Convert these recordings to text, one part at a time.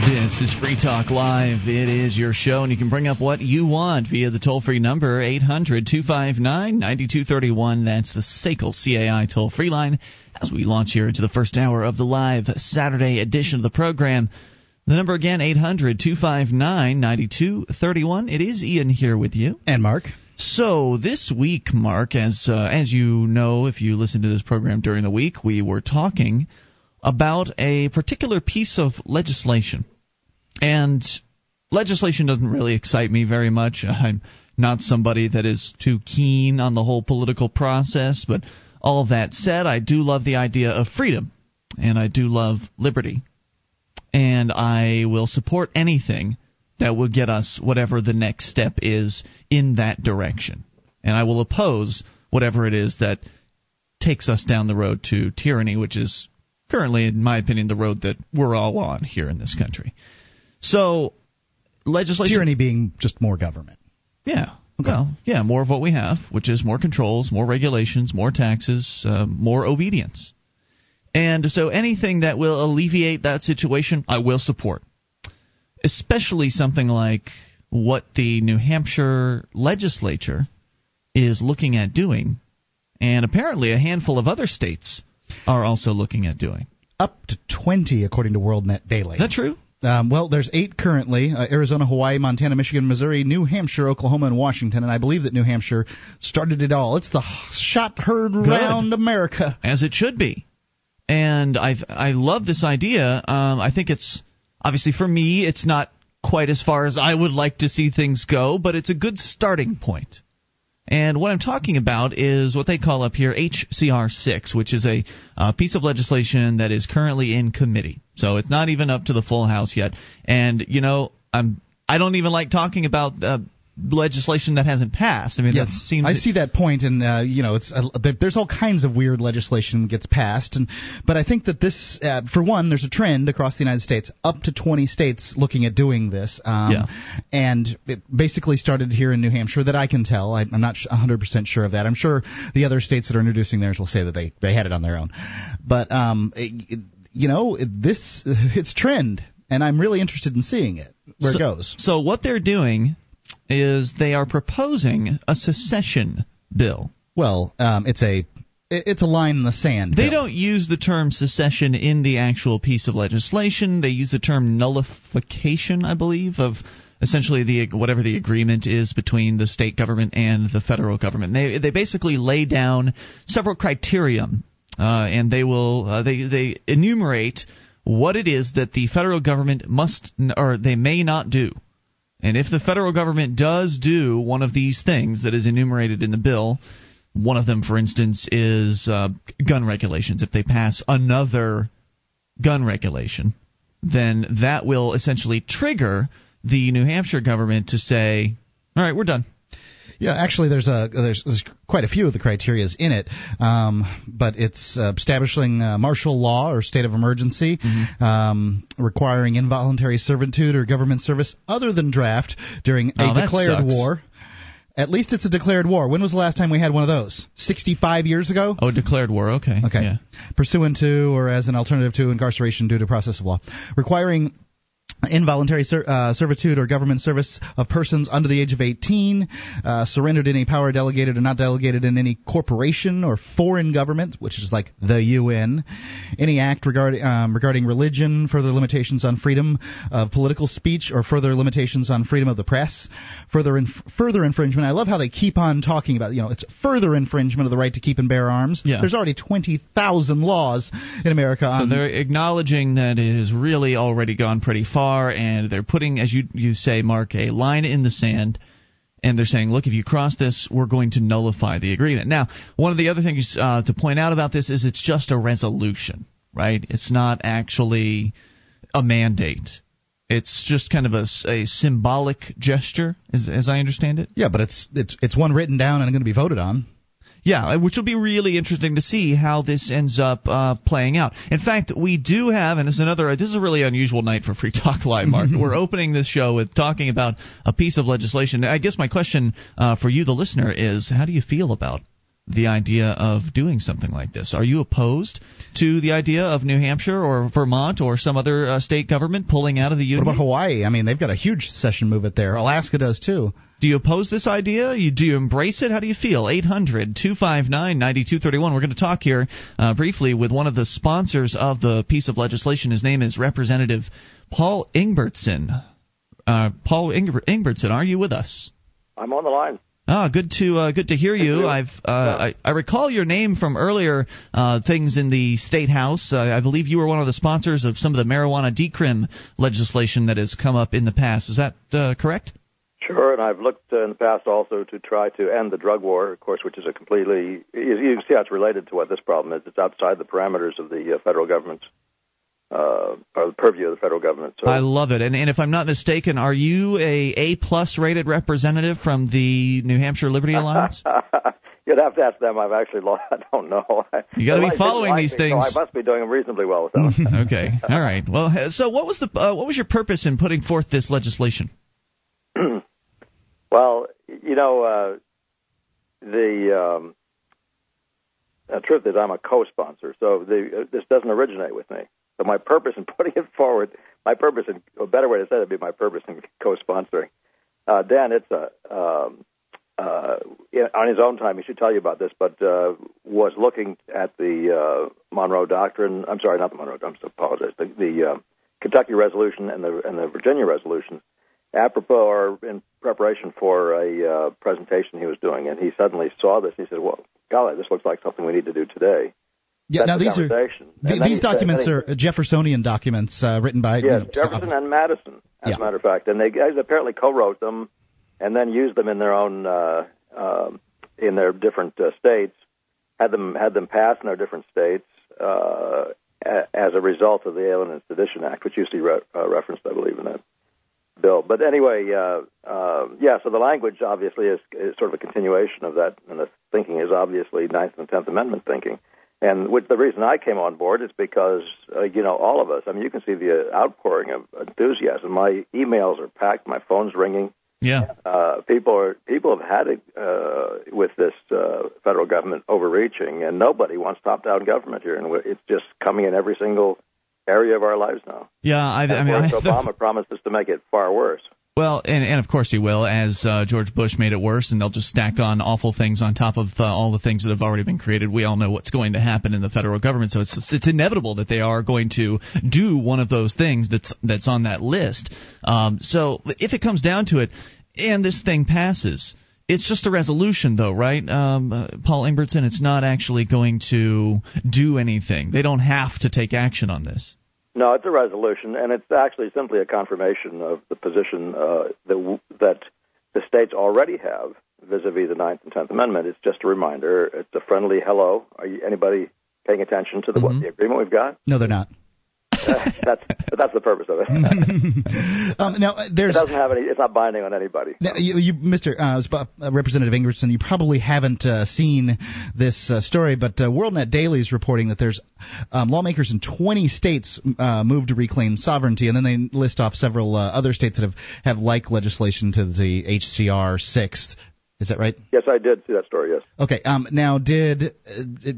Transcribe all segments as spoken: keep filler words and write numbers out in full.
This is Free Talk Live. It is your show, and you can bring up what you want via the toll-free number, eight hundred, two five nine, nine two three one. That's the Sakel C A I toll-free line. As we launch here into the first hour of the live Saturday edition of the program, the number again, eight hundred, two five nine, nine two three one. It is Ian here with you. And Mark. So this week, Mark, as, uh, as you know, if you listen to this program during the week, we were talking about a particular piece of legislation. And legislation doesn't really excite me very much. I'm not somebody that is too keen on the whole political process. But all that said, I do love the idea of freedom, and I do love liberty. And I will support anything that will get us whatever the next step is in that direction. And I will oppose whatever it is that takes us down the road to tyranny, which is currently, in my opinion, the road that we're all on here in this country. So, legislation... Tyranny being just more government. Yeah. Okay. Well, yeah, more of what we have, which is more controls, more regulations, more taxes, uh, more obedience. And so anything that will alleviate that situation, I will support. Especially something like what the New Hampshire legislature is looking at doing, and apparently a handful of other states are also looking at doing. Up to twenty, according to WorldNet Daily. Is that true? Um, well, there's eight currently. Uh, Arizona, Hawaii, Montana, Michigan, Missouri, New Hampshire, Oklahoma, and Washington. And I believe that New Hampshire started it all. It's the shot heard round America. As it should be. And I I love this idea. Um, I think it's, obviously for me, it's not quite as far as I would like to see things go, but it's a good starting point. And what I'm talking about is what they call up here H C R six, which is a uh, piece of legislation that is currently in committee. So it's not even up to the full House yet. And, you know, I'm, I don't even like talking about uh, legislation that hasn't passed. I mean, yeah, that seems... I see that point, and, uh, you know, it's uh, there's all kinds of weird legislation that gets passed. And But I think that this, uh, for one, there's a trend across the United States, up to twenty states looking at doing this. Um, yeah. And it basically started here in New Hampshire, that I can tell. I, I'm not one hundred percent sure of that. I'm sure the other states that are introducing theirs will say that they, they had it on their own. But, um, it, it, you know, it, this, it's trend, and I'm really interested in seeing it, where so, it goes. So what they're doing... is they are proposing a secession bill. Well, um, it's a it's a line in the sand. They bill. Don't use the term secession in the actual piece of legislation. They use the term nullification, I believe, of essentially the whatever the agreement is between the state government and the federal government. They they basically lay down several criteria, uh, and they will uh, they they enumerate what it is that the federal government must or they may not do. And if the federal government does do one of these things that is enumerated in the bill, one of them, for instance, is uh, gun regulations. If they pass another gun regulation, then that will essentially trigger the New Hampshire government to say, all right, we're done. Yeah, actually, there's a there's, there's quite a few of the criterias in it, um, but it's uh, establishing uh, martial law or state of emergency, mm-hmm. um, requiring involuntary servitude or government service other than draft during oh, a declared sucks. war. At least it's a declared war. When was the last time we had one of those? sixty-five years ago? Oh, declared war. Okay. Okay. Yeah. Pursuant to or as an alternative to incarceration due to process of law. Requiring... involuntary ser- uh, servitude or government service of persons under the age of eighteen, uh, surrendered any power delegated or not delegated in any corporation or foreign government, which is like the U N, any act regarding um, regarding religion, further limitations on freedom of political speech or further limitations on freedom of the press, further inf- further infringement. I love how they keep on talking about, you know, it's further infringement of the right to keep and bear arms. Yeah. There's already twenty thousand laws in America. On- so they're acknowledging that it has really already gone pretty far. And they're putting, as you you say, Mark, a line in the sand, and they're saying, look, if you cross this, we're going to nullify the agreement. Now, one of the other things uh, to point out about this is it's just a resolution, right? It's not actually a mandate. It's just kind of a, a symbolic gesture, as, as I understand it. Yeah, but it's it's it's one written down and going to be voted on. Yeah, which will be really interesting to see how this ends up uh, playing out. In fact, we do have, and this is another, this is a really unusual night for Free Talk Live, Mark. We're opening this show with talking about a piece of legislation. I guess my question uh, for you, the listener, is how do you feel about the idea of doing something like this? Are you opposed to the idea of New Hampshire or Vermont or some other uh, state government pulling out of the union? What about Hawaii? I mean, they've got a huge secession movement there. Alaska does, too. Do you oppose this idea? You, do you embrace it? How do you feel? eight hundred, two five nine, nine two three one. We're going to talk here uh, briefly with one of the sponsors of the piece of legislation. His name is Representative Paul Ingbretson. Uh, Paul Ingber- Ingbretson, are you with us? I'm on the line. Ah, good to uh, good to hear you. I've uh, I, I recall your name from earlier uh, things in the state house. Uh, I believe you were one of the sponsors of some of the marijuana decrim legislation that has come up in the past. Is that uh, correct? Sure, and I've looked uh, in the past also to try to end the drug war, of course, which is a completely you, you can see how it's related to what this problem is. It's outside the parameters of the uh, federal government's uh, or the purview of the federal government. So. I love it. And, and if I'm not mistaken, are you a A-plus rated representative from the New Hampshire Liberty Alliance? You'd have to ask them. I've actually lost. I don't know. You got to be following these things. So I must be doing them reasonably well. So. Okay. All right. Well, so what was the uh, what was your purpose in putting forth this legislation? Well, you know, uh, the, um, the truth is I'm a co-sponsor, so the, uh, this doesn't originate with me. So my purpose in putting it forward, my purpose, in, a better way to say it would be my purpose in co-sponsoring. Uh, Dan, it's a, um, uh, on his own time, he should tell you about this, but uh, was looking at the uh, Monroe Doctrine. I'm sorry, not the Monroe Doctrine, I apologize. The, the uh, Kentucky Resolution and the, and the Virginia Resolution. Apropos, or in preparation for a uh, presentation he was doing, and he suddenly saw this. And he said, "Well, golly, this looks like something we need to do today." Yeah. That's now the these are th- these documents said, are Jeffersonian documents uh, written by yes, you know, Jefferson uh, and Madison, as yeah. a matter of fact, and they apparently co-wrote them and then used them in their own uh, uh, in their different uh, states. Had them had them passed in their different states uh, as a result of the Alien and Sedition Act, which you see re- uh, referenced, I believe, in that bill. But anyway, uh, uh, yeah, so the language obviously is, is sort of a continuation of that, and the thinking is obviously Ninth and Tenth Amendment thinking. And with the reason I came on board is because, uh, you know, all of us, I mean, you can see the outpouring of enthusiasm. My emails are packed, my phone's ringing. Yeah. Uh, people are people have had it uh, with this uh, federal government overreaching, and nobody wants top-down government here, and it's just coming in every single area of our lives now. Yeah, I, I mean, course, I, Obama the, promises to make it far worse. Well, and, and of course he will, as uh, George Bush made it worse, and they'll just stack on awful things on top of uh, all the things that have already been created. We all know what's going to happen in the federal government, so it's it's inevitable that they are going to do one of those things that's that's on that list. Um, so if it comes down to it, and this thing passes, it's just a resolution, though, right, um, uh, Paul Ingbretson? It's not actually going to do anything. They don't have to take action on this. No, it's a resolution, and it's actually simply a confirmation of the position uh, that, that the states already have vis-a-vis the Ninth and Tenth Amendment. It's just a reminder. It's a friendly hello. Are you, anybody paying attention to the, mm-hmm. what, the agreement we've got? No, they're not. uh, that's that's the purpose of it. um, now, there's, it doesn't have any. It's not binding on anybody. Now, you, you, Mister Uh, Representative Ingbretson, you probably haven't uh, seen this uh, story, but uh, WorldNet Daily is reporting that there's um, lawmakers in twenty states uh, moved to reclaim sovereignty, and then they list off several uh, other states that have have like legislation to the H C R six. Is that right? Yes, I did see that story. Yes. Okay. Um, now, did. Uh, it,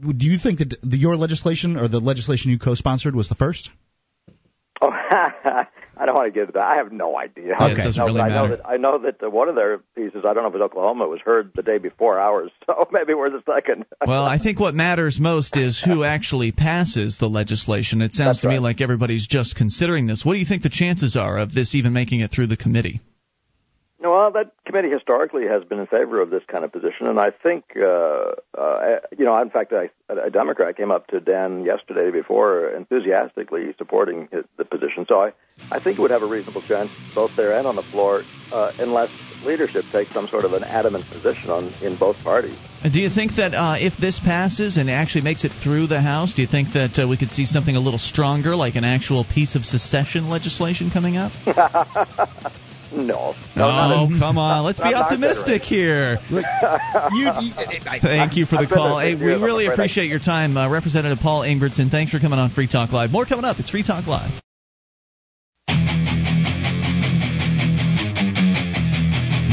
Do you think that the, your legislation or the legislation you co-sponsored was the first? Oh, I don't want to get into that. I have no idea. Okay. It doesn't no, really I know matter. That, I know that the, one of their pieces, I don't know if it was Oklahoma, was heard the day before ours, so maybe we're the second. Well, I think what matters most is who actually passes the legislation. It sounds That's to right. me like everybody's just considering this. What do you think the chances are of this even making it through the committee? Well, that committee historically has been in favor of this kind of position, and I think, uh, uh, you know, in fact, I, a Democrat came up to Dan yesterday before enthusiastically supporting his, the position. So I, I think it would have a reasonable chance both there and on the floor uh, unless leadership takes some sort of an adamant position on in both parties. Do you think that uh, if this passes and actually makes it through the House, do you think that uh, we could see something a little stronger, like an actual piece of secession legislation coming up? No. no oh, a, come on. Let's be optimistic here. Look, you, you, I, Thank you for the I've call. Hey, we really appreciate I... your time. Uh, Representative Paul Ingbretson, thanks for coming on Free Talk Live. More coming up. It's Free Talk Live.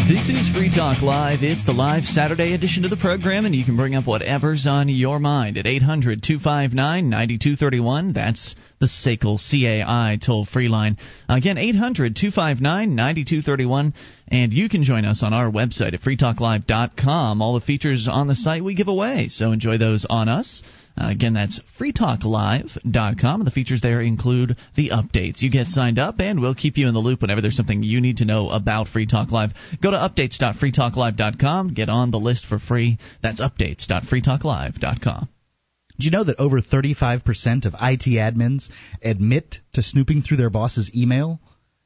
This This is Free Talk Live. It's the live Saturday edition of the program, and you can bring up whatever's on your mind at eight hundred, two five nine, nine two three one. That's the Sakel C A I toll-free line. Again, eight hundred, two five nine, nine two three one. And you can join us on our website at free talk live dot com. All the features on the site we give away, so enjoy those on us. Uh, again, that's free talk live dot com, and the features there include the updates. You get signed up, and we'll keep you in the loop whenever there's something you need to know about Free Talk Live. Go to updates dot free talk live dot com. Get on the list for free. That's updates dot free talk live dot com. Do you know that over thirty-five percent of I T admins admit to snooping through their boss's email?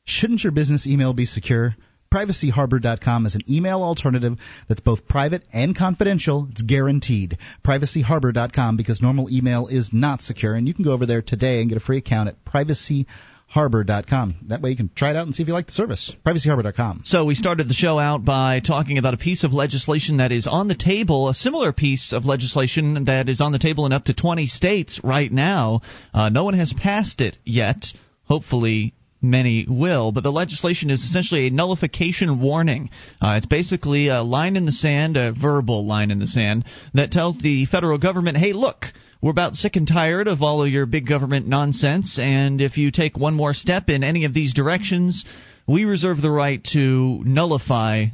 Shouldn't your business email be secure? privacy harbor dot com is an email alternative that's both private and confidential. It's guaranteed. privacy harbor dot com, because normal email is not secure. And you can go over there today and get a free account at privacy harbor dot com. That way you can try it out and see if you like the service. privacy harbor dot com. So we started the show out by talking about a piece of legislation that is on the table, a similar piece of legislation that is on the table in up to twenty states right now. Uh, no one has passed it yet. Hopefully many will, but the legislation is essentially a nullification warning. Uh, it's basically a line in the sand, a verbal line in the sand, that tells the federal government, hey, look, we're about sick and tired of all of your big government nonsense, and if you take one more step in any of these directions, we reserve the right to nullify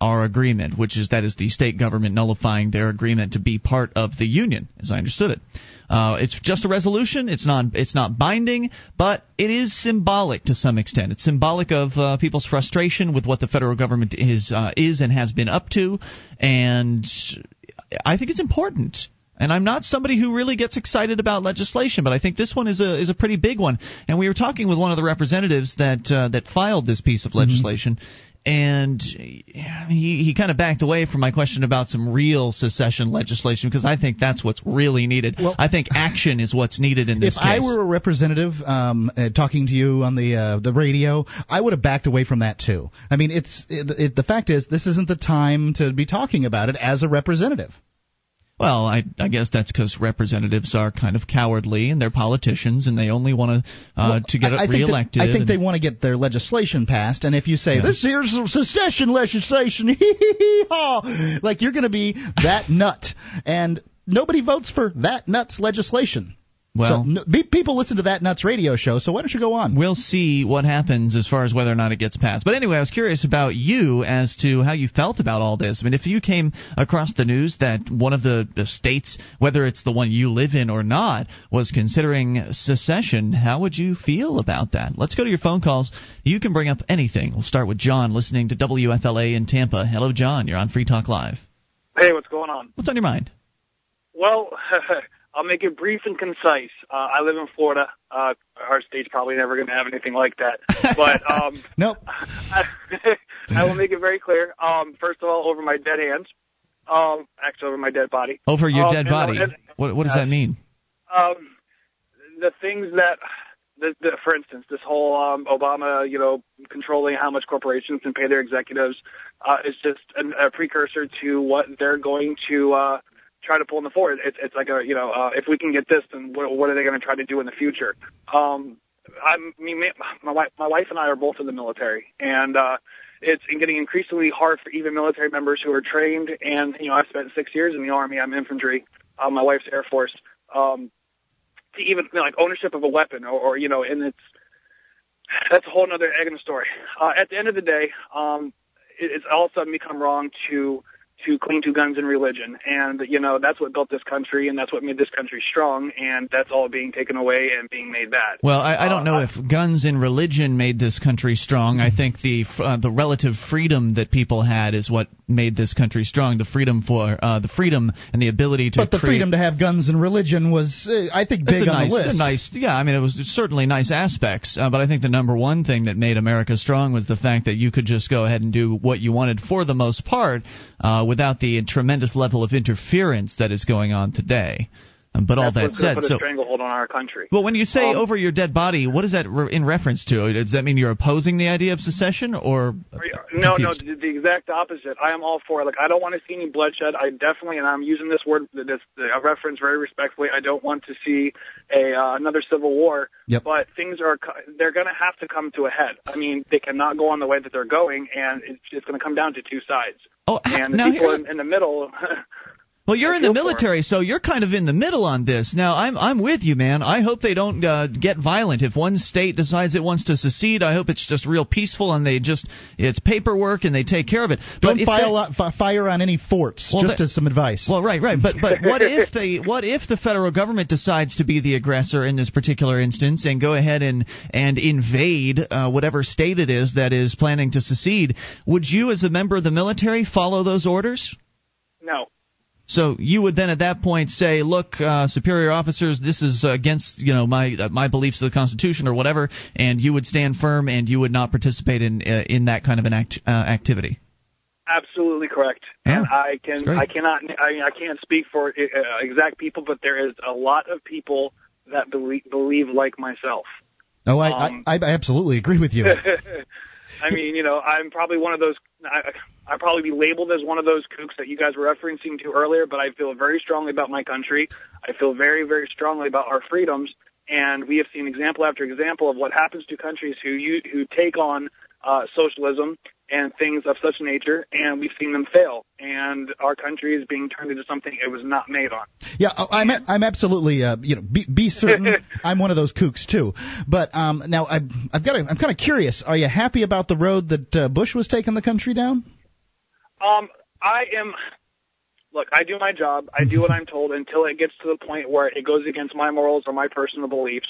our agreement, which is that is the state government nullifying their agreement to be part of the union, as I understood it. Uh, it's just a resolution. It's not it's not binding, but it is symbolic to some extent. It's symbolic of uh, people's frustration with what the federal government is uh, is and has been up to, and I think it's important. And I'm not somebody who really gets excited about legislation, but I think this one is a is a pretty big one. And we were talking with one of the representatives that uh, that filed this piece of legislation. Mm-hmm. And he he kind of backed away from my question about some real secession legislation, because I think that's what's really needed. Well, I think action is what's needed in this if case. If I were a representative um, uh, talking to you on the uh, the radio, I would have backed away from that too. I mean, it's it, it, the fact is this isn't the time to be talking about it as a representative. Well, I, I guess that's because representatives are kind of cowardly, and they're politicians, and they only want to uh, well, to get I, I reelected. Think that, I think they want to get their legislation passed, and if you say, yeah. this here's secession legislation, like you're going to be that nut, and nobody votes for that nut's legislation. Well, so, no, be, people listen to that Nuts radio show, so why don't you go on? We'll see what happens as far as whether or not it gets passed. But anyway, I was curious about you as to how you felt about all this. I mean, if you came across the news that one of the, the states, whether it's the one you live in or not, was considering secession, how would you feel about that? Let's go to your phone calls. You can bring up anything. We'll start with John listening to W F L A in Tampa. Hello, John. You're on Free Talk Live. Hey, what's going on? What's on your mind? Well, I'll make it brief and concise. Uh, I live in Florida. Uh, our state's probably never going to have anything like that. But um, nope. I, I will make it very clear. Um, first of all, over my dead hands. Um, actually, over my dead body. Over your um, dead body. And, what, what does uh, that mean? Um, the things that, the, the, for instance, this whole um, Obama, you know, controlling how much corporations can pay their executives uh, is just a, a precursor to what they're going to uh, – try to pull in the forward. It's, it's like a, you know, uh, if we can get this, then what, what are they going to try to do in the future? Um, I mean, my wife, my wife and I are both in the military, and uh, it's getting increasingly hard for even military members who are trained. And you know, I've spent six years in the Army. I'm infantry. Uh, my wife's Air Force. Um, to even you know, like ownership of a weapon, or, or you know, and it's that's a whole other egg in the story. Uh, at the end of the day, um, it, it's all of a sudden become wrong to. to cling to guns and religion. And, you know, that's what built this country, and that's what made this country strong, and that's all being taken away and being made bad. Well, I, I don't know uh, if guns and religion made this country strong. I think the uh, the relative freedom that people had is what made this country strong, the freedom for uh, the freedom and the ability to But the create... freedom to have guns and religion was, uh, I think, big on nice, the list. A nice, yeah, I mean, it was certainly nice aspects, uh, but I think the number one thing that made America strong was the fact that you could just go ahead and do what you wanted for the most part, uh, without the tremendous level of interference that is going on today. But that's all that said, put a so stranglehold on our country. Well, when you say um, over your dead body, what is that re- in reference to? Does that mean you're opposing the idea of secession, or you, no, confused? no, the, the exact opposite. I am all for it. Like, I don't want to see any bloodshed. I definitely, and I'm using this word, this a reference very respectfully. I don't want to see a uh, another civil war. Yep. But things are they're going to have to come to a head. I mean, they cannot go on the way that they're going, and it's, it's going to come down to two sides. Oh, and the people in, in the middle. Well, you're in the military, so you're kind of in the middle on this. Now, I'm I'm with you, man. I hope they don't uh, get violent. If one state decides it wants to secede, I hope it's just real peaceful and they just it's paperwork and they take care of it. But don't file they, on, fire on any forts. Well, just that, as some advice. Well, right, right. But but what if they what if the federal government decides to be the aggressor in this particular instance and go ahead and and invade uh, whatever state it is that is planning to secede? Would you, as a member of the military, follow those orders? No. So you would then at that point say, look, uh, superior officers, this is against, you know, my uh, my beliefs of the Constitution or whatever, and you would stand firm and you would not participate in uh, in that kind of an act, uh, activity. Absolutely correct. Yeah, and I can I cannot I, mean, I can't speak for uh, exact people, but there is a lot of people that believe, believe like myself. Oh, I, um, I, I absolutely agree with you. I mean, you know, I'm probably one of those. I, I'd probably be labeled as one of those kooks that you guys were referencing to earlier, but I feel very strongly about my country. I feel very, very strongly about our freedoms, and we have seen example after example of what happens to countries who you, who take on uh, socialism and things of such nature, and we've seen them fail. And our country is being turned into something it was not made on. Yeah, I'm a, I'm absolutely uh, you know be, be certain I'm one of those kooks too. But um, now I I've, I've got to, I'm kind of curious. Are you happy about the road that uh, Bush was taking the country down? Um, I am. Look, I do my job. I do what I'm told until it gets to the point where it goes against my morals or my personal beliefs.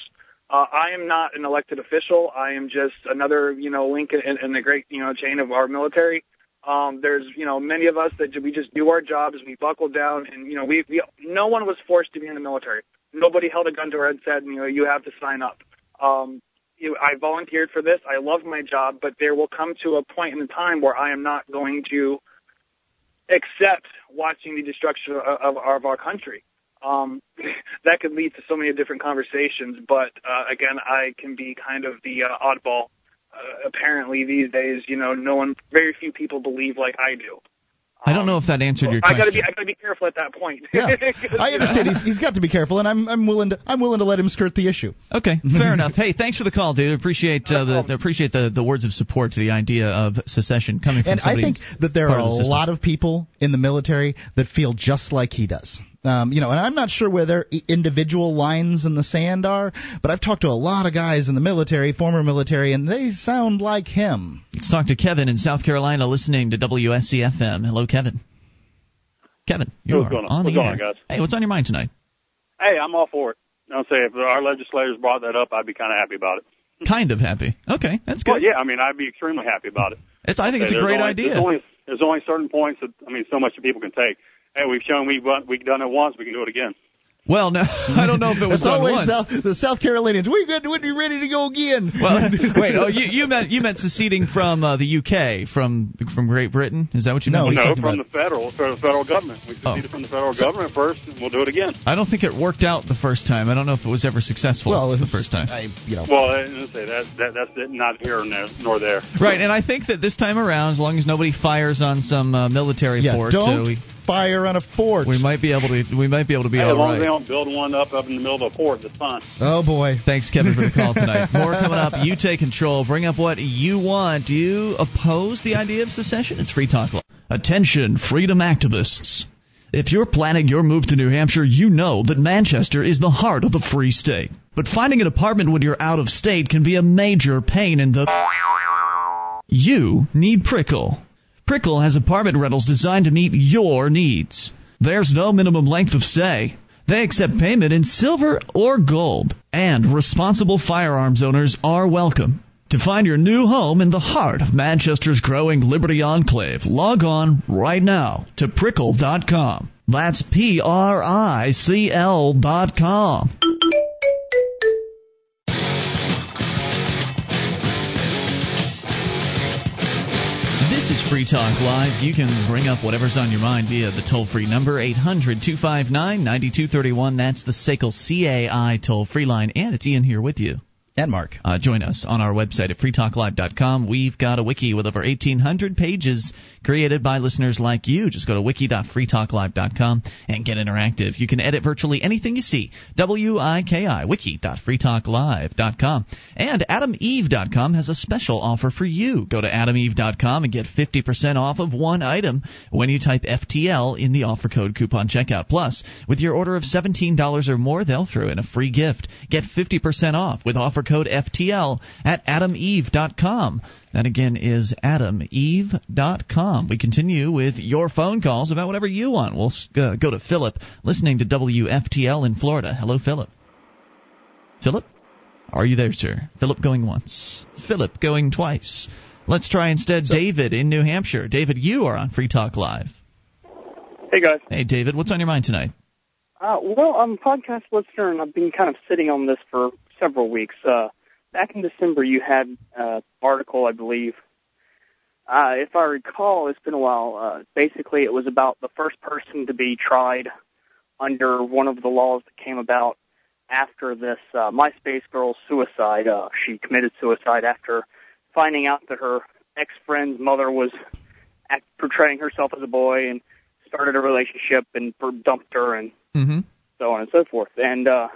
Uh, I am not an elected official. I am just another, you know, link in, in the great, you know, chain of our military. Um, there's, you know, many of us that we just do our jobs. We buckle down, and you know, we, we no one was forced to be in the military. Nobody held a gun to our head and said, you know, you have to sign up. Um, you, I volunteered for this. I love my job, but there will come to a point in time where I am not going to accept watching the destruction of, of, of our country. Um, that could lead to so many different conversations, but uh, again, I can be kind of the uh, oddball. Uh, apparently, these days, you know, no one, very few people believe like I do. I don't know if that answered your question. I gotta be, I gotta be careful at that point. Yeah. I understand. He's, he's got to be careful, and I'm, I'm willing to, I'm willing to let him skirt the issue. Okay, fair enough. Hey, thanks for the call, dude. Appreciate uh, the, the, appreciate the, the words of support to the idea of secession coming from. And I think that there are a lot of people in the military that feel just like he does. Um, you know, and I'm not sure where their individual lines in the sand are, but I've talked to a lot of guys in the military, former military, and they sound like him. Let's talk to Kevin in South Carolina, listening to W S C F M. Hello, Kevin. Kevin, you're on the air. What's going on, guys? Hey, what's on your mind tonight? Hey, I'm all for it. I'll say if our legislators brought that up, I'd be kind of happy about it. Kind of happy. Okay, that's good. Well, yeah, I mean, I'd be extremely happy about it. It's, I think it's a great idea. There's only, there's only certain points that, I mean, so much that people can take. Hey, we've shown we've, we've done it once. We can do it again. Well, no, I don't know if it was done once. South, the South Carolinians, we would be ready to go again. Well, wait, oh, you, you meant you meant seceding from uh, the U K, from from Great Britain? Is that what you meant? No, no, from the federal, from the federal government. We seceded oh. from the federal so, government first, and we'll do it again. I don't think it worked out the first time. I don't know if it was ever successful. Well, the first time. I, you know. Well, I didn't say that, that that's it, not here nor there. Right, and I think that this time around, as long as nobody fires on some uh, military yeah, fort, don't. So we, fire on a fort. We might be able to. We might be able to be hey, all right. As long as they don't build one up up in the middle of a fort, that's fine. Oh boy! Thanks, Kevin, for the call tonight. More coming up. You take control. Bring up what you want. Do you oppose the idea of secession? It's Free Talk Live. Attention, freedom activists. If you're planning your move to New Hampshire, you know that Manchester is the heart of the free state. But finding an apartment when you're out of state can be a major pain in the. You need Pricl. Pricl has apartment rentals designed to meet your needs. There's no minimum length of stay. They accept payment in silver or gold, and responsible firearms owners are welcome. To find your new home in the heart of Manchester's growing Liberty Enclave, log on right now to pricl dot com. That's P R I C L dot com. This This is Free Talk Live. You can bring up whatever's on your mind via the toll-free number, eight hundred two five nine nine two three one. That's the Sakel C A I toll-free line. And it's Ian here with you. And Mark. Uh, join us on our website at free talk live dot com. We've got a wiki with over eighteen hundred pages created by listeners like you. Just go to wiki dot free talk live dot com and get interactive. You can edit virtually anything you see. W I K I, wiki dot free talk live dot com. And adam eve dot com has a special offer for you. Go to adam eve dot com and get fifty percent off of one item when you type F T L in the offer code coupon checkout. Plus, with your order of seventeen dollars or more, they'll throw in a free gift. Get fifty percent off with offer code F T L at adam eve dot com. That again is adam eve dot com. We continue with your phone calls about whatever you want. We'll uh, go to Philip, listening to W F T L in Florida. Hello, Philip. Philip? Are you there, sir? Philip going once. Philip going twice. Let's try instead so, David in New Hampshire. David, you are on Free Talk Live. Hey, guys. Hey, David. What's on your mind tonight? Uh, well, I'm a podcast listener, and I've been kind of sitting on this for several weeks. Uh, back in December, you had an uh, article, I believe. Uh, if I recall, it's been a while. Uh, basically, it was about the first person to be tried under one of the laws that came about after this uh, MySpace girl's suicide. Uh, she committed suicide after finding out that her ex-friend's mother was act- portraying herself as a boy and started a relationship and dumped her and mm-hmm. so on and so forth. And uh,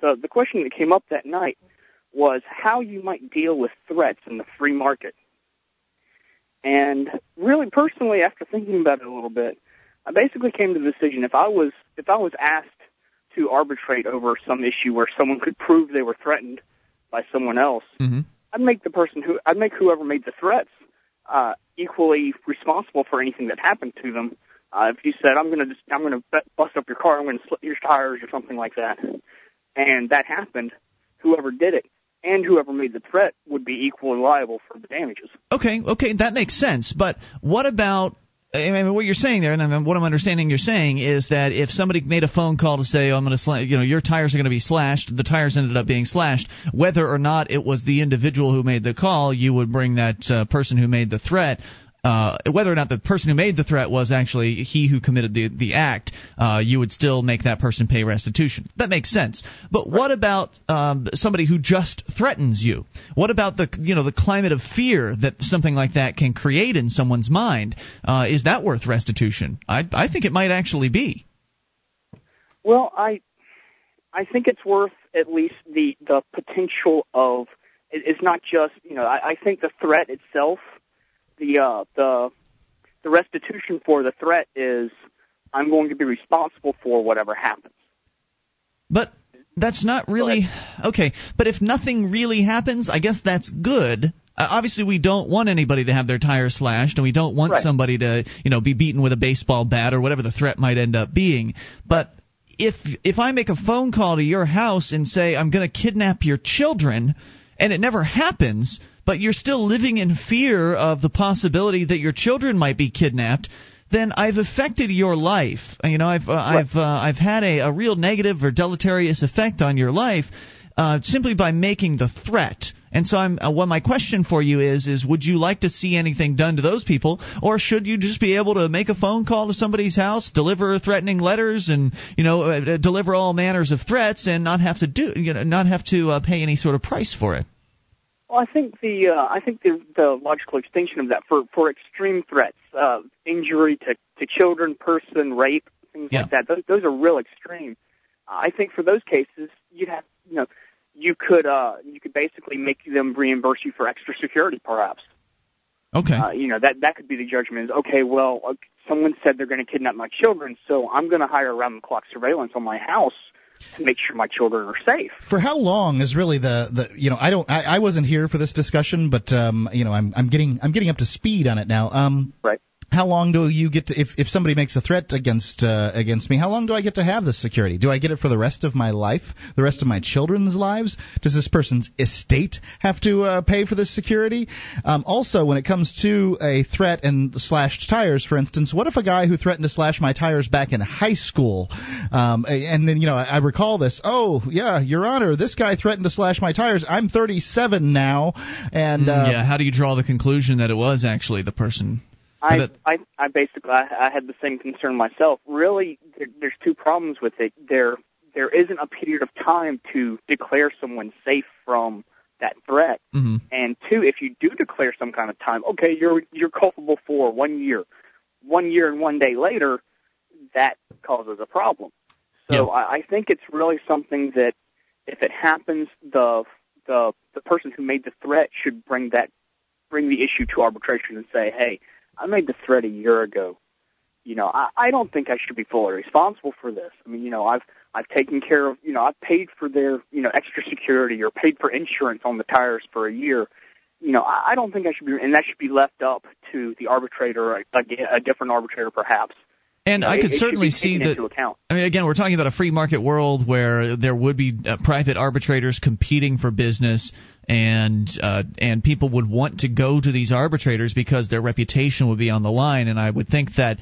the, the question that came up that night was how you might deal with threats in the free market. And really, personally, after thinking about it a little bit, I basically came to the decision, if I was if I was asked to arbitrate over some issue where someone could prove they were threatened by someone else, mm-hmm. I'd make the person who I'd make whoever made the threats uh, equally responsible for anything that happened to them. Uh, if you said, I'm going to just I'm going to bust up your car, I'm going to slit your tires or something like that, and that happened, whoever did it and whoever made the threat would be equally liable for the damages. Okay, okay, that makes sense. But what about I mean, what you're saying there, and I mean, what I'm understanding you're saying is that if somebody made a phone call to say, oh, I'm going to, sl- you know, your tires are going to be slashed, the tires ended up being slashed, whether or not it was the individual who made the call, you would bring that uh, person who made the threat. Uh, whether or not the person who made the threat was actually he who committed the, the act, uh, you would still make that person pay restitution. That makes sense. But what about um, somebody who just threatens you? What about the you know the climate of fear that something like that can create in someone's mind? Uh, is that worth restitution? I, I think it might actually be. Well, I I think it's worth at least the, the potential of it, it's not just you know I, I think the threat itself. The uh, the the restitution for the threat is I'm going to be responsible for whatever happens. But that's not really okay. But if nothing really happens, I guess that's good. Uh, obviously, we don't want anybody to have their tires slashed, and we don't want right. somebody to you know be beaten with a baseball bat or whatever the threat might end up being. But if if I make a phone call to your house and say I'm going to kidnap your children, and it never happens. But you're still living in fear of the possibility that your children might be kidnapped. Then I've affected your life. You know, I've uh, right. I've uh, I've had a, a real negative or deleterious effect on your life uh, simply by making the threat. And so, I'm. Uh, well, my question for you is: is would you like to see anything done to those people, or should you just be able to make a phone call to somebody's house, deliver threatening letters, and you know, uh, deliver all manners of threats, and not have to do, you know, not have to uh, pay any sort of price for it? Well, I think the uh, I think the, the logical extension of that for, for extreme threats, uh, injury to, to children, person, rape, things yeah. like that. Those, those are real extreme. Uh, I think for those cases, you'd have you know you could uh, you could basically make them reimburse you for extra security, perhaps. Okay. Uh, you know that that could be the judgment. Is okay. Well, uh, someone said they're going to kidnap my children, so I'm going to hire around the clock surveillance on my house. To make sure my children are safe. For how long is really the, the you know I don't I, I wasn't here for this discussion, but um you know I'm I'm getting I'm getting up to speed on it now. Um, right. How long do you get to if, if somebody makes a threat against uh, against me? How long do I get to have this security? Do I get it for the rest of my life, the rest of my children's lives? Does this person's estate have to uh, pay for this security? Um, also, when it comes to a threat and slashed tires, for instance, what if a guy who threatened to slash my tires back in high school, um, and then you know I, I recall this? Oh yeah, Your Honor, this guy threatened to slash my tires. I'm thirty-seven now, and mm, uh, yeah, how do you draw the conclusion that it was actually the person? I, I, I basically, I, I had the same concern myself. Really, there, there's two problems with it. There, there isn't a period of time to declare someone safe from that threat. Mm-hmm. And two, if you do declare some kind of time, okay, you're you're culpable for one year, one year and one day later, that causes a problem. So yeah. I, I think it's really something that, if it happens, the the the person who made the threat should bring that bring the issue to arbitration and say, hey, I made the threat a year ago. You know, I, I don't think I should be fully responsible for this. I mean, you know, I've I've taken care of, you know, I've paid for their, you know, extra security or paid for insurance on the tires for a year. You know, I, I don't think I should be, and that should be left up to the arbitrator, a, a different arbitrator perhaps. And I could certainly see that. I mean, again, we're talking about a free market world where there would be uh, private arbitrators competing for business, and uh, and people would want to go to these arbitrators because their reputation would be on the line. And I would think that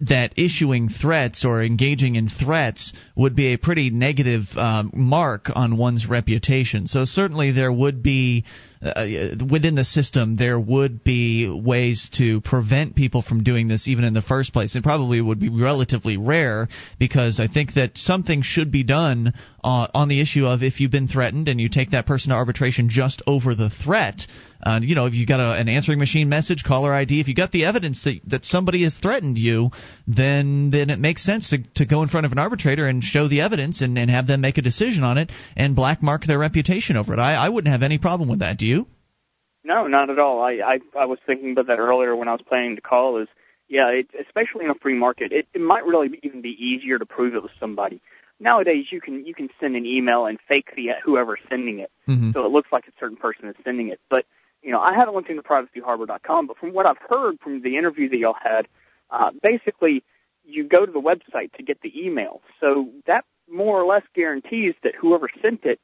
that issuing threats or engaging in threats would be a pretty negative um, mark on one's reputation. So certainly there would be, uh, within the system, there would be ways to prevent people from doing this even in the first place. It probably would be relatively rare, because I think that something should be done uh, on the issue of if you've been threatened and you take that person to arbitration just over the threat. Uh, you know, if you got a, an answering machine message, caller I D, if you got the evidence that, that somebody has threatened you, then then it makes sense to, to go in front of an arbitrator and show the evidence and, and have them make a decision on it and black mark their reputation over it. I, I wouldn't have any problem with that. Do you? No, not at all. I, I, I was thinking about that earlier when I was planning to call is, yeah, it, especially in a free market, it, it might really be, even be easier to prove it with somebody. Nowadays, you can you can send an email and fake the whoever's sending it, mm-hmm. so it looks like a certain person is sending it. But you know, I haven't looked into privacy harbor dot com, but from what I've heard from the interview that y'all had, uh, basically you go to the website to get the email. So that more or less guarantees that whoever sent it,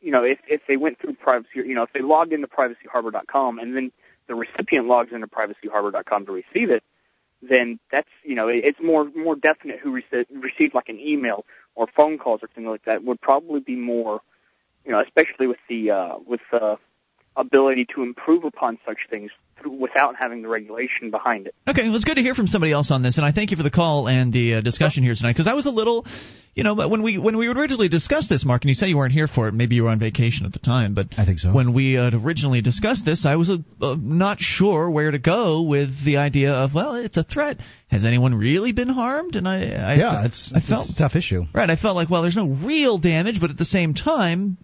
you know, if, if they went through privacy, you know, if they logged into privacy harbor dot com and then the recipient logs into privacy harbor dot com to receive it, then that's, you know, it, it's more more definite who rece- received like an email or phone calls or something like that would probably be more, you know, especially with the, uh, with the, uh, ability to improve upon such things through, without having the regulation behind it. Okay, well, it's good to hear from somebody else on this, and I thank you for the call and the uh, discussion here tonight, because I was a little, you know, when we when we originally discussed this, Mark, and you say you weren't here for it, maybe you were on vacation at the time, but I think so. When we uh, originally discussed this, I was uh, uh, not sure where to go with the idea of, well, it's a threat. Has anyone really been harmed? And I, I yeah, it's, I felt, it's a tough issue. Right, I felt like, well, there's no real damage, but at the same time,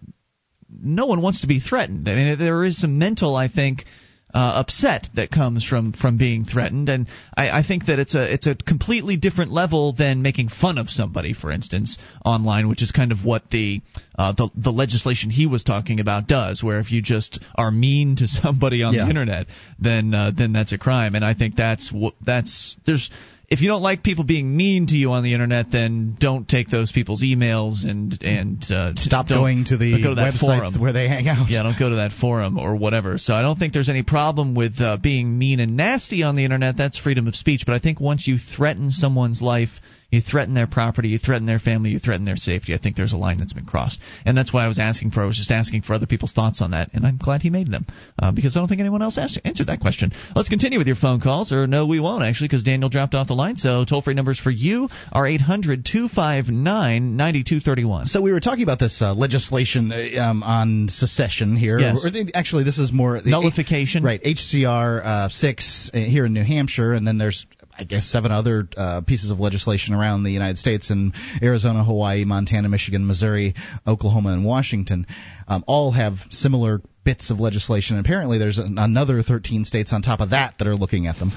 no one wants to be threatened. I mean, there is some mental, I think, uh, upset that comes from, from being threatened, and I, I think that it's a it's a completely different level than making fun of somebody, for instance, online, which is kind of what the uh, the, the legislation he was talking about does, where if you just are mean to somebody on yeah. the internet, then uh, then that's a crime, and I think that's that's there's. If you don't like people being mean to you on the internet, then don't take those people's emails and and uh, stop going to the go to websites forum. Where they hang out. Yeah, don't go to that forum or whatever. So I don't think there's any problem with uh, being mean and nasty on the internet. That's freedom of speech. But I think once you threaten someone's life, you threaten their property, you threaten their family, you threaten their safety, I think there's a line that's been crossed. And that's why I was asking for. I was just asking for other people's thoughts on that, and I'm glad he made them uh, because I don't think anyone else asked, answered that question. Let's continue with your phone calls, or no, we won't actually, because Daniel dropped off the line. So toll-free numbers for you are eight hundred two five nine nine two three one. So we were talking about this uh, legislation um, on secession here. Yes. Or, actually, this is more... the Nullification. H- right, H C R uh, six uh, here in New Hampshire, and then there's... I guess seven other uh, pieces of legislation around the United States in Arizona, Hawaii, Montana, Michigan, Missouri, Oklahoma, and Washington um, all have similar bits of legislation. And apparently there's an, another thirteen states on top of that that are looking at them.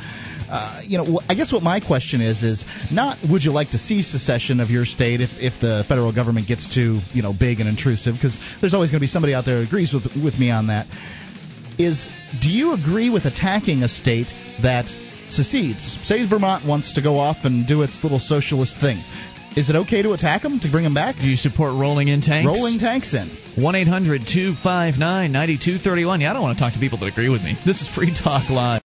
Uh, you know, I guess what my question is is not would you like to see secession of your state if, if the federal government gets too, you know, big and intrusive, because there's always going to be somebody out there who agrees with, with me on that, is do you agree with attacking a state that secedes? Say Vermont wants to go off and do its little socialist thing. Is it okay to attack them, to bring them back? Do you support rolling in tanks? Rolling tanks in. one eight hundred two five nine nine two three one. Yeah, I don't want to talk to people that agree with me. This is Free Talk Live.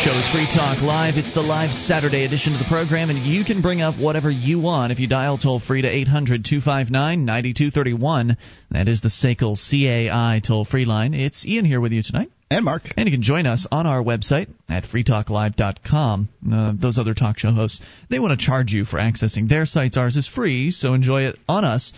Show is Free Talk Live. It's the live Saturday edition of the program, and you can bring up whatever you want if you dial toll-free to eight hundred, two five nine, nine two three one. That is the Sakel C A I toll-free line. It's Ian here with you tonight. And Mark. And you can join us on our website at free talk live dot com. Uh, those other talk show hosts, they want to charge you for accessing their sites. Ours is free, so enjoy it on us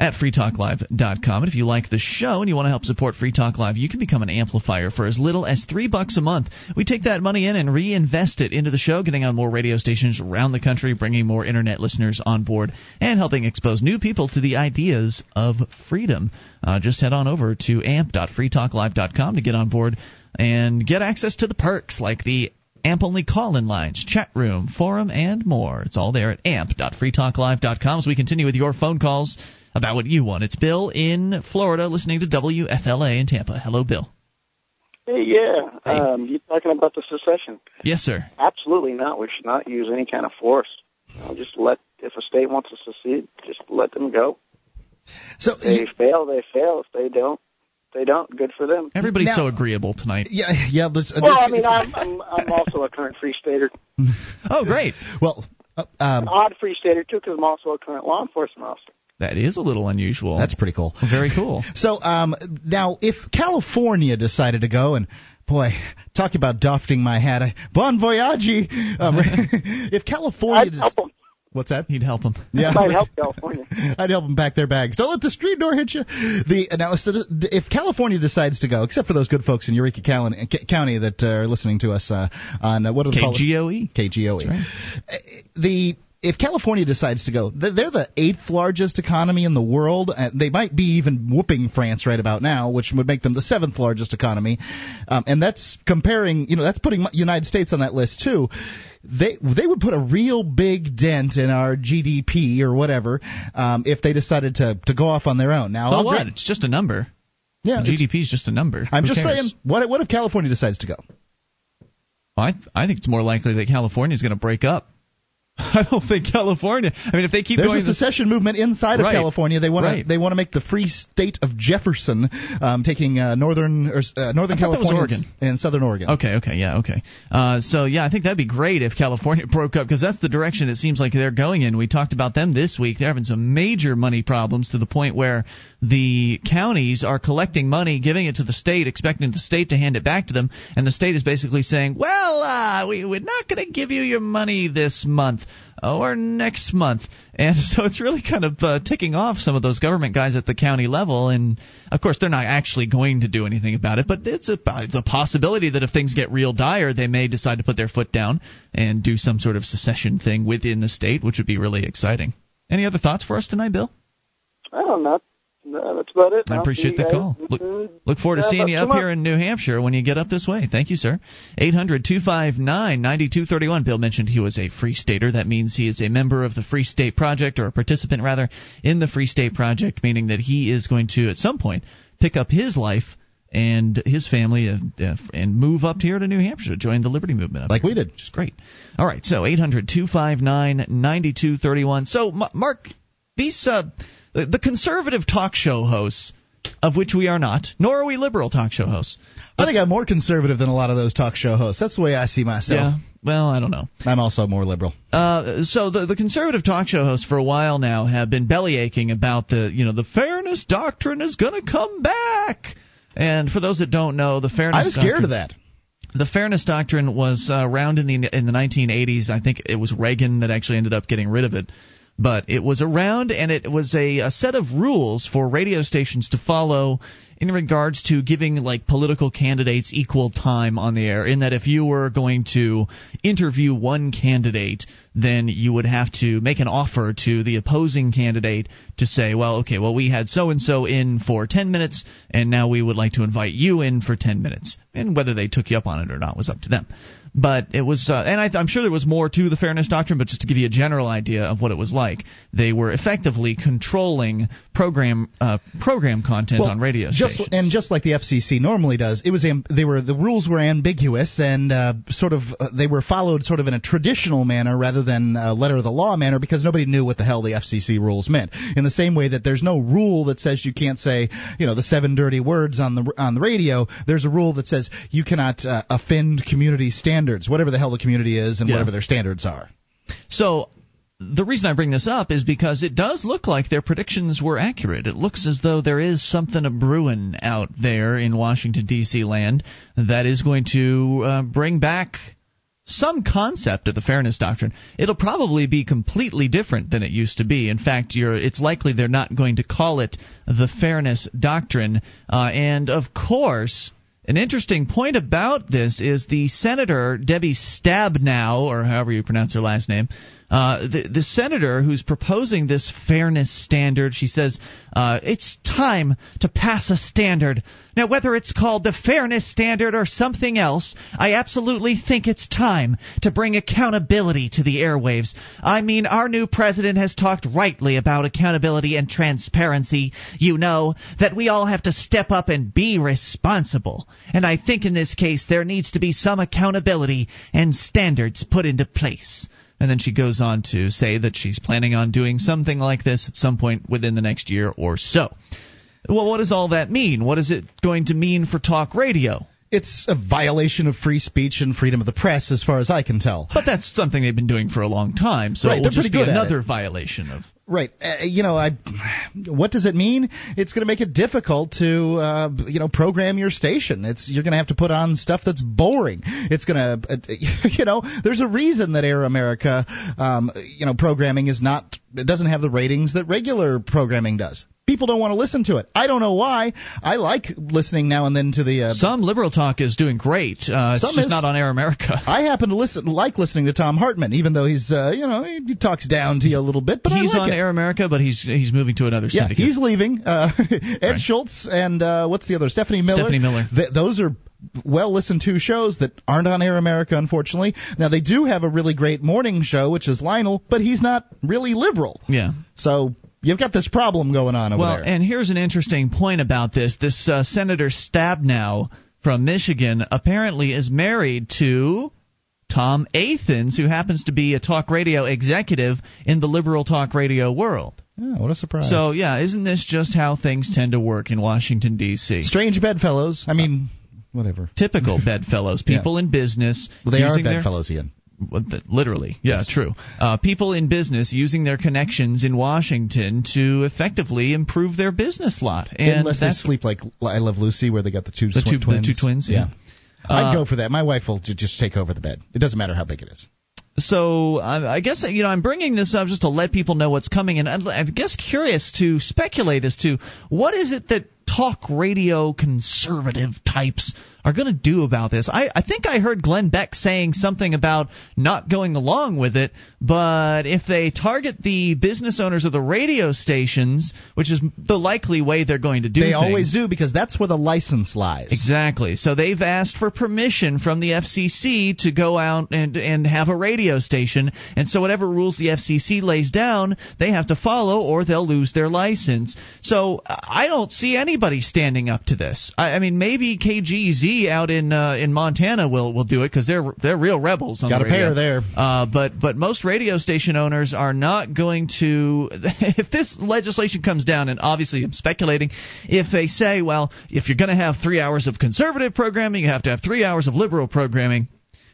at free talk live dot com. And if you like the show and you want to help support Free Talk Live, you can become an amplifier for as little as three bucks a month. We take that money in and reinvest it into the show, getting on more radio stations around the country, bringing more internet listeners on board, and helping expose new people to the ideas of freedom. Uh, just head on over to amp dot free talk live dot com to get on board and get access to the perks like the amp-only call-in lines, chat room, forum, and more. It's all there at amp dot free talk live dot com. As we continue with your phone calls about what you want. It's Bill in Florida listening to W F L A in Tampa. Hello, Bill. Hey, yeah. Hey. Um, you're talking about the secession. Yes, sir. Absolutely not. We should not use any kind of force. You know, just let, if a state wants to secede, just let them go. So if they you, fail, they fail. If they don't, they don't. Good for them. Everybody's now, so agreeable tonight. Yeah, yeah. There's, well, there's, I mean, I'm, I'm, I'm also a current free stater. Oh, great. Well, uh, um, an odd free stater, too, because I'm also a current law enforcement officer. That is a little unusual. That's pretty cool. Very cool. So um, now, if California decided to go, and boy, talk about doffing my hat, I, bon voyage. Um, if California, I'd des- help him. What's that? He'd help them. Yeah, I'd help California. I'd help them pack their bags. Don't let the street door hit you. The now, so if California decides to go, except for those good folks in Eureka County that are listening to us uh, on uh, what are the K G O E? K G O E. That's right. The If California decides to go, they're the eighth largest economy in the world. They might be even whooping France right about now, which would make them the seventh largest economy. Um, and that's comparing, you know, that's putting United States on that list too. They they would put a real big dent in our G D P or whatever um, if they decided to, to go off on their own. Now, so I'll what? Agree. It's just a number. Yeah, G D P is just a number. I'm Who just cares? saying, what what if California decides to go? Well, I I think it's more likely that California is going to break up. I don't think California. I mean, if they keep There's going, there's a secession this, movement inside of right, California. They want right. to. They want to make the free state of Jefferson, um, taking uh, northern or uh, northern California and southern Oregon. Okay, okay, yeah, okay. Uh, so yeah, I think that'd be great if California broke up because that's the direction it seems like they're going in. We talked about them this week. They're having some major money problems to the point where the counties are collecting money, giving it to the state, expecting the state to hand it back to them, and the state is basically saying, "Well, uh, we, we're not going to give you your money this month." Or next month. And so it's really kind of uh, ticking off some of those government guys at the county level. And, of course, they're not actually going to do anything about it. But it's a, it's a possibility that if things get real dire, they may decide to put their foot down and do some sort of secession thing within the state, which would be really exciting. Any other thoughts for us tonight, Bill? I don't know. No, that's about it. I appreciate the call. Look, look forward to yeah, seeing you up here in New Hampshire when you get up this way. Thank you, sir. eight hundred, two five nine, nine two three one. Bill mentioned he was a Free Stater. That means he is a member of the Free State Project, or a participant, rather, in the Free State Project, meaning that he is going to, at some point, pick up his life and his family uh, and move up here to New Hampshire to join the Liberty Movement. Up like here, we did. Which is great. All right, so eight hundred, two five nine, nine two three one. So, M- Mark, these... Uh, The conservative talk show hosts, of which we are not, nor are we liberal talk show hosts. But I think I'm more conservative than a lot of those talk show hosts. That's the way I see myself. Yeah, well, I don't know. I'm also more liberal. Uh, so the, the conservative talk show hosts for a while now have been bellyaching about the, you know, the Fairness Doctrine is going to come back. And for those that don't know, the Fairness Doctrine... I was scared of that. The Fairness Doctrine was uh, around in the in the nineteen eighties. I think it was Reagan that actually ended up getting rid of it. But it was around, and it was a, a set of rules for radio stations to follow in regards to giving, like, political candidates equal time on the air, in that if you were going to interview one candidate, then you would have to make an offer to the opposing candidate to say, well, okay, well, we had so-and-so in for ten minutes, and now we would like to invite you in for ten minutes. And whether they took you up on it or not was up to them. But it was, uh, and I, I'm sure there was more to the Fairness Doctrine, but just to give you a general idea of what it was like, they were effectively controlling program uh, program content well, on radio stations. just, and just like the F C C normally does, it was they were the rules were ambiguous and uh, sort of uh, they were followed sort of in a traditional manner rather than a letter of the law manner because nobody knew what the hell the F C C rules meant. In the same way that there's no rule that says you can't say, you know, the seven dirty words on the on the radio. There's a rule that says you cannot uh, offend community standards, whatever the hell the community is and yeah. whatever their standards are. So. The reason I bring this up is because it does look like their predictions were accurate. It looks as though there is something a brewing out there in Washington, D C land that is going to uh, bring back some concept of the Fairness Doctrine. It'll probably be completely different than it used to be. In fact, you're, it's likely they're not going to call it the Fairness Doctrine. Uh, and, of course... An interesting point about this is the Senator Debbie Stabenow, or however you pronounce her last name, uh, the, the senator who's proposing this fairness standard. She says, uh, it's time to pass a standard. Now, whether it's called the fairness standard or something else, I absolutely think it's time to bring accountability to the airwaves. I mean, our new president has talked rightly about accountability and transparency. You know that we all have to step up and be responsible. And I think in this case there needs to be some accountability and standards put into place. And then she goes on to say that she's planning on doing something like this at some point within the next year or so. Well, what does all that mean? What is it going to mean for talk radio? It's a violation of free speech and freedom of the press, as far as I can tell. But that's something they've been doing for a long time, so right, it will just be another violation of... Right. Uh, you know, I, what does it mean? It's going to make it difficult to, uh, you know, program your station. It's You're going to have to put on stuff that's boring. It's going to, uh, you know, there's a reason that Air America, um, you know, programming is not, it doesn't have the ratings that regular programming does. People don't want to listen to it. I don't know why. I like listening now and then to the... Uh, Some liberal talk is doing great. Uh, it's just is. Not on Air America. I happen to listen, like listening to Tom Hartman, even though he's, uh, you know, he talks down to you a little bit. But he's I like on it. Air America, but he's he's moving to another syndicate. Yeah, he's leaving. Uh, Ed right. Schultz and uh, what's the other? Stephanie Miller. Stephanie Miller. Th- those are... well listened to shows that aren't on Air America, unfortunately. Now they do have a really great morning show, which is Lionel, but he's not really liberal. Yeah. So you've got this problem going on over well, there. Well, and here's an interesting point about this. This uh, Senator Stabenow from Michigan apparently is married to Tom Athens, who happens to be a talk radio executive in the liberal talk radio world. Yeah, what a surprise. So yeah, isn't this just how things tend to work in Washington, D C? Strange bedfellows. I mean... Uh, Whatever. Typical bedfellows. People yeah. in business. Well, they are bedfellows, Ian. Literally. Yeah, yes. True. Uh, people in business using their connections in Washington to effectively improve their business lot. And Unless they sleep like I Love Lucy where they got the two, the two twins. The two twins, yeah. yeah. Uh, I'd go for that. My wife will just take over the bed. It doesn't matter how big it is. So I guess, you know, I'm bringing this up just to let people know what's coming. And I'm, I guess, curious to speculate as to what is it that talk radio conservative types are going to do about this. I, I think I heard Glenn Beck saying something about not going along with it, but if they target the business owners of the radio stations, which is the likely way they're going to do things. They always do, because that's where the license lies. Exactly. So they've asked for permission from the F C C to go out and, and have a radio station, and so whatever rules the F C C lays down, they have to follow or they'll lose their license. So I don't see anybody standing up to this. I, I mean, maybe K G Z out in uh, in Montana will will do it because they're they're real rebels on the radio. Got a pair there. Uh, but but most radio station owners are not going to. If this legislation comes down, and obviously I'm speculating, if they say, well, if you're going to have three hours of conservative programming, you have to have three hours of liberal programming.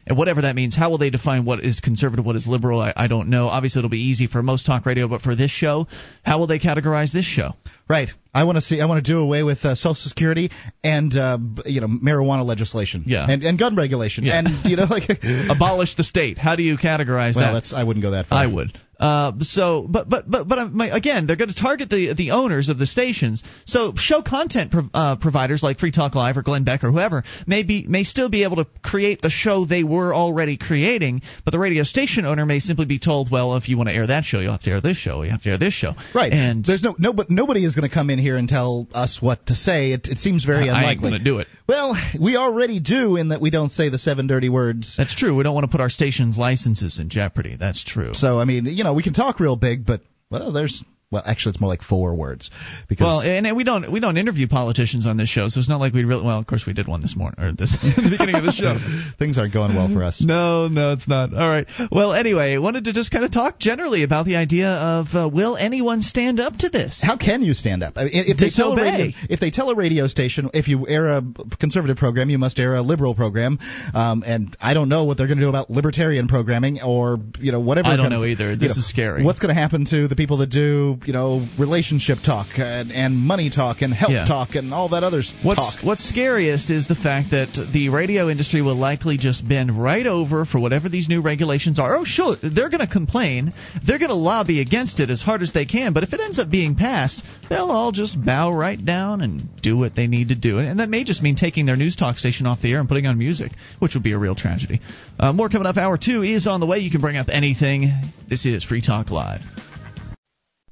And whatever that means, how will they define what is conservative, what is liberal? I, I don't know. Obviously, it'll be easy for most talk radio, but for this show, how will they categorize this show? Right. I want to see. I want to do away with uh, Social Security and uh, you know marijuana legislation. Yeah. And, and gun regulation. Yeah. And you know like abolish the state. How do you categorize well, that? That's, I wouldn't go that far. I would. Uh, so, but but but but my, again, they're going to target the the owners of the stations. So, show content pro- uh, providers like Free Talk Live or Glenn Beck or whoever may be may still be able to create the show they were already creating. But the radio station owner may simply be told, well, if you want to air that show, you'll have to air this show. You have to air this show. Right. And there's no no but nobody is going to come in here and tell us what to say. It, it seems very I, unlikely. I ain't going to do it. Well, we already do in that we don't say the seven dirty words. That's true. We don't want to put our station's licenses in jeopardy. That's true. So, I mean, you know. You know, we can talk real big, but well, there's Well, actually, it's more like four words. Because well, and, and we don't we don't interview politicians on this show, so it's not like we really. Well, of course, we did one this morning or this at the beginning of the show. Things aren't going well for us. No, no, it's not. All right. Well, anyway, I wanted to just kind of talk generally about the idea of uh, will anyone stand up to this? How can you stand up? I mean, if they tell a radio, if they tell a radio station, if you air a conservative program, you must air a liberal program. Um, and I don't know what they're going to do about libertarian programming or you know whatever. I don't know either. This is scary. What's going to happen to the people that do? You know, relationship talk and, and money talk and health yeah. talk and all that other what's, talk. What's scariest is the fact that the radio industry will likely just bend right over for whatever these new regulations are. Oh, sure, they're going to complain. They're going to lobby against it as hard as they can. But if it ends up being passed, they'll all just bow right down and do what they need to do. And that may just mean taking their news talk station off the air and putting on music, which would be a real tragedy. Uh, more coming up. Hour two is on the way. You can bring up anything. This is Free Talk Live.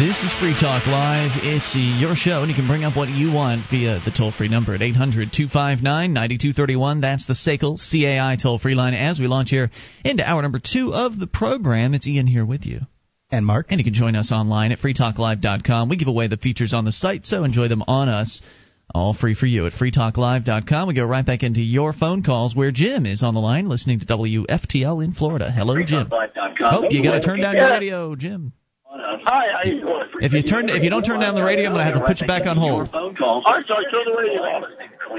This is Free Talk Live. It's your show, and you can bring up what you want via the toll-free number at eight hundred two five nine nine two three one. That's the Sakel C A I toll-free line. As we launch here into hour number two of the program, it's Ian here with you. And Mark. And you can join us online at free talk live dot com. We give away the features on the site, so enjoy them on us. All free for you at free talk live dot com. We go right back into your phone calls where Jim is on the line listening to W F T L in Florida. Hello, Jim. Oh, you got to turn down your radio, Jim. Hi, I if you turn, if you don't turn down the radio, I'm gonna have to put you back on hold. I'm sorry, turn the radio off.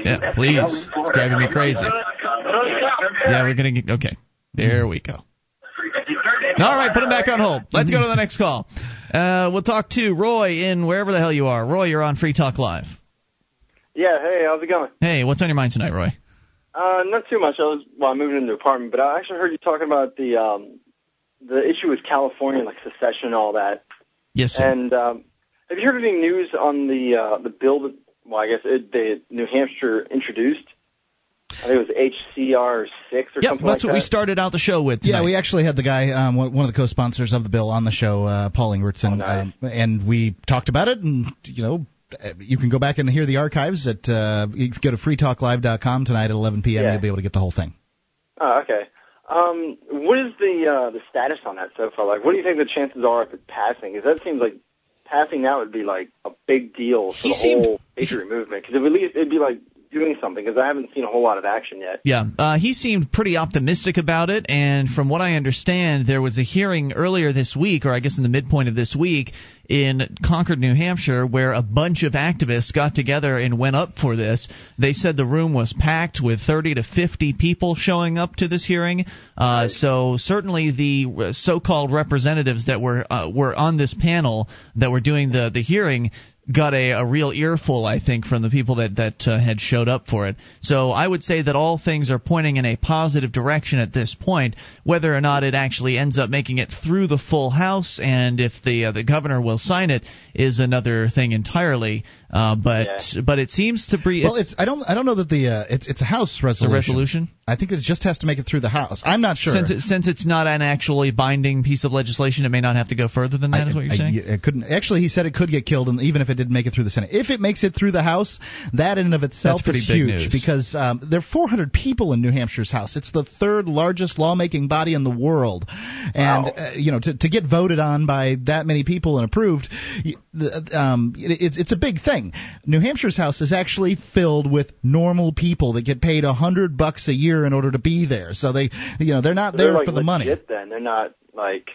Yeah, please. It's driving me crazy. Yeah, we're gonna get okay. There we go. All right, put him back on hold. Let's go to the next call. Uh, we'll talk to Roy in wherever the hell you are. Roy, you're on Free Talk Live. Yeah. Hey, how's it going? Hey, what's on your mind tonight, Roy? Uh, not too much. I was well, I'm moving into an apartment, but I actually heard you talking about the um. The issue is California, like secession and all that. Yes, sir. And um, have you heard any news on the uh, the bill that, well, I guess it, the New Hampshire introduced? I think it was H C R six or yep, something like that. Yeah, that's what we started out the show with tonight. Yeah, we actually had the guy, um, one of the co-sponsors of the bill on the show, uh, Paul Ingbretson, oh, nice. uh, and we talked about it and, you know, you can go back and hear the archives. At uh, you can go to free talk live dot com tonight at eleven p.m. Yeah. You'll be able to get the whole thing. Oh, okay. Um, what is the uh, the status on that so far? Like, what do you think the chances are of it passing? Because that seems like passing now would be like a big deal for he the seemed, whole patriot movement. Because at least it'd be like doing something. Because I haven't seen a whole lot of action yet. Yeah, uh, he seemed pretty optimistic about it. And from what I understand, there was a hearing earlier this week, or I guess in the midpoint of this week, in Concord, New Hampshire, where a bunch of activists got together and went up for this. They said the room was packed with thirty to fifty people showing up to this hearing. Uh, so certainly the so-called representatives that were uh, were on this panel that were doing the, the hearing got a, a real earful, I think, from the people that, that uh, had showed up for it. So I would say that all things are pointing in a positive direction at this point. Whether or not it actually ends up making it through the full House and if the uh, the governor will sign it is another thing entirely. Uh, but yeah. but it seems to be. It's, well, it's I don't I don't know that the uh, it's it's a House resolution. A resolution. I think it just has to make it through the House. I'm not sure. Since it, since it's not an actually binding piece of legislation, it may not have to go further than that. I, is what you're I, saying? It couldn't. Actually, he said it could get killed, and even if it didn't make it through the Senate, if it makes it through the House, that in and of itself That's is huge news. Because um, there are four hundred people in New Hampshire's House. It's the third largest lawmaking body in the world, and wow. uh, you know to to get voted on by that many people and approved, um, it, it's it's a big thing. New Hampshire's House is actually filled with normal people that get paid a hundred bucks a year in order to be there. So they, you know, they're not so they're there like for the legit money. Then they're not like,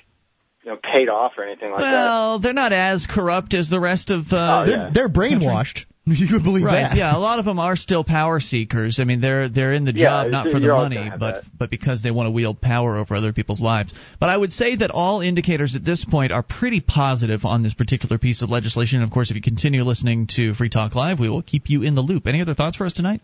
you know, paid off or anything like well, that. Well, they're not as corrupt as the rest of. Uh, oh, they're, yeah. they're brainwashed. You would believe right. that. Yeah, a lot of them are still power seekers. I mean, they're they're in the job yeah, not for the money, but, but because they want to wield power over other people's lives. But I would say that all indicators at this point are pretty positive on this particular piece of legislation. And of course, if you continue listening to Free Talk Live, we will keep you in the loop. Any other thoughts for us tonight?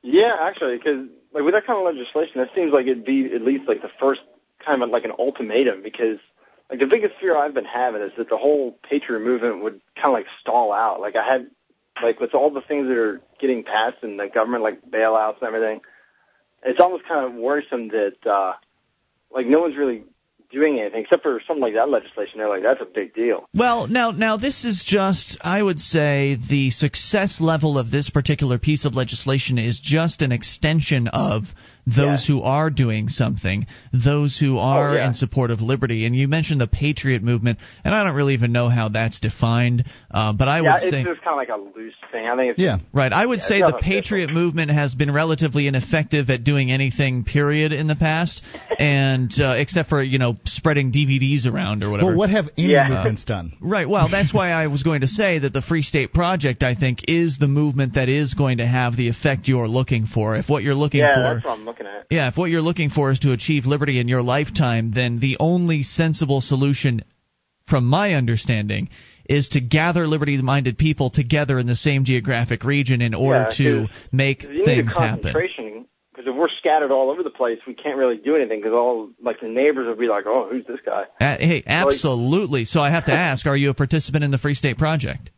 Yeah, actually, because like, with that kind of legislation, that seems like it'd be at least like the first kind of like an ultimatum because – like the biggest fear I've been having is that the whole patriot movement would kind of like stall out. Like I had – like, with all the things that are getting passed and the government, like, bailouts and everything, it's almost kind of worrisome that, uh, like, no one's really doing anything except for something like that legislation. They're like, that's a big deal. Well, now, now this is just, I would say, the success level of this particular piece of legislation is just an extension of those yeah. who are doing something, those who are oh, yeah. in support of liberty. And you mentioned the Patriot movement, and I don't really even know how that's defined, uh, but I yeah, would say... Yeah, it's just kind of like a loose thing. I think it's... Yeah, right. I would yeah, say the Patriot official. movement has been relatively ineffective at doing anything, period, in the past, and uh, except for, you know, spreading D V Ds around or whatever. Well, what have any yeah. movements done? Right. Well, that's why I was going to say that the Free State Project, I think, is the movement that is going to have the effect you're looking for. If what you're looking yeah, for... That's what I'm looking at. Yeah, if what you're looking for is to achieve liberty in your lifetime, then the only sensible solution, from my understanding, is to gather liberty-minded people together in the same geographic region in order yeah, to make you things need a concentration. happen. Because if we're scattered all over the place, we can't really do anything because all, like, the neighbors will be like, oh, who's this guy? Uh, hey, absolutely. So I have to ask, are you a participant in the Free State Project?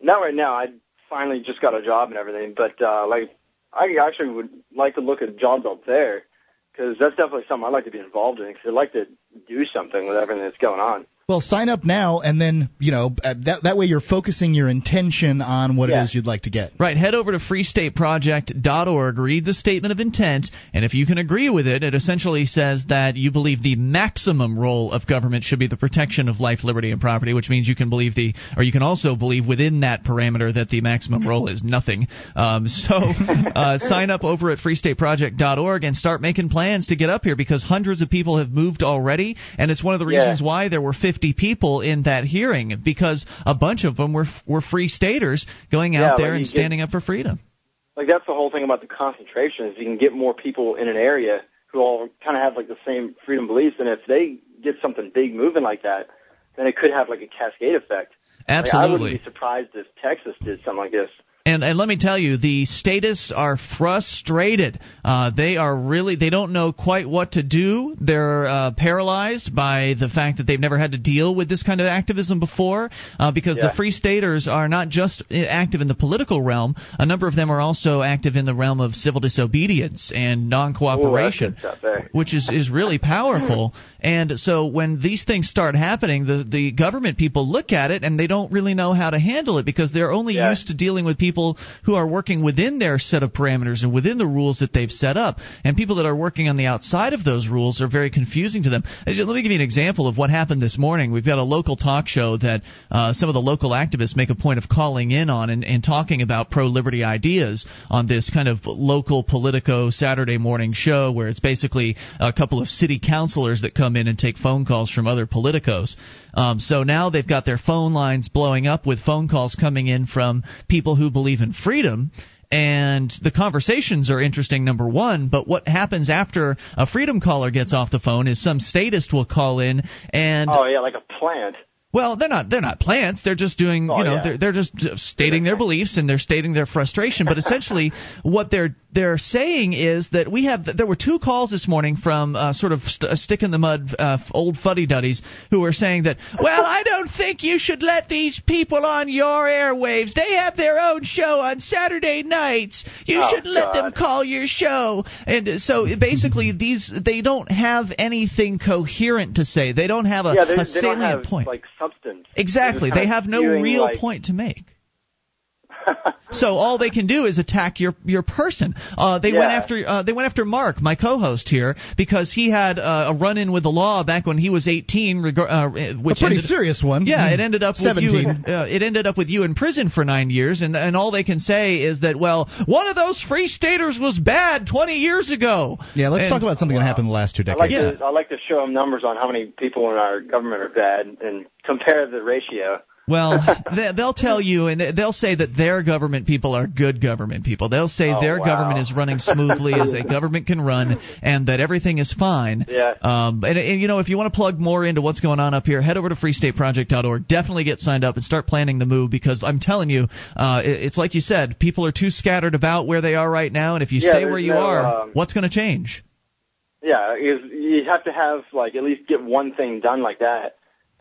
Not right now. I finally just got a job and everything. But, uh, like, I actually would like to look at jobs up there because that's definitely something I'd like to be involved in because I'd like to do something with everything that's going on. Well, sign up now, and then, you know, that that way you're focusing your intention on what yeah. it is you'd like to get. Right. Head over to free state project dot org, read the statement of intent, and if you can agree with it, it essentially says that you believe the maximum role of government should be the protection of life, liberty, and property, which means you can believe the, or you can also believe within that parameter that the maximum role is nothing. Um, so uh, sign up over at free state project dot org and start making plans to get up here because hundreds of people have moved already, and it's one of the reasons yeah. why there were fifty people in that hearing because a bunch of them were were free staters going out yeah, there like and standing get, up for freedom. Like that's the whole thing about the concentration is you can get more people in an area who all kind of have like the same freedom beliefs, and if they get something big moving like that, then it could have like a cascade effect. Absolutely, like, I wouldn't be surprised if Texas did something like this. And, and let me tell you, the statists are frustrated. Uh, they are really – they don't know quite what to do. They're uh, paralyzed by the fact that they've never had to deal with this kind of activism before uh, because yeah. the free staters are not just active in the political realm. A number of them are also active in the realm of civil disobedience and non-cooperation, Ooh, which is, is really powerful. And so when these things start happening, the, the government people look at it and they don't really know how to handle it because they're only yeah. used to dealing with people. People who are working within their set of parameters and within the rules that they've set up, and people that are working on the outside of those rules are very confusing to them. Let me give you an example of what happened this morning. We've got a local talk show that uh, some of the local activists make a point of calling in on and, and talking about pro-liberty ideas on this kind of local Politico Saturday morning show where it's basically a couple of city councilors that come in and take phone calls from other politicos. Um, so now they've got their phone lines blowing up with phone calls coming in from people who believe believe in freedom, and the conversations are interesting, number one, but what happens after a freedom caller gets off the phone is some statist will call in and oh yeah like a plant. Well, they're not they're not plants. They're just doing, oh, you know, yeah. they're they're just stating their beliefs and they're stating their frustration. But essentially what they're they're saying is that we have there were two calls this morning from uh, sort of st- stick in the mud uh, old fuddy-duddies who were saying that, well, I don't think you should let these people on your airwaves. They have their own show on Saturday nights. You oh, shouldn't God. let them call your show. And so basically these they don't have anything coherent to say. They don't have a, yeah, they, a salient they don't have, point. Like, substance. Exactly. They have no real like... point to make. So all they can do is attack your your person. Uh, they yeah. went after uh, they went after Mark, my co-host here, because he had uh, a run-in with the law back when he was eighteen. Reg- uh, which a pretty ended, serious one. Yeah, it ended up seventeen. With you. In, uh, it ended up with you in prison for nine years, and and all they can say is that well, one of those free staters was bad twenty years ago. Yeah, let's and, talk about something wow. that happened in the last two decades. I like, yeah. to, I like to show them numbers on how many people in our government are bad and compare the ratio. Well, they'll tell you, and they'll say that their government people are good government people. They'll say oh, their wow. government is running smoothly as a government can run, and that everything is fine. Yeah. Um. And, and you know, if you want to plug more into what's going on up here, head over to free state project dot org. Definitely get signed up and start planning the move because I'm telling you, uh, it, it's like you said, people are too scattered about where they are right now, and if you yeah, stay where you no, are, um, what's going to change? Yeah, you have to have like at least get one thing done like that.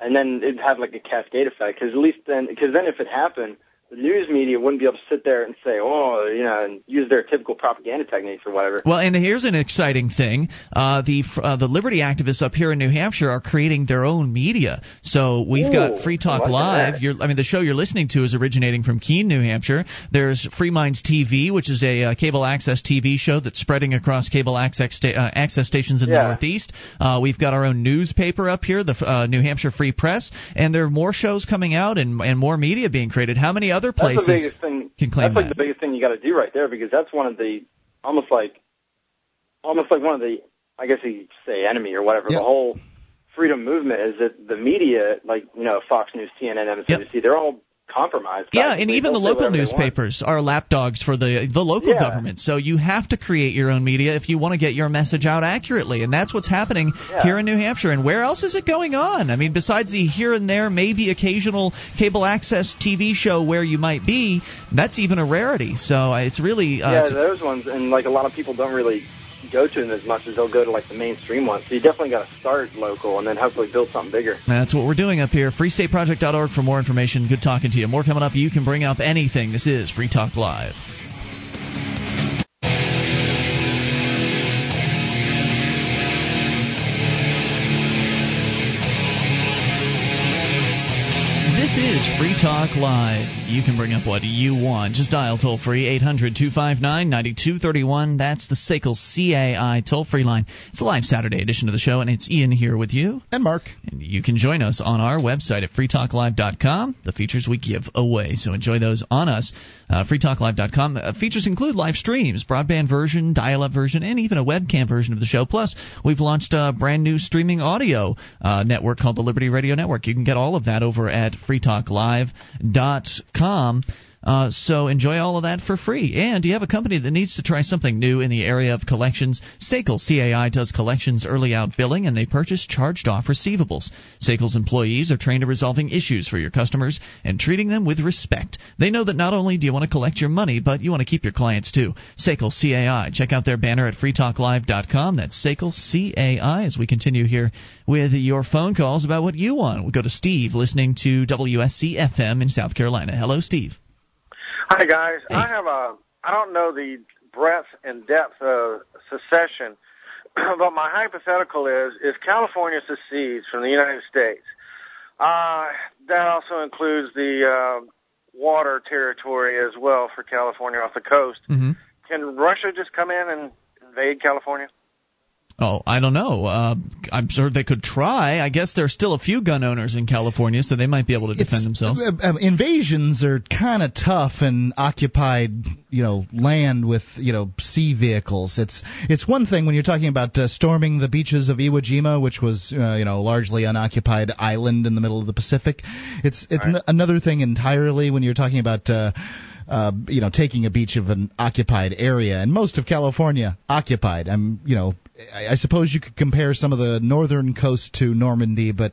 And then it'd have like a cascade effect, because at least then, because then if it happened, the news media wouldn't be able to sit there and say, oh, you know, and use their typical propaganda techniques or whatever. Well, and here's an exciting thing. Uh, the uh, the liberty activists up here in New Hampshire are creating their own media. So we've Ooh, got Free Talk Live. You're, I mean, the show you're listening to is originating from Keene, New Hampshire. There's Free Minds T V, which is a uh, cable access T V show that's spreading across cable access, sta- uh, access stations in yeah. the Northeast. Uh, we've got our own newspaper up here, the uh, New Hampshire Free Press. And there are more shows coming out and, and more media being created. How many other Other places that's the biggest thing, can claim that's like that. The biggest thing you got to do right there, because that's one of the almost like almost like one of the, I guess you say, enemy or whatever. Yep. The whole freedom movement is that the media, like, you know, Fox News, T N N, M S N B C, yep. they're all compromised. Yeah, and even the local newspapers are lapdogs for the the local yeah. government. So you have to create your own media if you want to get your message out accurately, and that's what's happening yeah. here in New Hampshire. And where else is it going on? I mean, besides the here and there, maybe occasional cable access T V show where you might be, that's even a rarity. So it's really uh, yeah, it's, those ones, and like a lot of people don't really go to them as much as they'll go to like the mainstream ones. So you definitely got to start local and then hopefully build something bigger. That's what we're doing up here. free state project dot org for more information. Good talking to you. More coming up. You can bring up anything. This is Free Talk Live. This is Free Talk Live. You can bring up what you want. Just dial toll-free, eight hundred two five nine nine two three one. That's the Sakel C A I toll-free line. It's a live Saturday edition of the show, and it's Ian here with you. And Mark. And you can join us on our website at free talk live dot com, the features we give away. So enjoy those on us, uh, free talk live dot com. Uh, features include live streams, broadband version, dial-up version, and even a webcam version of the show. Plus, we've launched a brand-new streaming audio uh, network called the Liberty Radio Network. You can get all of that over at free talk live dot com. Uh, so enjoy all of that for free. And you have a company that needs to try something new in the area of collections. Sakel C A I does collections early out billing, and they purchase charged-off receivables. Sakel's employees are trained in resolving issues for your customers and treating them with respect. They know that not only do you want to collect your money, but you want to keep your clients too. Sakel C A I. Check out their banner at free talk live dot com. That's Sakel C A I. As we continue here with your phone calls about what you want, we'll go to Steve listening to W S C F M in South Carolina. Hello, Steve. Hi, guys. I have a, I don't know the breadth and depth of secession, but my hypothetical is, if California secedes from the United States, uh, that also includes the uh, water territory as well for California off the coast. Mm-hmm. Can Russia just come in and invade California? Oh, I don't know. Uh, I'm sure they could try. I guess there's still a few gun owners in California, so they might be able to defend it's, themselves. Uh, uh, invasions are kind of tough in occupied, you know, land with, you know, sea vehicles. It's it's one thing when you're talking about uh, storming the beaches of Iwo Jima, which was, uh, you know, largely unoccupied island in the middle of the Pacific. It's it's right. n- another thing entirely when you're talking about Uh, Uh, you know, taking a beach of an occupied area, and most of California occupied. I'm, you know, I, I suppose you could compare some of the northern coast to Normandy, but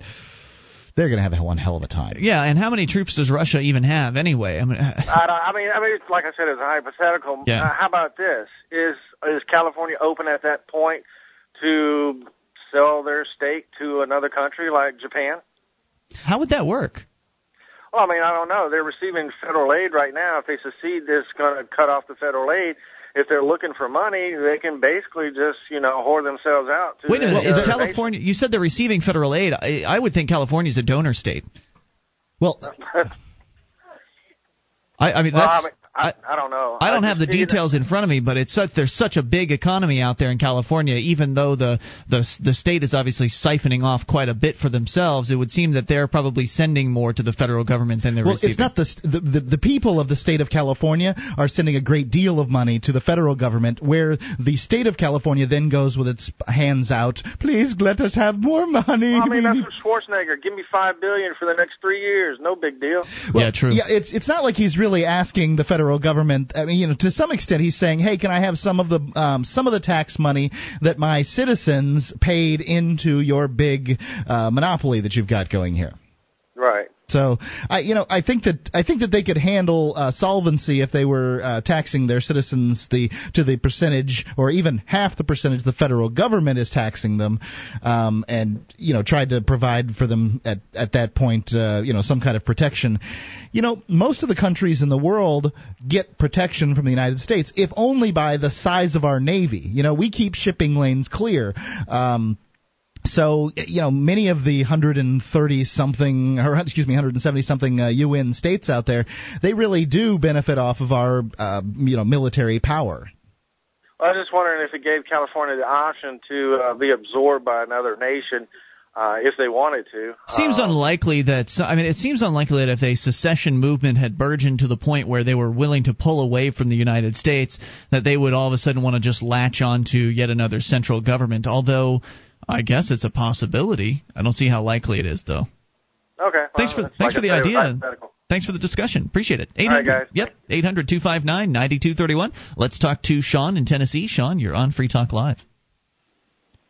they're going to have one hell of a time. Yeah, and how many troops does Russia even have anyway? I mean, I, I mean, I mean, like I said, it's a hypothetical. Yeah. Uh, how about this? Is is California open at that point to sell their stake to another country like Japan? How would that work? Well, I mean, I don't know. They're receiving federal aid right now. If they secede, they're going to cut off the federal aid. If they're looking for money, they can basically just, you know, whore themselves out. To Wait a minute. Is California – you said they're receiving federal aid. I, I would think California's a donor state. Well, I, I mean, well, that's I mean, – I, I don't know. I don't I have the details in front of me, but it's such, there's such a big economy out there in California, even though the, the the state is obviously siphoning off quite a bit for themselves. It would seem that they're probably sending more to the federal government than they're well, receiving. Well, it's not the, the, the people of the state of California are sending a great deal of money to the federal government, where the state of California then goes with its hands out, please let us have more money. Well, I mean, that's from Schwarzenegger. Give me five billion dollars for the next three years. No big deal. Well, yeah, true. Yeah, it's, it's not like he's really asking the federal government. I mean, you know, to some extent, he's saying, "Hey, can I have some of the um, some of the tax money that my citizens paid into your big uh, monopoly that you've got going here?" Right. So I, you know, I think that I think that they could handle uh, solvency if they were uh, taxing their citizens the to the percentage or even half the percentage the federal government is taxing them, um, and you know, tried to provide for them at at that point, uh, you know, some kind of protection. You know, most of the countries in the world get protection from the United States, if only by the size of our navy. You know, we keep shipping lanes clear. Um, So, you know, many of the one hundred thirty-something, or excuse me, one hundred seventy-something uh, U N states out there, they really do benefit off of our, uh, you know, military power. Well, I was just wondering if it gave California the option to uh, be absorbed by another nation uh, if they wanted to. Seems uh, unlikely that, I mean, it seems unlikely that if a secession movement had burgeoned to the point where they were willing to pull away from the United States, that they would all of a sudden want to just latch onto yet another central government, although I guess it's a possibility. I don't see how likely it is, though. Okay. Well, thanks for thanks like for the idea. Thanks for the discussion. Appreciate it. All right, guys. Yep. eight hundred two five nine nine two three one. Let's talk to Sean in Tennessee. Sean, you're on Free Talk Live.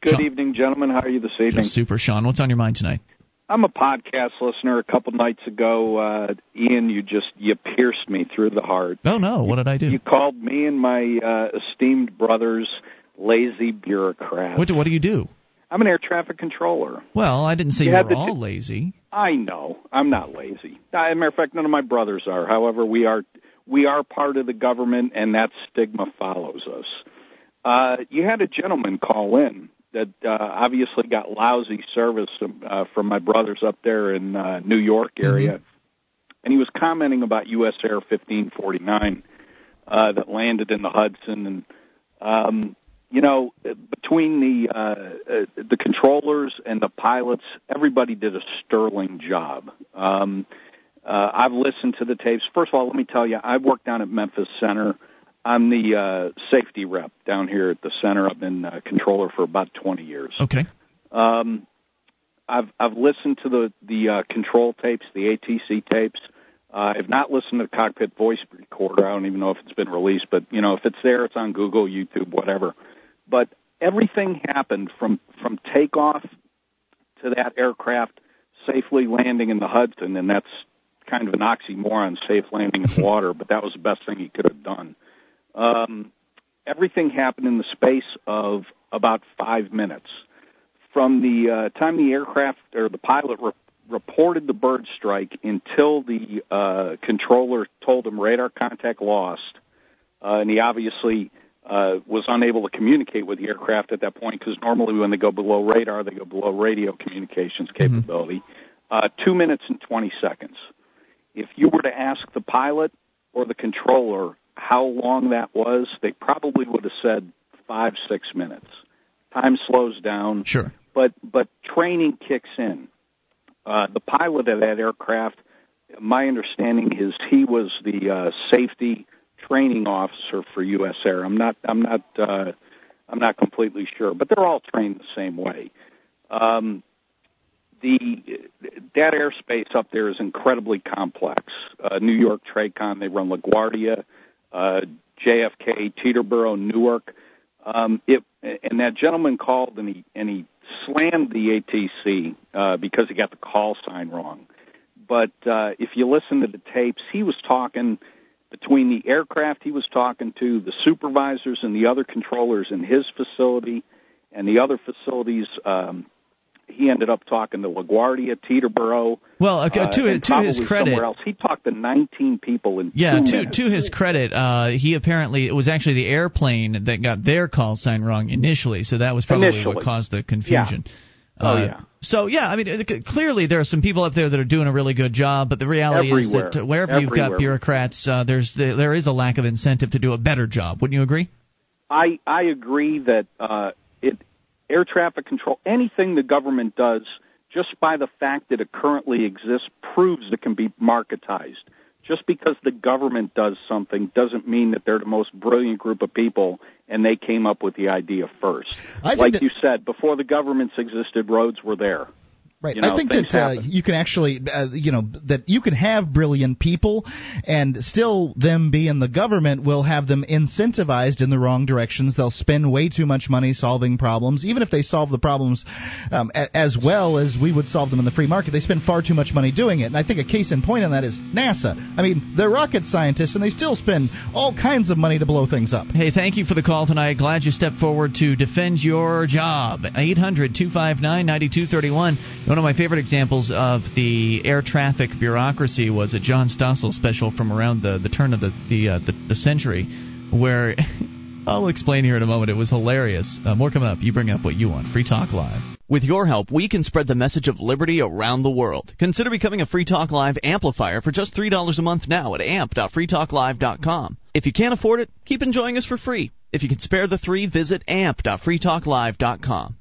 Good Sean. Evening, gentlemen. How are you this evening? Just super, Sean. What's on your mind tonight? I'm a podcast listener. A couple nights ago, uh, Ian, you just you pierced me through the heart. Oh no! What did I do? You called me and my uh, esteemed brothers lazy bureaucrats. What do, what do you do? I'm an air traffic controller. Well, I didn't say you, you were all lazy. I know. I'm not lazy. As a matter of fact, none of my brothers are. However, we are we are part of the government, and that stigma follows us. Uh, you had a gentleman call in that uh, obviously got lousy service uh, from my brothers up there in uh, New York area, mm-hmm. and he was commenting about U S Air fifteen forty-nine uh, that landed in the Hudson, and um you know, between the uh, uh, the controllers and the pilots, everybody did a sterling job. Um, uh, I've listened to the tapes. First of all, let me tell you, I work down at Memphis Center. I'm the uh, safety rep down here at the center. I've been a controller for about twenty years. Okay. Um, I've I've listened to the the uh, control tapes, the A T C tapes. Uh, I've not listened to the cockpit voice recorder. I don't even know if it's been released, but you know, if it's there, it's on Google, YouTube, whatever. But everything happened from, from takeoff to that aircraft safely landing in the Hudson, and that's kind of an oxymoron, safe landing in water, but that was the best thing he could have done. Um, everything happened in the space of about five minutes. From the uh, time the aircraft or the pilot re- reported the bird strike until the uh, controller told him radar contact lost, uh, and he obviously Uh, was unable to communicate with the aircraft at that point because normally when they go below radar, they go below radio communications capability. Mm-hmm. Uh, two minutes and twenty seconds. If you were to ask the pilot or the controller how long that was, they probably would have said five, six minutes. Time slows down. Sure. But, but training kicks in. Uh, the pilot of that aircraft, my understanding is he was the uh, safety training officer for U S Air. I'm not. I'm not. Uh, I'm not completely sure, but they're all trained the same way. Um, the that airspace up there is incredibly complex. Uh, New York TRACON. They run LaGuardia, uh, J F K, Teterboro, Newark. Um, it and that gentleman called and he and he slammed the A T C uh, because he got the call sign wrong. But uh, if you listen to the tapes, he was talking between the aircraft he was talking to, the supervisors and the other controllers in his facility and the other facilities, um, he ended up talking to LaGuardia, Teterboro. Well, okay, to, uh, to his credit, somewhere else. He talked to nineteen people in yeah, two Yeah, to, to his credit, uh, he apparently, it was actually the airplane that got their call sign wrong initially, so that was probably initially. what caused the confusion. Yeah. Uh, oh, yeah. So, yeah, I mean, clearly there are some people up there that are doing a really good job, but the reality Everywhere. is that wherever Everywhere. you've got bureaucrats, uh, there's the, there is a lack of incentive to do a better job. Wouldn't you agree? I, I agree that uh, it, air traffic control, anything the government does, just by the fact that it currently exists, proves it can be marketized. Just because the government does something doesn't mean that they're the most brilliant group of people and they came up with the idea first. Like that, you said, before the governments existed, roads were there. Right. You know, I think that uh, you can actually, uh, you know, that you can have brilliant people and still them be in the government will have them incentivized in the wrong directions. They'll spend way too much money solving problems, even if they solve the problems um, a- as well as we would solve them in the free market. They spend far too much money doing it. And I think a case in point on that is NASA. I mean, they're rocket scientists and they still spend all kinds of money to blow things up. Hey, thank you for the call tonight. Glad you stepped forward to defend your job. eight hundred two five nine nine two three one. One of my favorite examples of the air traffic bureaucracy was a John Stossel special from around the, the turn of the the, uh, the the century, where I'll explain here in a moment. It was hilarious. Uh, more coming up. You bring up what you want. Free Talk Live. With your help, we can spread the message of liberty around the world. Consider becoming a Free Talk Live amplifier for just three dollars a month now at amp dot free talk live dot com. If you can't afford it, keep enjoying us for free. If you can spare the three, visit amp dot free talk live dot com.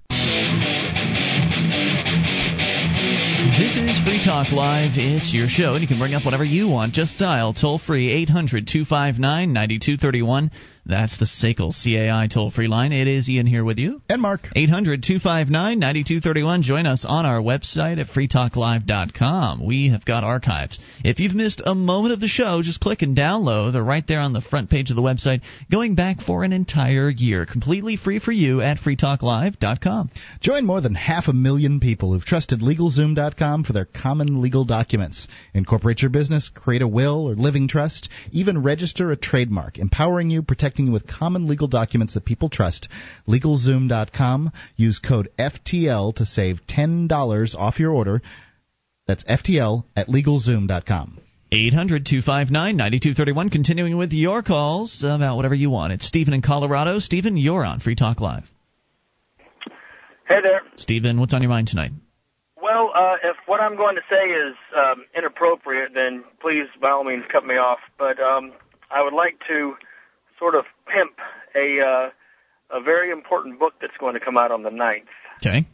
This is Free Talk Live. It's your show, and you can bring up whatever you want. Just dial toll-free eight hundred two five nine nine two three one. That's the Sakel C A I toll-free line. It is Ian here with you. And Mark. eight hundred two five nine nine two three one. Join us on our website at free talk live dot com. We have got archives. If you've missed a moment of the show, just click and download. They're right there on the front page of the website, going back for an entire year. Completely free for you at free talk live dot com. Join more than half a million people who've trusted legal zoom dot com for their common legal documents. Incorporate your business, create a will or living trust, even register a trademark, empowering you, protecting with common legal documents that people trust. legal zoom dot com. Use code F T L to save ten dollars off your order. That's F T L at legal zoom dot com. eight hundred two five nine nine two three one. Continuing with your calls about whatever you want. It's Stephen in Colorado. Stephen, you're on Free Talk Live. Hey there. Stephen, what's on your mind tonight? Well, uh, if what I'm going to say is um, inappropriate, then please, by all means, cut me off. But um, I would like to sort of pimp a uh, a very important book that's going to come out on the ninth. Okay.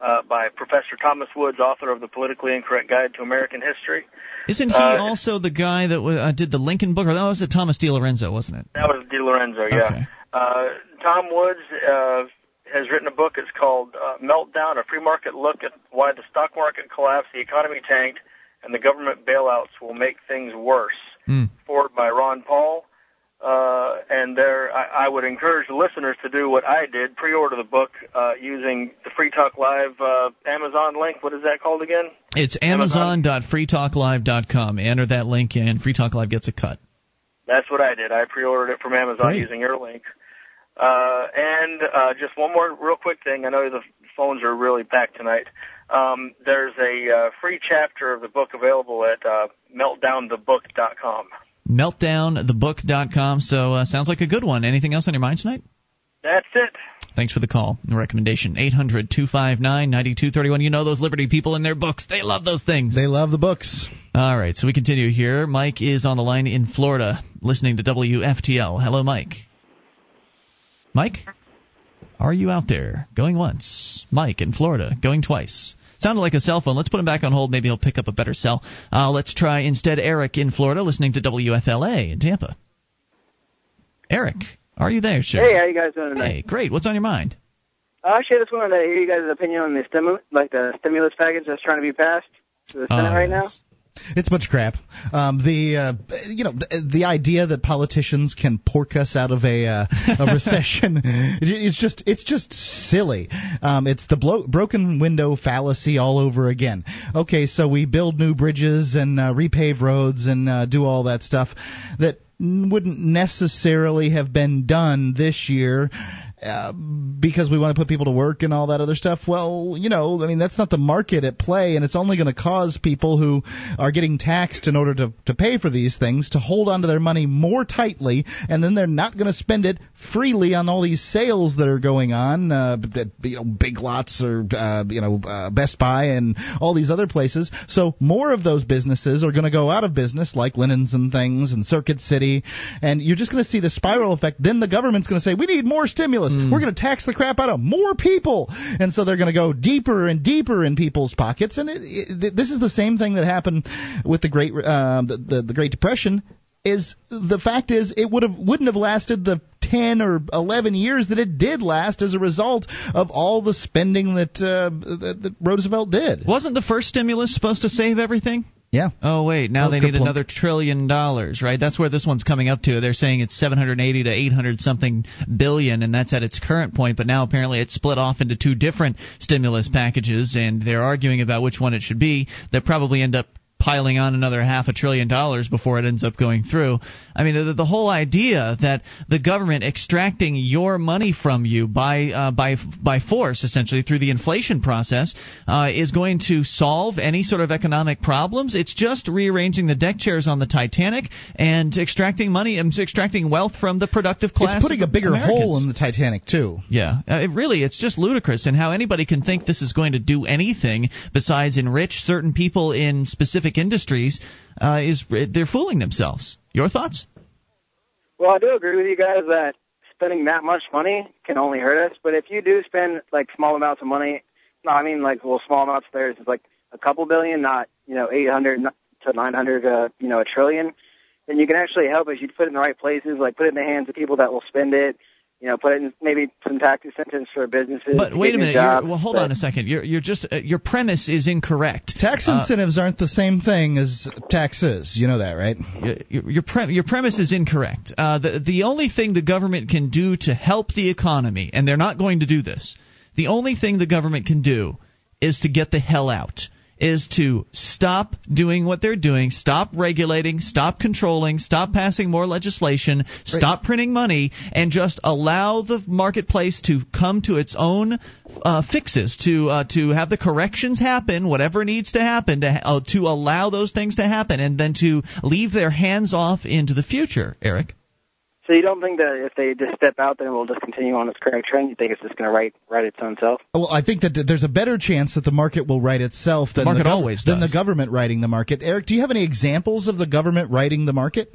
Uh, by Professor Thomas Woods, author of The Politically Incorrect Guide to American History. Isn't he uh, also the guy that uh, did the Lincoln book? Or that was the Thomas DiLorenzo, wasn't it? That was DiLorenzo, yeah. Okay. Uh, Tom Woods uh, has written a book. It's called uh, Meltdown, A Free Market Look at Why the Stock Market Collapsed, the Economy Tanked, and the Government Bailouts Will Make Things Worse. Mm. Forward by Ron Paul. Uh, and there, I, I would encourage the listeners to do what I did, pre-order the book uh, using the Free Talk Live uh, Amazon link. What is that called again? It's amazon dot free talk live dot com. Enter that link and Free Talk Live gets a cut. That's what I did. I pre-ordered it from Amazon Great. Using your link. Uh, and uh, just one more real quick thing. I know the phones are really packed tonight. Um, there's a uh, free chapter of the book available at uh, meltdown the book dot com. meltdown the book dot com. So uh, sounds like a good one. Anything else on your mind tonight? That's it. Thanks for the call and the recommendation. eight hundred two five nine nine two three one. You know those Liberty people in their books. They love those things. They love the books. All right, so we continue here. Mike is on the line in Florida listening to W F T L. Hello, Mike. Mike, are you out there? Going once. Mike in Florida, going twice. Sounded like a cell phone. Let's put him back on hold. Maybe he'll pick up a better cell. Uh, let's try instead Eric in Florida listening to W F L A in Tampa. Eric, are you there, sir? Hey, how you guys doing tonight? Hey, great. What's on your mind? Uh, actually, I just wanted to hear you guys' opinion on the, stimu- like the stimulus package that's trying to be passed to the Senate uh, right now. It's much crap. Um, the uh, you know the, the idea that politicians can pork us out of a uh, a recession it's just it's just silly. Um, it's the blo- broken window fallacy all over again. Okay, so we build new bridges and uh, repave roads and uh, do all that stuff that wouldn't necessarily have been done this year uh, because we want to put people to work and all that other stuff. Well, you know, I mean, that's not the market at play, and it's only going to cause people who are getting taxed in order to, to pay for these things to hold on to their money more tightly, and then they're not going to spend it freely on all these sales that are going on, uh, you know, Big Lots or, uh, you know, uh, Best Buy and all these other places. So more of those businesses are going to go out of business, like Linens and Things and Circuit City. And you're just going to see the spiral effect. Then the government's going to say, we need more stimulus. Mm. We're going to tax the crap out of more people. And so they're going to go deeper and deeper in people's pockets. And it, it, this is the same thing that happened with the Great, uh, the, the, the Great Depression. is the fact is it would have wouldn't have lasted the ten or eleven years that it did last as a result of all the spending that, uh, that, that Roosevelt did. Wasn't the first stimulus supposed to save everything? Yeah. Oh, wait. Now oh, they need plunk. another trillion dollars, right? That's where this one's coming up to. They're saying it's seven hundred eighty to eight hundred something billion, and that's at its current point. But now apparently it's split off into two different stimulus packages, and they're arguing about which one it should be. They'll probably end up piling on another half a trillion dollars before it ends up going through. I mean, the, the whole idea that the government extracting your money from you by uh, by by force, essentially, through the inflation process, uh, is going to solve any sort of economic problems. It's just rearranging the deck chairs on the Titanic and extracting money and extracting wealth from the productive class. It's putting a bigger Americans. hole in the Titanic, too. Yeah. Uh, it really, it's just ludicrous in how anybody can think this is going to do anything besides enrich certain people in specific industries. Uh, is they're fooling themselves. Your thoughts? Well, I do agree with you guys that spending that much money can only hurt us. But if you do spend like small amounts of money, no, I mean like well, small amounts there is like a couple billion, not you know eight hundred to nine hundred, uh, you know a trillion. Then you can actually help if you put it in the right places, like put it in the hands of people that will spend it. You know, put in maybe some tax incentives for businesses. But wait a minute. Jobs, well, hold but, on a second. You're, you're just uh, your premise is incorrect. Tax incentives uh, aren't the same thing as taxes. You know that, right? Your your, pre- your premise is incorrect. Uh, the the only thing the government can do to help the economy, and they're not going to do this. The only thing the government can do is to get the hell out. Is to stop doing what they're doing, stop regulating, stop controlling, stop passing more legislation, stop right. printing money, and just allow the marketplace to come to its own uh, fixes, to uh, to have the corrections happen, whatever needs to happen, to, uh, to allow those things to happen, and then to leave their hands off into the future, Eric. So you don't think that if they just step out, then we'll just continue on this current trend? You think it's just going to right, right its own self? Well, I think that there's a better chance that the market will right itself than the, market the, gov- always than the government righting the market. Eric, do you have any examples of the government righting the market?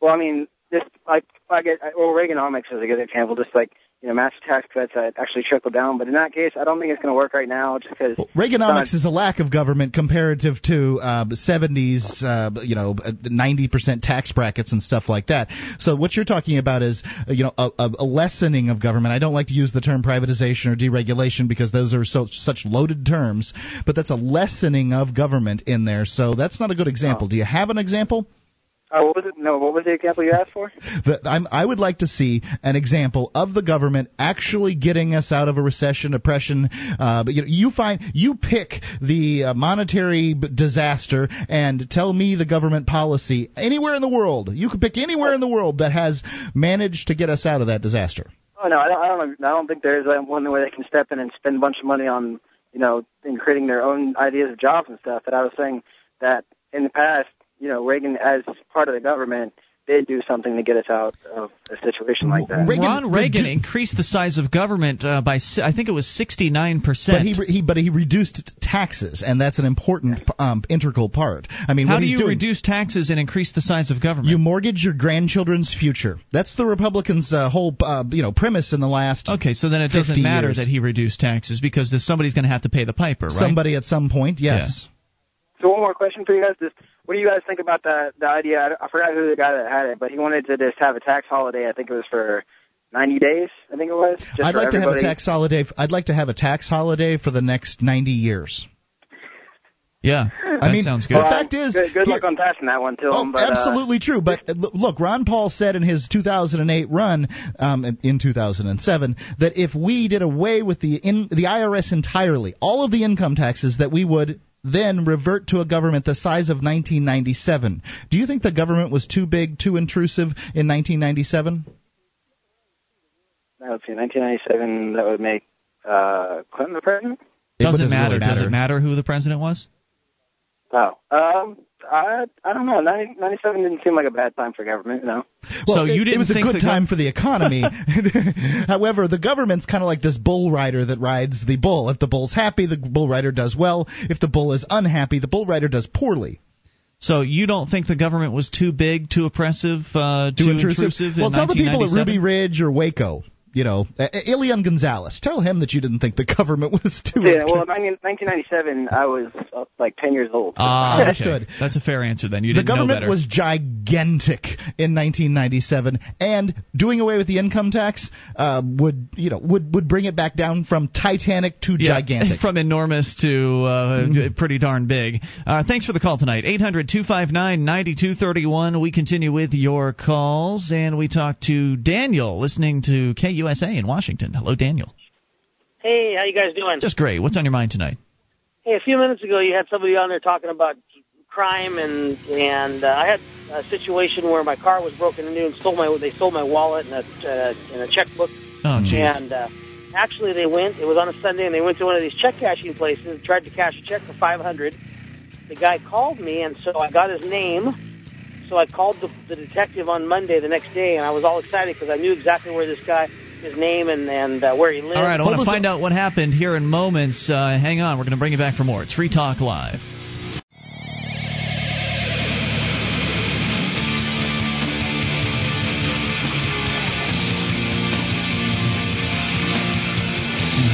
Well, I mean, this like I get well, Reaganomics is a good example. Just like you know, massive tax cuts that actually trickle down. But in that case, I don't think it's going to work right now, just because well, Reaganomics is a lack of government comparative to uh, seventies, uh, you know, ninety percent tax brackets and stuff like that. So what you're talking about is, you know, a, a lessening of government. I don't like to use the term privatization or deregulation because those are so such loaded terms. But that's a lessening of government in there. So that's not a good example. Oh. Do you have an example? Uh, what was it? No, what was the example you asked for? The, I'm, I would like to see an example of the government actually getting us out of a recession, oppression. Uh, but you, know, you find you pick the uh, monetary disaster and tell me the government policy anywhere in the world. You can pick anywhere in the world that has managed to get us out of that disaster. Oh no, I don't. I don't, I don't think there's one way they can step in and spend a bunch of money on you know in creating their own ideas of jobs and stuff. But I was saying that in the past. You know, Reagan, as part of the government, did do something to get us out of a situation like that. Reagan, Ron Reagan redu- increased the size of government uh, by, I think it was sixty-nine percent. But he, he but he reduced taxes, and that's an important um, integral part. I mean, How what do he's you doing, reduce taxes and increase the size of government? You mortgage your grandchildren's future. That's the Republicans' uh, whole uh, you know premise in the last Okay, so then it doesn't matter years. that he reduced taxes because somebody's going to have to pay the piper, right? Somebody at some point, yes. Yeah. So one more question for you guys. Just, what do you guys think about the, the idea? I forgot who the guy that had it, but he wanted to just have a tax holiday. I think it was for ninety days, I think it was. Just I'd like to everybody. have a tax holiday. I'd like to have a tax holiday for the next ninety years. Yeah, that I mean, sounds good. The well, fact is, good, good luck on passing that one to oh, him. But, absolutely uh, true. But look, Ron Paul said in his two thousand eight run, um, in two thousand seven, that if we did away with the in, the I R S entirely, all of the income taxes, that we would then revert to a government the size of nineteen ninety-seven. Do you think the government was too big, too intrusive in nineteen ninety-seven? No, let's see, nineteen ninety-seven, that would make uh, Clinton the president? Does it matter? Really matter? Does it matter who the president was? Oh, um, I I don't know. ninety, ninety-seven didn't seem like a bad time for government, no. Well, so you it, didn't it was think a good time go- for the economy. However, the government's kind of like this bull rider that rides the bull. If the bull's happy, the bull rider does well. If the bull is unhappy, the bull rider does poorly. So you don't think the government was too big, too oppressive, uh, too, too intrusive? intrusive in well, tell the people at Ruby Ridge or Waco. you know, Elian Gonzalez. Tell him that you didn't think the government was too. Yeah, well, in nineteen ninety-seven, I was uh, like ten years old. Ah, uh, understood. Okay. That's a fair answer then. You didn't know better. The government was gigantic in nineteen ninety-seven, and doing away with the income tax uh, would, you know, would, would bring it back down from titanic to yeah, gigantic. From enormous to uh, mm-hmm. pretty darn big. Uh, thanks for the call tonight. eight hundred, two five nine, nine two three one. We continue with your calls, and we talk to Daniel, listening to K U S A in Washington. Hello, Daniel. Hey, how you guys doing? Just great. What's on your mind tonight? Hey, a few minutes ago you had somebody on there talking about crime, and and uh, I had a situation where my car was broken into and stole my they stole my wallet and a uh, and a checkbook. Oh, jeez. And uh, actually, they went. It was on a Sunday, and they went to one of these check cashing places and tried to cash a check for five hundred dollars. The guy called me, and so I got his name. So I called the, the detective on Monday the next day, and I was all excited because I knew exactly where this guy, his name, and, and uh, where he lived. All right, I want to find out what happened here in moments. Uh, hang on. We're going to bring you back for more. It's Free Talk Live.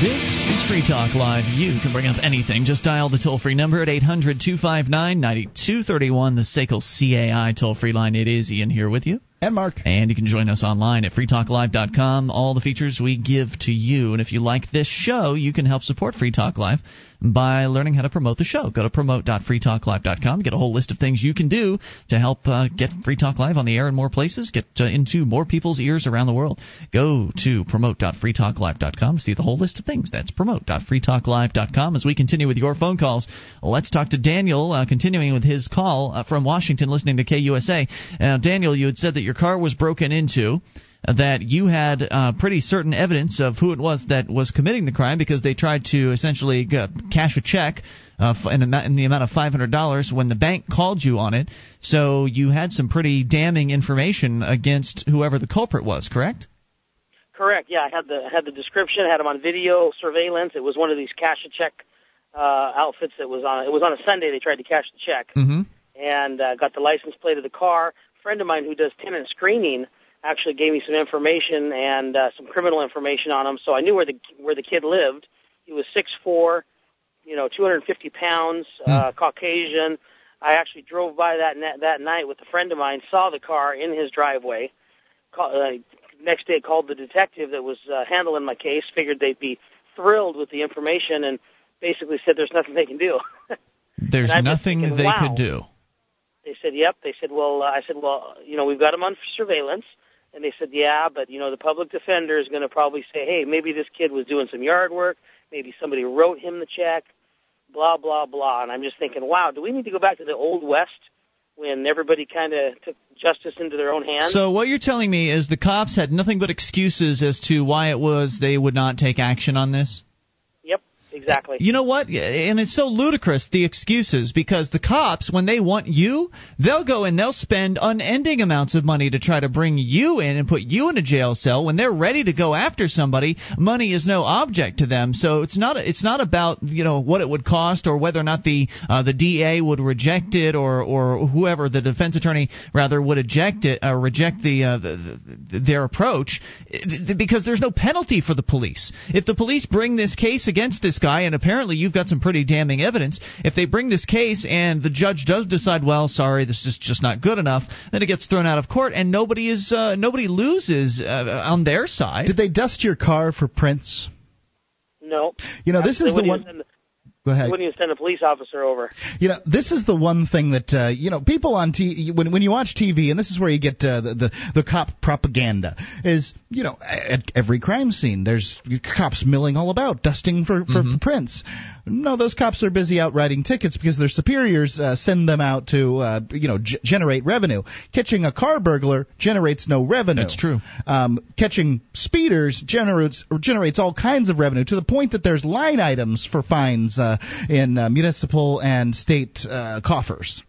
This is Free Talk Live. You can bring up anything. Just dial the toll-free number at eight hundred, two five nine, nine two three one, the Sakel C A I toll-free line. It is Ian here with you. And Mark. And you can join us online at free talk live dot com. All the features we give to you. And if you like this show, you can help support Free Talk Live by learning how to promote the show. Go to promote dot free talk live dot com. Get a whole list of things you can do to help uh, get Free Talk Live on the air in more places, get uh, into more people's ears around the world. Go to promote dot free talk live dot com to see the whole list of things. That's promote dot free talk live dot com. As we continue with your phone calls, let's talk to Daniel, uh, continuing with his call uh, from Washington, listening to K U S A. Now, Daniel, you had said that your car was broken into, that you had uh, pretty certain evidence of who it was that was committing the crime because they tried to essentially uh, cash a check uh, in, amount, in the amount of five hundred dollars when the bank called you on it. So you had some pretty damning information against whoever the culprit was, correct? Correct, yeah. I had the had the description, I had him on video surveillance. It was one of these cash-a-check uh, outfits that was on. It was on a Sunday they tried to cash the check. Mm-hmm. And uh, got the license plate of the car. A friend of mine who does tenant screening actually gave me some information and uh, some criminal information on him, so I knew where the where the kid lived. He was six foot four, you know, two hundred fifty pounds, mm. uh, Caucasian. I actually drove by that na- that night with a friend of mine, saw the car in his driveway. Call, uh, next day, called the detective that was uh, handling my case. Figured they'd be thrilled with the information, and basically said, "There's nothing they can do." There's nothing thinking, they wow. could do. They said, "Yep." They said, "Well," uh, I said, "Well, you know, we've got him on surveillance." And they said, yeah, but, you know, the public defender is going to probably say, hey, maybe this kid was doing some yard work. Maybe somebody wrote him the check, blah, blah, blah. And I'm just thinking, wow, do we need to go back to the Old West when everybody kind of took justice into their own hands? So what you're telling me is the cops had nothing but excuses as to why it was they would not take action on this? Yep, exactly. You know what? And it's so ludicrous, the excuses, because the cops, when they want you, they'll go and they'll spend unending amounts of money to try to bring you in and put you in a jail cell. When they're ready to go after somebody, money is no object to them. So it's not it's not about, you know, what it would cost or whether or not the uh, the D A would reject it or or whoever the defense attorney rather would eject it uh, reject the, uh, the, the their approach, because there's no penalty for the police. If the police bring this case against this guy, and apparently you've got some pretty damning evidence, if they bring this case and the judge does decide, well, sorry, this is just not good enough, then it gets thrown out of court and nobody is uh, nobody loses uh, on their side. Did they dust your car for prints? No. You know, Actually, this is the one. Send... Go ahead. Wouldn't even send a police officer over. You know, this is the one thing that uh, you know, people on T when when you watch T V, and this is where you get uh, the, the the cop propaganda is. You know, at every crime scene, there's cops milling all about, dusting for, for mm-hmm. prints. No, those cops are busy out writing tickets because their superiors uh, send them out to, uh, you know, g- generate revenue. Catching a car burglar generates no revenue. That's true. Um, catching speeders generates generates all kinds of revenue, to the point that there's line items for fines uh, in uh, municipal and state uh, coffers.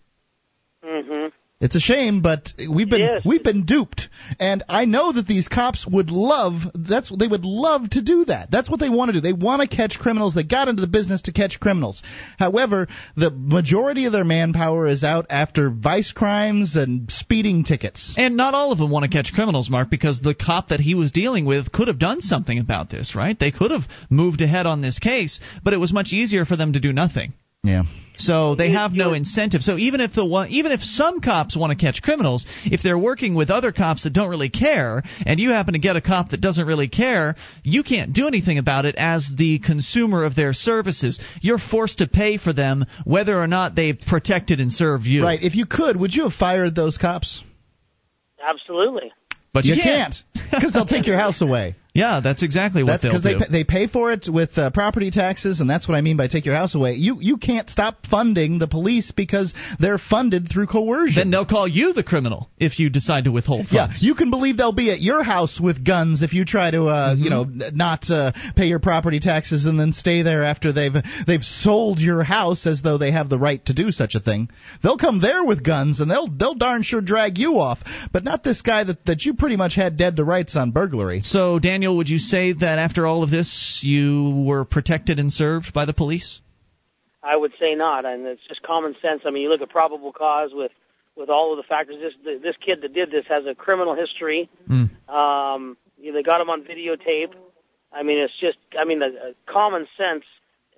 Mm-hmm. It's a shame, but we've been yes. we've been duped, and I know that these cops would love that's they would love to do that. That's what they want to do. They want to catch criminals. They got into the business to catch criminals. However, the majority of their manpower is out after vice crimes and speeding tickets. And not all of them want to catch criminals, Mark, because the cop that he was dealing with could have done something about this, right? They could have moved ahead on this case, but it was much easier for them to do nothing. Yeah. So they have no incentive. So even if the one, even if some cops want to catch criminals, if they're working with other cops that don't really care, and you happen to get a cop that doesn't really care, you can't do anything about it as the consumer of their services. You're forced to pay for them whether or not they've protected and served you. Right. If you could, would you have fired those cops? Absolutely. But you, you can't, because they'll take your house away. Yeah, that's exactly what that's they'll do. That's because they pay for it with uh, property taxes, and that's what I mean by take your house away. You you can't stop funding the police because they're funded through coercion. Then they'll call you the criminal if you decide to withhold funds. Yeah, you can believe they'll be at your house with guns if you try to uh, mm-hmm. you know not uh, pay your property taxes and then stay there after they've they've sold your house as though they have the right to do such a thing. They'll come there with guns and they'll they'll darn sure drag you off, but not this guy that that you pretty much had dead to rights on burglary. So Daniel, would you say that after all of this, you were protected and served by the police? I would say not, and it's just common sense. I mean, you look at probable cause with, with all of the factors. This this kid that did this has a criminal history. Mm. Um, you know, they got him on videotape. I mean, it's just, I mean, the, uh, common sense.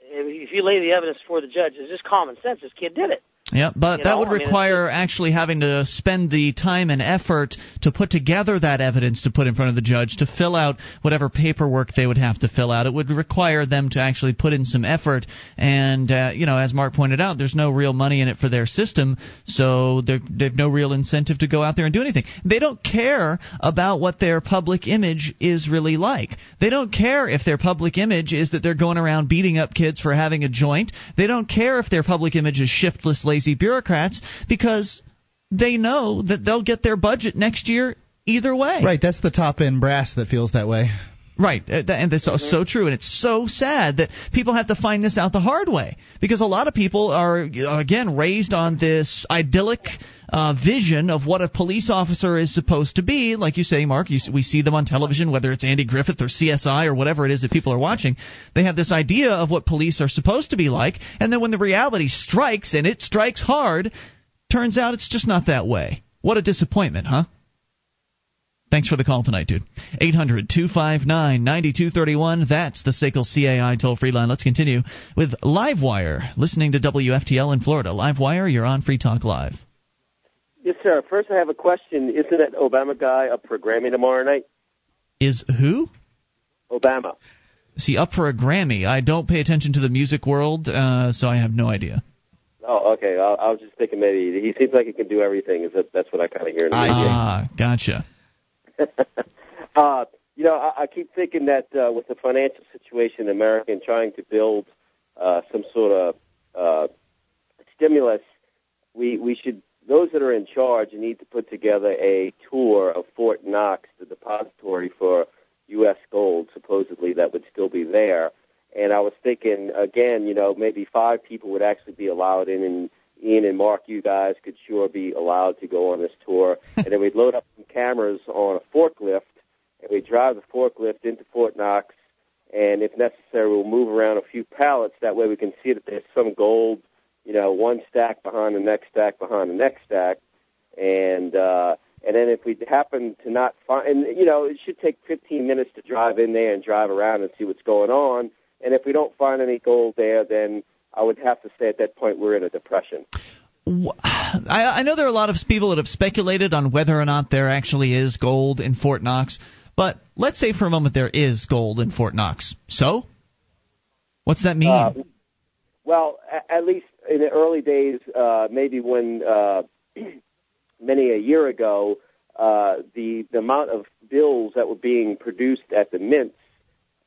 If you lay the evidence before the judge, it's just common sense. This kid did it. Yeah, but you that know, would require I mean, actually having to spend the time and effort to put together that evidence to put in front of the judge, to fill out whatever paperwork they would have to fill out. It would require them to actually put in some effort. And, uh, you know, as Mark pointed out, there's no real money in it for their system, so they've no real incentive to go out there and do anything. They don't care about what their public image is really like. They don't care if their public image is that they're going around beating up kids for having a joint. They don't care if their public image is shiftless labor. Lazy bureaucrats, because they know that they'll get their budget next year either way. Right, that's the top-end brass that feels that way. Right, and that's mm-hmm. so true, and it's so sad that people have to find this out the hard way, because a lot of people are, again, raised on this idyllic uh, vision of what a police officer is supposed to be. Like you say, Mark, you, we see them on television, whether it's Andy Griffith or C S I or whatever it is that people are watching. They have this idea of what police are supposed to be like, and then when the reality strikes, and it strikes hard, turns out it's just not that way. What a disappointment, huh? Thanks for the call tonight, dude. eight hundred two five nine nine two three one. That's the Sakel C A I toll-free line. Let's continue with Livewire, listening to W F T L in Florida. Livewire, you're on Free Talk Live. Yes, sir. First, I have a question. Isn't that Obama guy up for a Grammy tomorrow night? Is who? Obama. Is he up for a Grammy? I don't pay attention to the music world, uh, so I have no idea. Oh, okay. I, I was just thinking maybe he seems like he can do everything. That's what I kind of hear. Ah, gotcha. uh, you know, I, I keep thinking that uh, with the financial situation in America and trying to build uh, some sort of uh, stimulus, we we should, those that are in charge need to put together a tour of Fort Knox, the depository for U S gold, supposedly, that would still be there. And I was thinking, again, you know, maybe five people would actually be allowed in, and Ian and Mark, you guys could sure be allowed to go on this tour. And then we'd load up some cameras on a forklift, and we'd drive the forklift into Fort Knox, and if necessary, we'll move around a few pallets. That way we can see that there's some gold, you know, one stack behind the next stack behind the next stack. And uh, and then if we happen to not find, and, you know, it should take fifteen minutes to drive in there and drive around and see what's going on. And if we don't find any gold there, then I would have to say at that point we're in a depression. I, I know there are a lot of people that have speculated on whether or not there actually is gold in Fort Knox, but let's say for a moment there is gold in Fort Knox. So what's that mean? Uh, well, at least in the early days, uh, maybe when uh, many a year ago, uh, the, the amount of bills that were being produced at the mints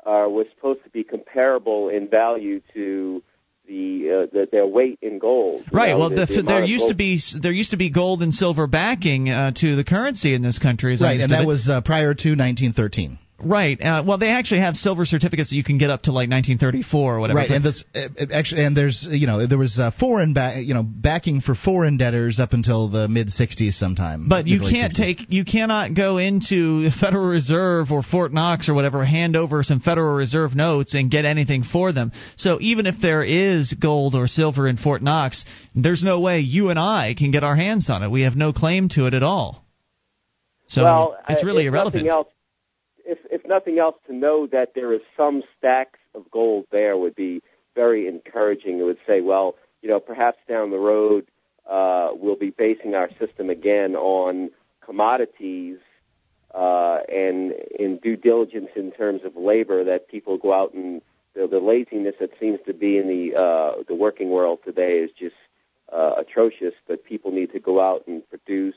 uh, was supposed to be comparable in value to The, uh, the their weight in gold. Right. You know, well, the, the there used gold. to be there used to be gold and silver backing uh, to the currency in this country. As right, I and that it. was uh, prior to nineteen thirteen. Right. Uh, well, they actually have silver certificates that you can get up to like nineteen thirty-four or whatever. Right. And that's it, actually, and there's you know there was uh, foreign ba- you know backing for foreign debtors up until the mid sixties sometime. But you can't take you cannot go into the Federal Reserve or Fort Knox or whatever, hand over some Federal Reserve notes and get anything for them. So even if there is gold or silver in Fort Knox, there's no way you and I can get our hands on it. We have no claim to it at all. So well, it's really if irrelevant. Nothing else, if, if nothing else, to know that there is some stacks of gold there would be very encouraging. It would say, well, you know, perhaps down the road uh, we'll be basing our system again on commodities uh, and in due diligence in terms of labor that people go out and the, the laziness that seems to be in the uh, the working world today is just uh, atrocious. But people need to go out and produce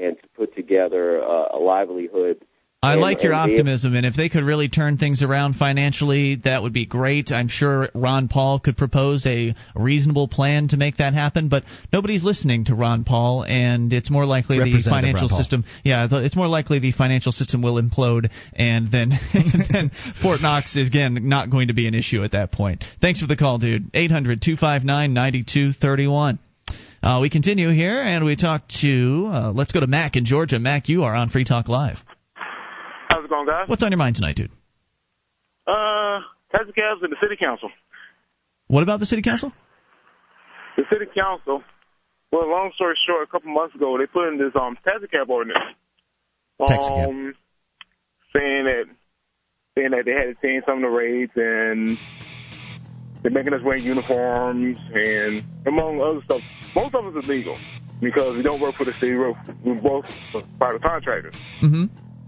and to put together uh, a livelihood. I and, like your optimism, and if they could really turn things around financially, that would be great. I'm sure Ron Paul could propose a reasonable plan to make that happen, but nobody's listening to Ron Paul, and it's more likely the financial system. Yeah, it's more likely the financial system will implode, and then, and then Fort Knox is again not going to be an issue at that point. Thanks for the call, dude. eight hundred two five nine nine two three one. Uh, we continue here, and we talk to, uh, let's go to Mac in Georgia. Mac, you are on Free Talk Live. How's it going, guys? What's on your mind tonight, dude? Uh, taxi cabs and the city council. What about the city council? The city council, well, long story short, a couple months ago, they put in this um, taxi cab ordinance. Taxi cab. Um, saying that, saying that they had to change some of the rates, and they're making us wear uniforms, and among other stuff. Most of us is legal because we don't work for the city. We're, we're both private contractors mm-hmm.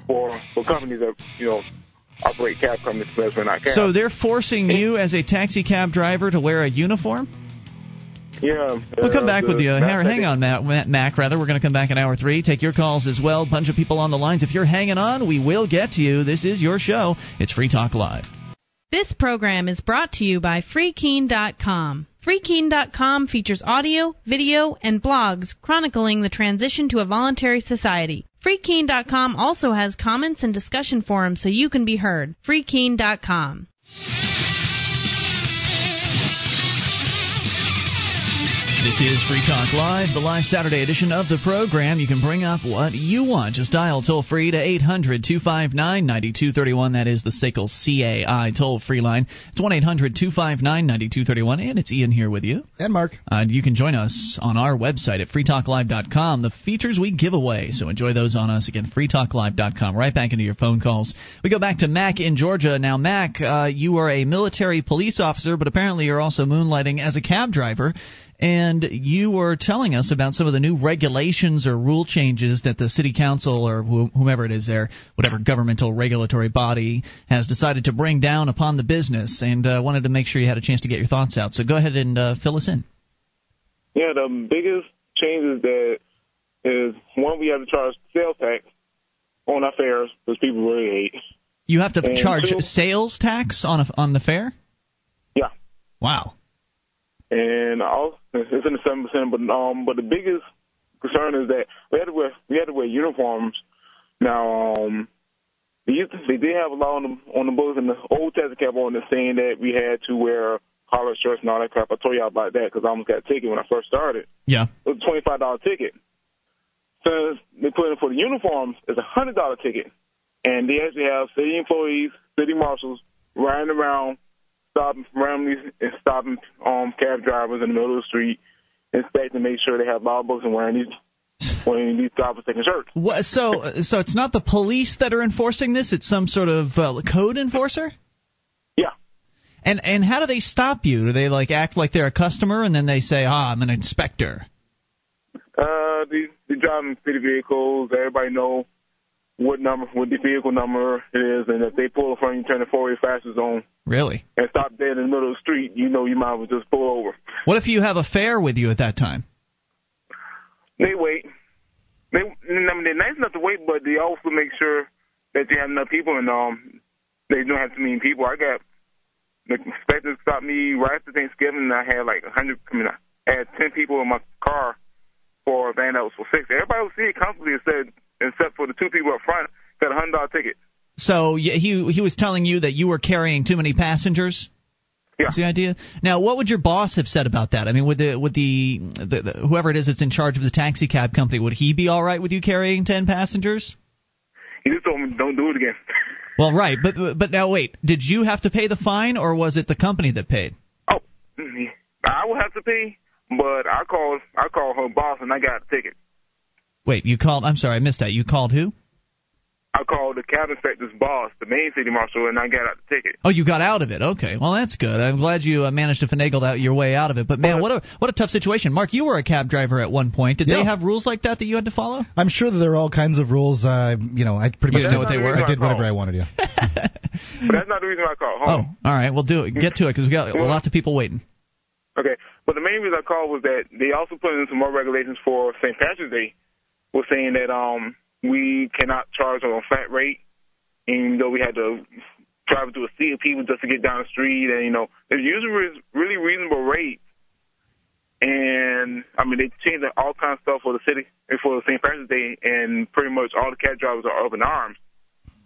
for for companies that you know operate cab companies because we're not cab. So they're forcing you as a taxi cab driver to wear a uniform? Yeah. We'll come back uh, with you. Hang on, Matt, Mac, rather. We're going to come back in hour three. Take your calls as well. Bunch of people on the lines. If you're hanging on, we will get to you. This is your show. It's Free Talk Live. This program is brought to you by Free Keen dot com. Free Keen dot com features audio, video, and blogs chronicling the transition to a voluntary society. Free Keen dot com also has comments and discussion forums so you can be heard. Free Keen dot com. This is Free Talk Live, the live Saturday edition of the program. You can bring up what you want. Just dial toll-free to eight hundred two five nine nine two three one. That is the Sakel C A I toll-free line. It's one eight hundred two five nine nine two three one, and it's Ian here with you. And Mark. Uh, you can join us on our website at free talk live dot com. The features we give away, so enjoy those on us. Again, free talk live dot com. Right back into your phone calls. We go back to Mac in Georgia. Now, Mac, uh, you are a military police officer, but apparently you're also moonlighting as a cab driver. And you were telling us about some of the new regulations or rule changes that the city council or whomever it is there, whatever governmental regulatory body, has decided to bring down upon the business. And I uh, wanted to make sure you had a chance to get your thoughts out. So go ahead and uh, fill us in. Yeah, the biggest change is that is, one, we have to charge sales tax on our fares because people really hate. You have to and charge two, sales tax on a, on the fare? Yeah. Wow. And also, it's in the seven percent, but um, but the biggest concern is that we had to wear we had to wear uniforms. Now, um, they used to, they did have a law on the on the books in the old taxi cab ordinance saying that we had to wear collar shirts and all that crap. I told y'all about that because I almost got a ticket when I first started. Yeah, it was a twenty-five dollar ticket. Since they put in for the uniforms, it's a hundred dollar ticket, and they actually have city employees, city marshals riding around. Stopping families and stopping um, cab drivers in the middle of the street, inspecting, make sure they have law books and wearing these wearing these drivers taking shirts. What, so, so it's not the police that are enforcing this; it's some sort of uh, code enforcer. Yeah. And and how do they stop you? Do they like act like they're a customer and then they say, "Ah, I'm an inspector"? Uh, they they driving city vehicles. Everybody know what number, what the vehicle number it is, and if they pull in front of you, turn the four-way faster zone. Really? And stop dead in the middle of the street, you know you might as well just pull over. What if you have a fare with you at that time? They wait. They, I mean, they're nice enough to wait, but they also make sure that they have enough people, and um, they don't have too many people. I got the inspector stopped me right after Thanksgiving, and I had like one hundred, I mean, I had ten people in my car for a van that was for six. Everybody would see it comfortably and said, except for the two people up front, got a one hundred dollar ticket. So he he was telling you that you were carrying too many passengers? Yeah. That's the idea. Now, what would your boss have said about that? I mean, would the would the, the, the whoever it is that's in charge of the taxi cab company, would he be all right with you carrying ten passengers? He just told me, don't do it again. Well, right, but but now wait, did you have to pay the fine, or was it the company that paid? Oh, I would have to pay, but I called I called her boss and I got a ticket. Wait, you called? I'm sorry, I missed that. You called who? I called the cab inspector's boss, the main city marshal, and I got out the ticket. Oh, you got out of it. Okay. Well, that's good. I'm glad you uh, managed to finagle out your way out of it. But, man, what a what a tough situation. Mark, you were a cab driver at one point. Did yeah. they have rules like that that you had to follow? I'm sure that there are all kinds of rules. Uh, you know, I pretty you much know what they were. I did whatever I wanted to. But that's not the reason why I called. Hold oh, all right. We'll do it. Get to it because we got lots of people waiting. Okay. But the main reason I called was that they also put in some more regulations for Saint Patrick's Day. We're saying that um. we cannot charge on a flat rate, and you know, we had to drive through a sea of people just to get down the street. And, you know, there's usually really reasonable rates. And, I mean, they changed all kinds of stuff for the city for Saint Patrick's Day, and pretty much all the cab drivers are up in arms.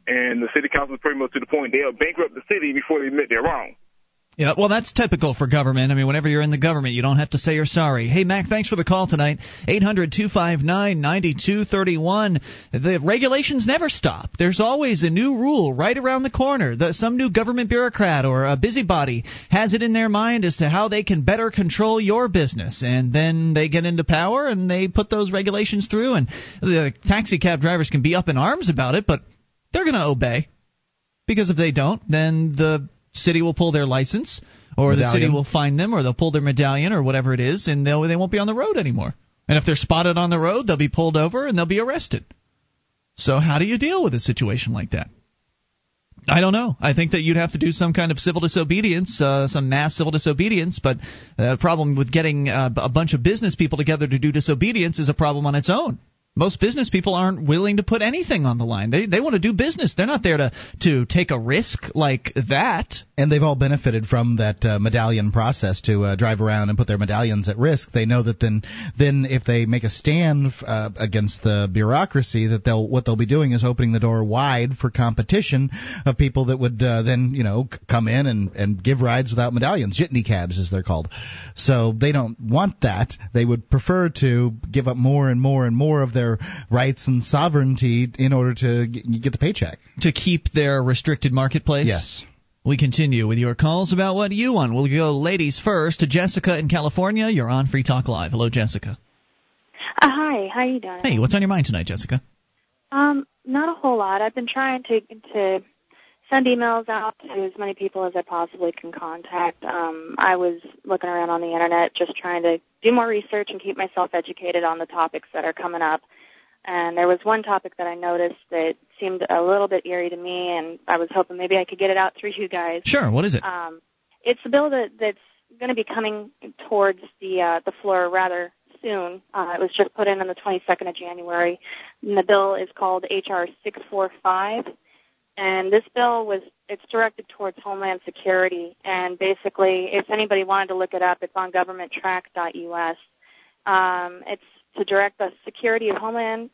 And the city council is pretty much to the point they'll bankrupt the city before they admit they're wrong. Yeah, well, that's typical for government. I mean, whenever you're in the government, you don't have to say you're sorry. Hey, Mac, thanks for the call tonight. eight hundred, two five nine, nine two three one. The regulations never stop. There's always a new rule right around the corner. The, some new government bureaucrat or a busybody has it in their mind as to how they can better control your business. And then they get into power and they put those regulations through. And the taxi cab drivers can be up in arms about it, but they're going to obey. Because if they don't, then the city will pull their license, or medallion. The city will fine them, or they'll pull their medallion, or whatever it is, and they won't be on the road anymore. And if they're spotted on the road, they'll be pulled over and they'll be arrested. So how do you deal with a situation like that? I don't know. I think that you'd have to do some kind of civil disobedience, uh, some mass civil disobedience, but the problem with getting uh, a bunch of business people together to do disobedience is a problem on its own. Most business people aren't willing to put anything on the line. They they want to do business. They're not there to, to take a risk like that. And they've all benefited from that uh, medallion process to uh, drive around and put their medallions at risk. They know that then then if they make a stand uh, against the bureaucracy, that they'll what they'll be doing is opening the door wide for competition of people that would uh, then you know come in and, and give rides without medallions, jitney cabs as they're called. So they don't want that. They would prefer to give up more and more and more of their rights and sovereignty in order to get the paycheck. To keep their restricted marketplace? Yes. We continue with your calls about what you want. We'll go ladies first to Jessica in California. You're on Free Talk Live. Hello, Jessica. Uh, hi. How are you doing? Hey, what's on your mind tonight, Jessica? Um, not a whole lot. I've been trying to to send emails out to as many people as I possibly can contact. Um, I was looking around on the Internet just trying to do more research and keep myself educated on the topics that are coming up. And there was one topic that I noticed that seemed a little bit eerie to me, and I was hoping maybe I could get it out through you guys. Sure. What is it? Um, it's a bill that, that's going to be coming towards the uh, the floor rather soon. Uh, it was just put in on the twenty-second of January, and the bill is called H R six forty-five. And this bill was it's directed towards Homeland Security. And basically, if anybody wanted to look it up, it's on government track dot U S. Um, it's to direct the security of Homeland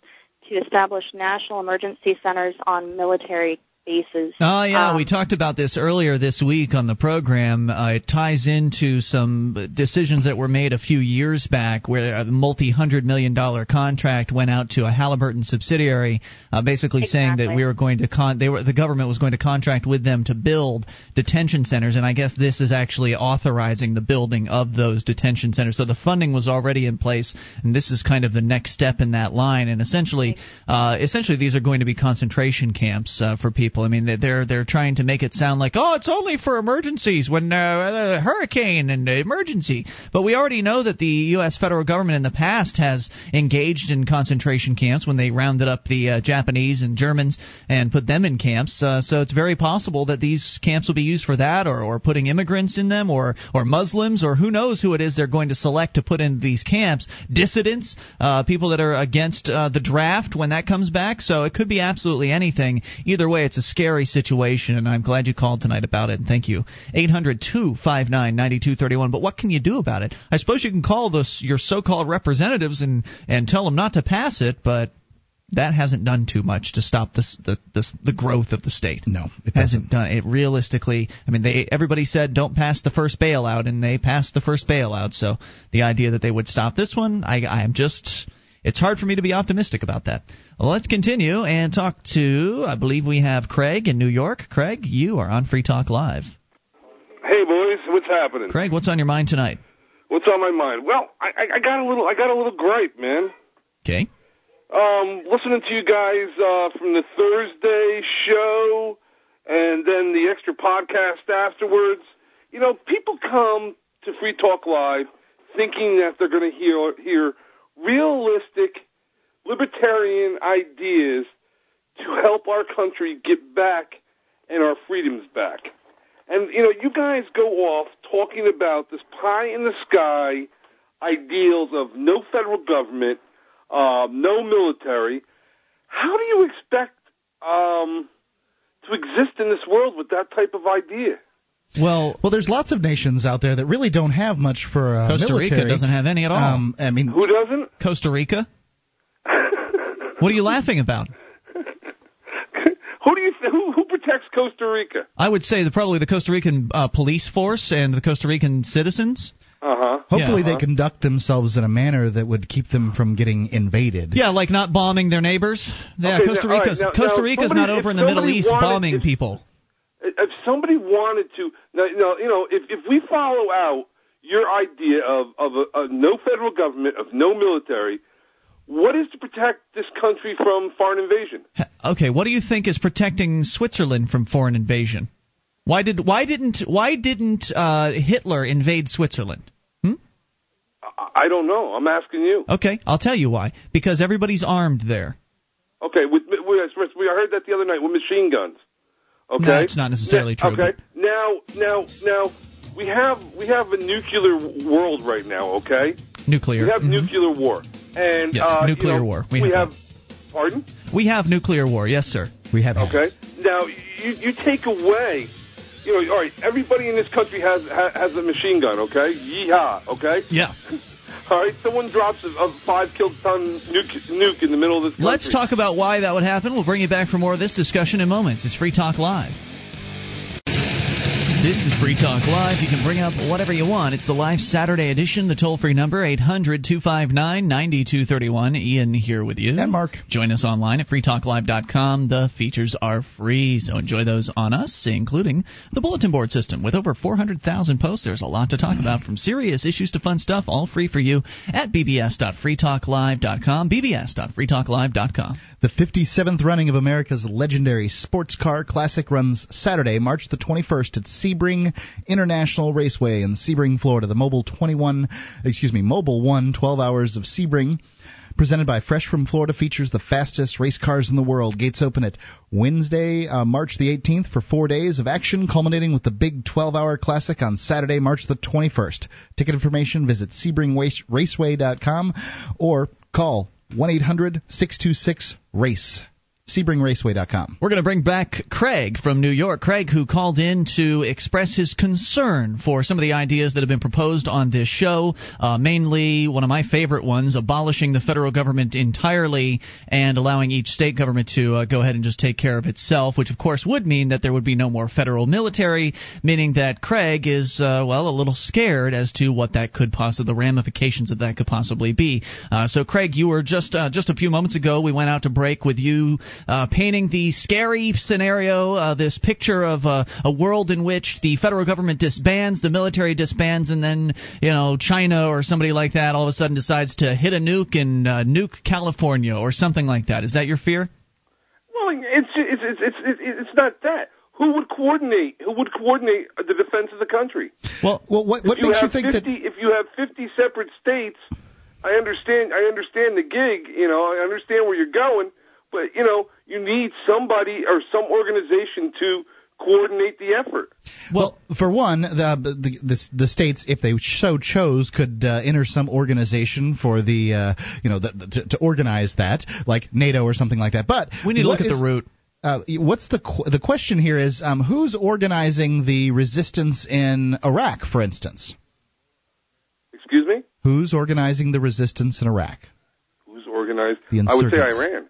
to establish national emergency centers on military bases. Oh, yeah. Um, we talked about this earlier this week on the program. Uh, it ties into some decisions that were made a few years back where a multi-hundred million dollar contract went out to a Halliburton subsidiary, uh, basically exactly. saying that we were going to con- – they were the government was going to contract with them to build detention centers, and I guess this is actually authorizing the building of those detention centers. So the funding was already in place, and this is kind of the next step in that line. And essentially, uh, essentially these are going to be concentration camps uh, for people. I mean, they're they're trying to make it sound like, oh, it's only for emergencies when uh, a hurricane and emergency. But we already know that the U S federal government in the past has engaged in concentration camps when they rounded up the uh, Japanese and Germans and put them in camps. Uh, so it's very possible that these camps will be used for that, or, or putting immigrants in them, or, or Muslims, or who knows who it is they're going to select to put in these camps. Dissidents, uh, people that are against uh, the draft when that comes back. So it could be absolutely anything. Either way, it's a scary situation, and I'm glad you called tonight about it, and thank you. eight hundred, two five nine, nine two three one. But what can you do about it? I suppose you can call those your so-called representatives and, and tell them not to pass it, but that hasn't done too much to stop this, the this, the growth of the state. No, it hasn't done it. Realistically, I mean, they everybody said don't pass the first bailout, and they passed the first bailout. So the idea that they would stop this one, I, I am just it's hard for me to be optimistic about that. Well, let's continue and talk to, I believe we have Craig in New York. Craig, you are on Free Talk Live. Hey boys, what's happening? Craig, what's on your mind tonight? What's on my mind? Well, I, I got a little, I got a little gripe, man. Okay. Um, listening to you guys uh, from the Thursday show and then the extra podcast afterwards, you know, people come to Free Talk Live thinking that they're going to hear, hear realistic libertarian ideas to help our country get back and our freedoms back. And, you know, you guys go off talking about this pie-in-the-sky ideals of no federal government, Uh, no military. How do you expect um, to exist in this world with that type of idea? Well, well, there's lots of nations out there that really don't have much for uh, Costa military. Rica doesn't have any at all. Um, I mean, who doesn't? Costa Rica. What are you laughing about? Who do you th- who, who protects Costa Rica? I would say the, probably the Costa Rican uh, police force and the Costa Rican citizens. Uh-huh. Hopefully yeah, uh-huh. they conduct themselves in a manner that would keep them from getting invaded. Yeah, like not bombing their neighbors. Yeah, okay, Costa Rica's, now, right, now, Costa Rica's somebody, not over in the Middle East wanted, bombing if, people. If somebody wanted to, now, you know, if, if we follow out your idea of, of a, a no federal government, of no military, what is to protect this country from foreign invasion? Okay, what do you think is protecting Switzerland from foreign invasion? Why did why didn't why didn't uh, Hitler invade Switzerland? Hmm? I don't know. I'm asking you. Okay, I'll tell you why. Because everybody's armed there. Okay, with, with, we heard that the other night with machine guns. Okay, no, it's not necessarily now, true. Okay, but... now now now we have we have a nuclear world right now. Okay, nuclear. We have mm-hmm. nuclear war and yes, uh, nuclear you know, war. We, we have. have pardon? We have nuclear war. Yes, sir. We have. Okay. That. Now you you take away. You know, all right, everybody in this country has has a machine gun, okay? Yeehaw, okay? Yeah. All right, someone drops a, a five-kiloton nuke, nuke in the middle of this country. Let's talk about why that would happen. We'll bring you back for more of this discussion in moments. It's Free Talk Live. This is Free Talk Live. You can bring up whatever you want. It's the live Saturday edition. The toll-free number, eight hundred, two five nine, nine two three one. Ian here with you. And Mark. Join us online at free talk live dot com. The features are free, so enjoy those on us, including the bulletin board system. With over four hundred thousand posts, there's a lot to talk about, from serious issues to fun stuff, all free for you at b b s dot free talk live dot com, b b s dot free talk live dot com. The fifty-seventh running of America's legendary sports car classic runs Saturday, March the twenty-first at C. Sebring International Raceway in Sebring, Florida. The Mobile twenty-one, excuse me, Mobile one, twelve hours of Sebring, presented by Fresh from Florida, features the fastest race cars in the world. Gates open at Wednesday, uh, March the eighteenth, for four days of action, culminating with the big twelve-hour classic on Saturday, March the twenty-first. Ticket information, visit sebring raceway dot com or call one eight hundred, six two six, RACE. sebring raceway dot com. We're going to bring back Craig from New York. Craig, who called in to express his concern for some of the ideas that have been proposed on this show, uh, mainly one of my favorite ones, abolishing the federal government entirely and allowing each state government to uh, go ahead and just take care of itself, which, of course, would mean that there would be no more federal military, meaning that Craig is, uh, well, a little scared as to what that could possibly, the ramifications of that could possibly be. Uh, so, Craig, you were just, uh, just a few moments ago, we went out to break with you, Uh, painting the scary scenario, uh, this picture of uh, a world in which the federal government disbands, the military disbands, and then, you know, China or somebody like that all of a sudden decides to hit a nuke and uh, nuke California or something like that. Is that your fear? Well, it's it's it's it's, it's not that. Who would coordinate? Who would coordinate the defense of the country? Well, well, what, what you makes you think fifty, that if you have fifty separate states, I understand. I understand the gig. You know, I understand where you're going. But, you know, you need somebody or some organization to coordinate the effort. Well, for one, the the, the, the states, if they so chose, could uh, enter some organization for the, uh, you know, the, the, to, to organize that, like NATO or something like that. But we need to look at the root. Uh, what's the qu- the question here is um, who's organizing the resistance in Iraq, for instance? Excuse me? Who's organizing the resistance in Iraq? Who's organized? The insurgents. I would say Iran.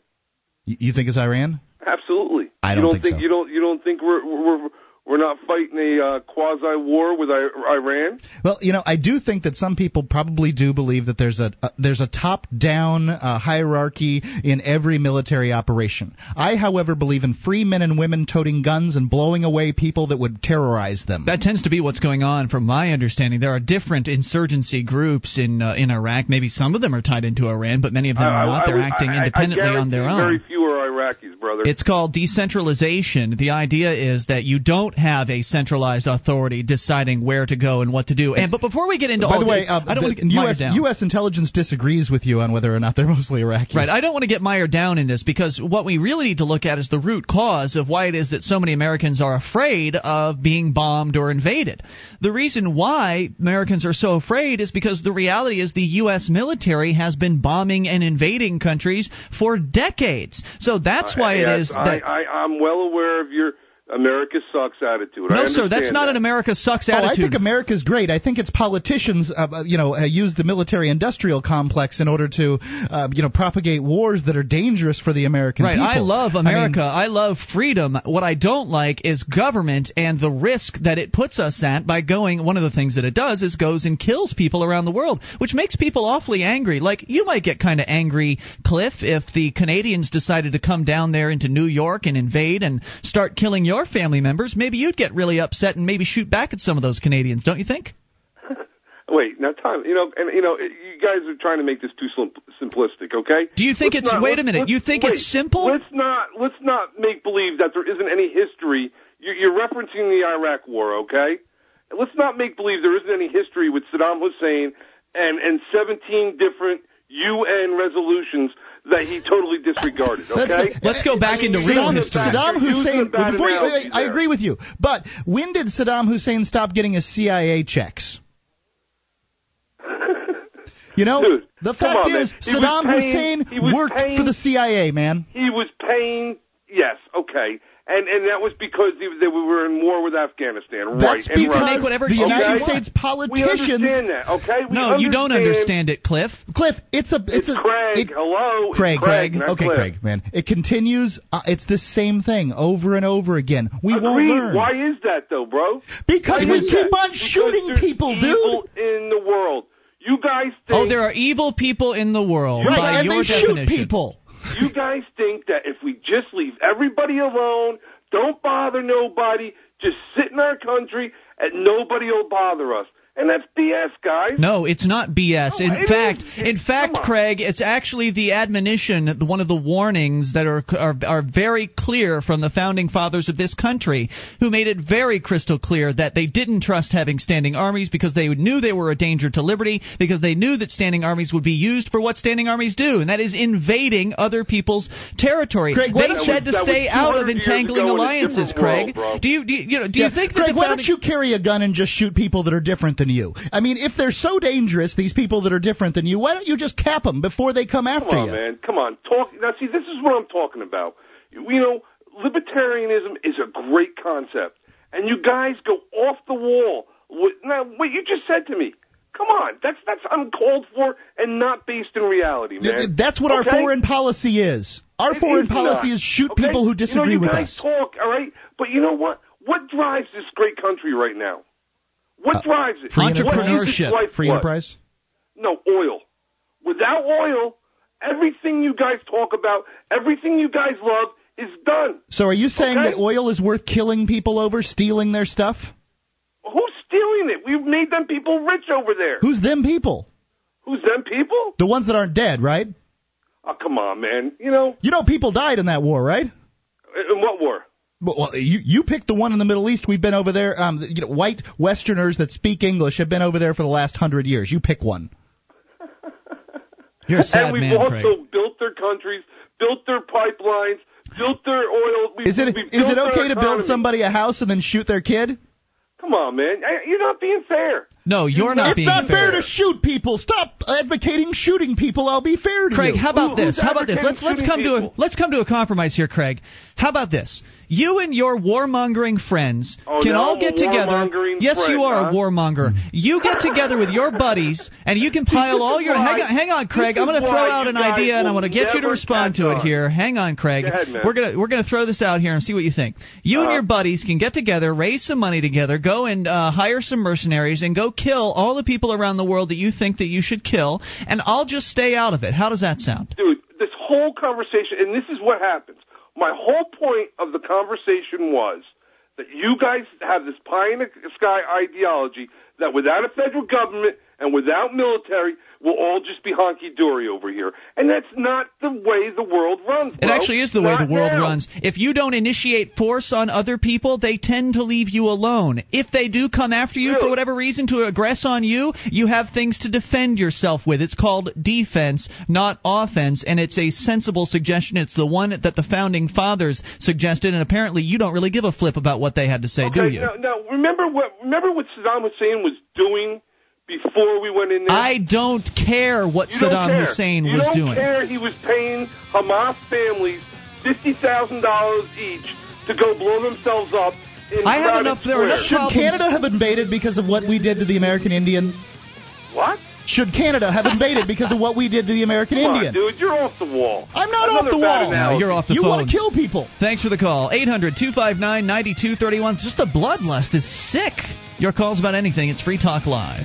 You think it's Iran? Absolutely. I don't, you don't think, think so. You don't. You don't think we're we're we're not fighting a uh, quasi war with Iran? Well, you know, I do think that some people probably do believe that there's a uh, there's a top down uh, hierarchy in every military operation. I, however, believe in free men and women toting guns and blowing away people that would terrorize them. That tends to be what's going on, from my understanding. There are different insurgency groups in uh, in Iraq. Maybe some of them are tied into Iran, but many of them uh, are not. They're I, acting I, independently I on their own. Very few are Iraqis, brother. It's called decentralization. The idea is that you don't have a centralized authority deciding where to go and what to do. And but before we get into by all the way, uh, I don't want to get U S, mired down. U S intelligence disagrees with you on whether or not they're mostly Iraqis. Right. I don't want to get mired down in this, because what we really need to look at is the root cause of why it is that so many Americans are afraid of being bombed or invaded. The reason why Americans are so afraid is because the reality is the U S military has been bombing and invading countries for decades. So that's why uh, yes, it is that I, I, I'm well aware of your America sucks attitude. No, sir, that's not that. An America sucks attitude. Oh, I think America's great. I think it's politicians, uh, you know, uh, use the military-industrial complex in order to, uh, you know, propagate wars that are dangerous for the American right. people. Right, I love America. I, mean, I love freedom. What I don't like is government and the risk that it puts us at by going. One of the things that it does is goes and kills people around the world, which makes people awfully angry. Like, you might get kind of angry, Cliff, if the Canadians decided to come down there into New York and invade and start killing your Your family members. Maybe you'd get really upset and maybe shoot back at some of those Canadians, don't you think? Wait, now, Tom, you know, and you know, you guys are trying to make this too simp- simplistic, okay? Do you think let's it's? Not, wait a minute. You think wait, it's simple? Let's not let's not make believe that there isn't any history. You're, you're referencing the Iraq War, okay? Let's not make believe there isn't any history with Saddam Hussein and and seventeen different U N resolutions that he totally disregarded, okay? Let's go back into real history. Saddam Hussein, before you, I, I agree with you, but when did Saddam Hussein stop getting his C I A checks? You know, dude, the fact on, is man. Saddam paying, Hussein worked paying, for the C I A, man. He was paying, yes, okay. And and that was because they, they, we were in war with Afghanistan, right? That's because and whatever the United okay? States politicians. We understand that, okay? We no, understand. You don't understand it, Cliff. Cliff, it's a it's, it's a Craig. It, hello, Craig. Craig. Craig. Okay, Cliff. Craig. Man, it continues. Uh, it's the same thing over and over again. We Agreed. won't learn. Why is that though, bro? Because Why we keep that? on because shooting people, evil dude. In the world, you guys. Think... Oh, there are evil people in the world. Right, by and your they definition. shoot people. You guys think that if we just leave everybody alone, don't bother nobody, just sit in our country, and nobody will bother us. And that's B S, guys. No, it's not B S. No, in fact, is. in fact, Craig, it's actually the admonition, one of the warnings that are, are are very clear from the founding fathers of this country, who made it very crystal clear that they didn't trust having standing armies because they knew they were a danger to liberty, because they knew that standing armies would be used for what standing armies do, and that is invading other people's territory. Craig, they said was, to stay out of entangling alliances, Craig. World, do you do you, you know? Do yeah. you think, Craig? That why founding... don't you carry a gun and just shoot people that are different than you? I mean, if they're so dangerous, these people that are different than you, why don't you just cap them before they come after you? Come on, you? man. Come on. Talk. Now, see, this is what I'm talking about. You know, libertarianism is a great concept, and you guys go off the wall. Now, what you just said to me, come on. That's that's uncalled for and not based in reality, man. That's what okay? our foreign policy is. Our it foreign is policy not. is shoot okay? people who disagree you know, you with us. You guys talk, all right? But you know what? What drives this great country right now? What uh, drives it? Free entrepreneurship. What free enterprise? No, oil. Without oil, everything you guys talk about, everything you guys love is done. So are you saying okay? that oil is worth killing people over, stealing their stuff? Who's stealing it? We've made them people rich over there. Who's them people? Who's them people? The ones that aren't dead, right? Oh, come on, man. You know, you know people died in that war, right? In what war? Well, you you picked the one in the Middle East. We've been over there. Um, you know, white Westerners that speak English have been over there for the last hundred years. You pick one. You're a sad man, Craig. And we've man, also Craig. built their countries, built their pipelines, built their oil. We've, is it we've is it okay to build somebody a house and then shoot their kid? Come on, man. You're not being fair. No, you're not it's being fair. It's not fair to shoot people. Stop advocating shooting people. I'll be fair to Craig, you. Craig, how about Who, this? How about this? Let's let's come people? to a let's come to a compromise here, Craig. How about this? You and your warmongering friends oh, can no, all get together. Yes, friend, you are huh? a warmonger. You get together with your buddies, and you can pile all your... Hang on, hang on, Craig. I'm going to throw out an idea, and I want to get you to respond to it here. Hang on, Craig. Go ahead, man. We're going we're gonna to throw this out here and see what you think. You uh-huh. and your buddies can get together, raise some money together, go and uh, hire some mercenaries, and go kill all the people around the world that you think that you should kill, and I'll just stay out of it. How does that sound? Dude, this whole conversation, and this is what happens. My whole point of the conversation was that you guys have this pie-in-the-sky ideology that without a federal government and without military, we'll all just be honky-dory over here. And that's not the way the world runs, bro. It actually is the way the world runs. If you don't initiate force on other people, they tend to leave you alone. If they do come after you for whatever reason to aggress on you, you have things to defend yourself with. It's called defense, not offense, and it's a sensible suggestion. It's the one that the Founding Fathers suggested, and apparently you don't really give a flip about what they had to say, do you? Now, now, remember what, remember what Saddam Hussein was doing before we went in there? I don't care what you Saddam care. Hussein you was doing. You don't care he was paying Hamas families fifty thousand dollars each to go blow themselves up in I have enough. There are enough Should problems. Canada have invaded because of what we did to the American Indian? What? Should Canada have invaded because of what we did to the American Come Indian? On, dude, you're off the wall. I'm not Another off the wall. No, you're off the You phones. Want to kill people. Thanks for the call. eight hundred two five nine nine two three one. Just the bloodlust is sick. Your calls about anything, it's Free Talk Live.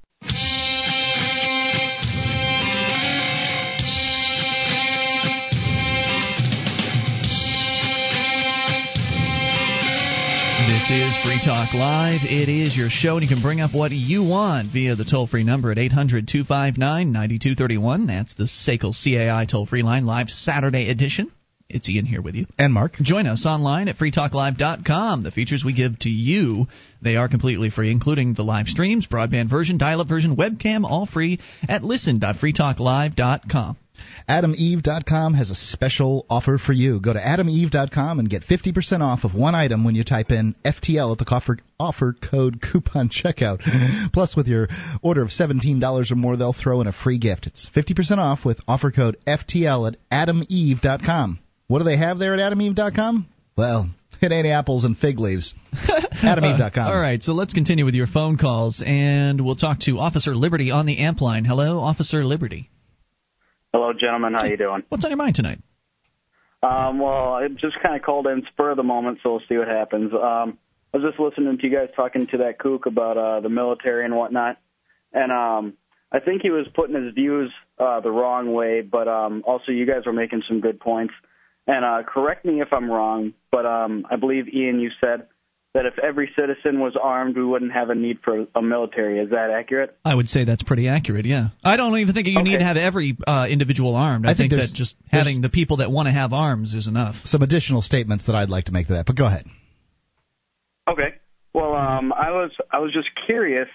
This is Free Talk Live. It is your show, and you can bring up what you want via the toll-free number at eight hundred two five nine nine two three one. That's the Sakel C A I toll-free line, live Saturday edition. It's Ian here with you. And Mark. Join us online at free talk live dot com. The features we give to you, they are completely free, including the live streams, broadband version, dial-up version, webcam, all free at listen dot free talk live dot com. Adam Eve dot com has a special offer for you. Go to Adam Eve dot com and get fifty percent off of one item when you type in F T L at the offer, offer code coupon checkout. Plus, with your order of seventeen dollars or more, they'll throw in a free gift. It's fifty percent off with offer code F T L at Adam Eve dot com. What do they have there at Adam Eve dot com? Well, it ain't apples and fig leaves. Adam Eve dot com. All right, so let's continue with your phone calls, and we'll talk to Officer Liberty on the amp line. Hello, Officer Liberty. Hello, gentlemen. How you doing? What's on your mind tonight? Um, well, I just kind of called in spur of the moment, so we'll see what happens. Um, I was just listening to you guys talking to that kook about uh, the military and whatnot, and um, I think he was putting his views uh, the wrong way, but um, also you guys were making some good points. And uh, correct me if I'm wrong, but um, I believe, Ian, you said that if every citizen was armed, we wouldn't have a need for a military. Is that accurate? I would say that's pretty accurate, yeah. I don't even think you okay. need to have every uh, individual armed. I, I think, think that just having the people that want to have arms is enough. Some additional statements that I'd like to make to that, but go ahead. Okay. Well, um, I was I was just curious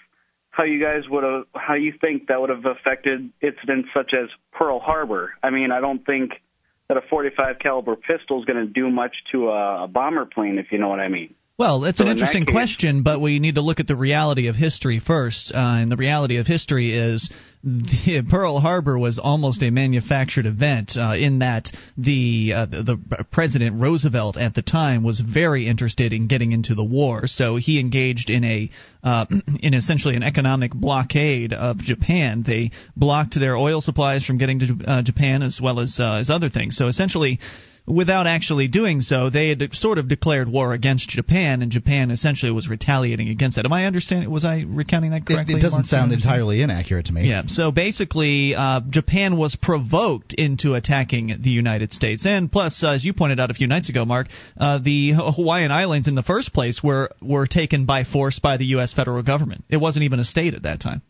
how you guys would have how you think that would have affected incidents such as Pearl Harbor. I mean, I don't think that a forty-five caliber pistol is going to do much to a, a bomber plane, if you know what I mean. Well, it's so an interesting in that case, question, but we need to look at the reality of history first. Uh, and the reality of history is the Pearl Harbor was almost a manufactured event uh, in that the, uh, the the President Roosevelt at the time was very interested in getting into the war. So he engaged in a uh, in essentially an economic blockade of Japan. They blocked their oil supplies from getting to uh, Japan as well as uh, as other things. So essentially, without actually doing so, they had sort of declared war against Japan, and Japan essentially was retaliating against that. Am I understanding? Was I recounting that correctly? It, it doesn't Mark? sound entirely inaccurate to me. Yeah. So basically, uh, Japan was provoked into attacking the United States, and plus, uh, as you pointed out a few nights ago, Mark, uh, the Hawaiian Islands in the first place were were taken by force by the U S federal government. It wasn't even a state at that time.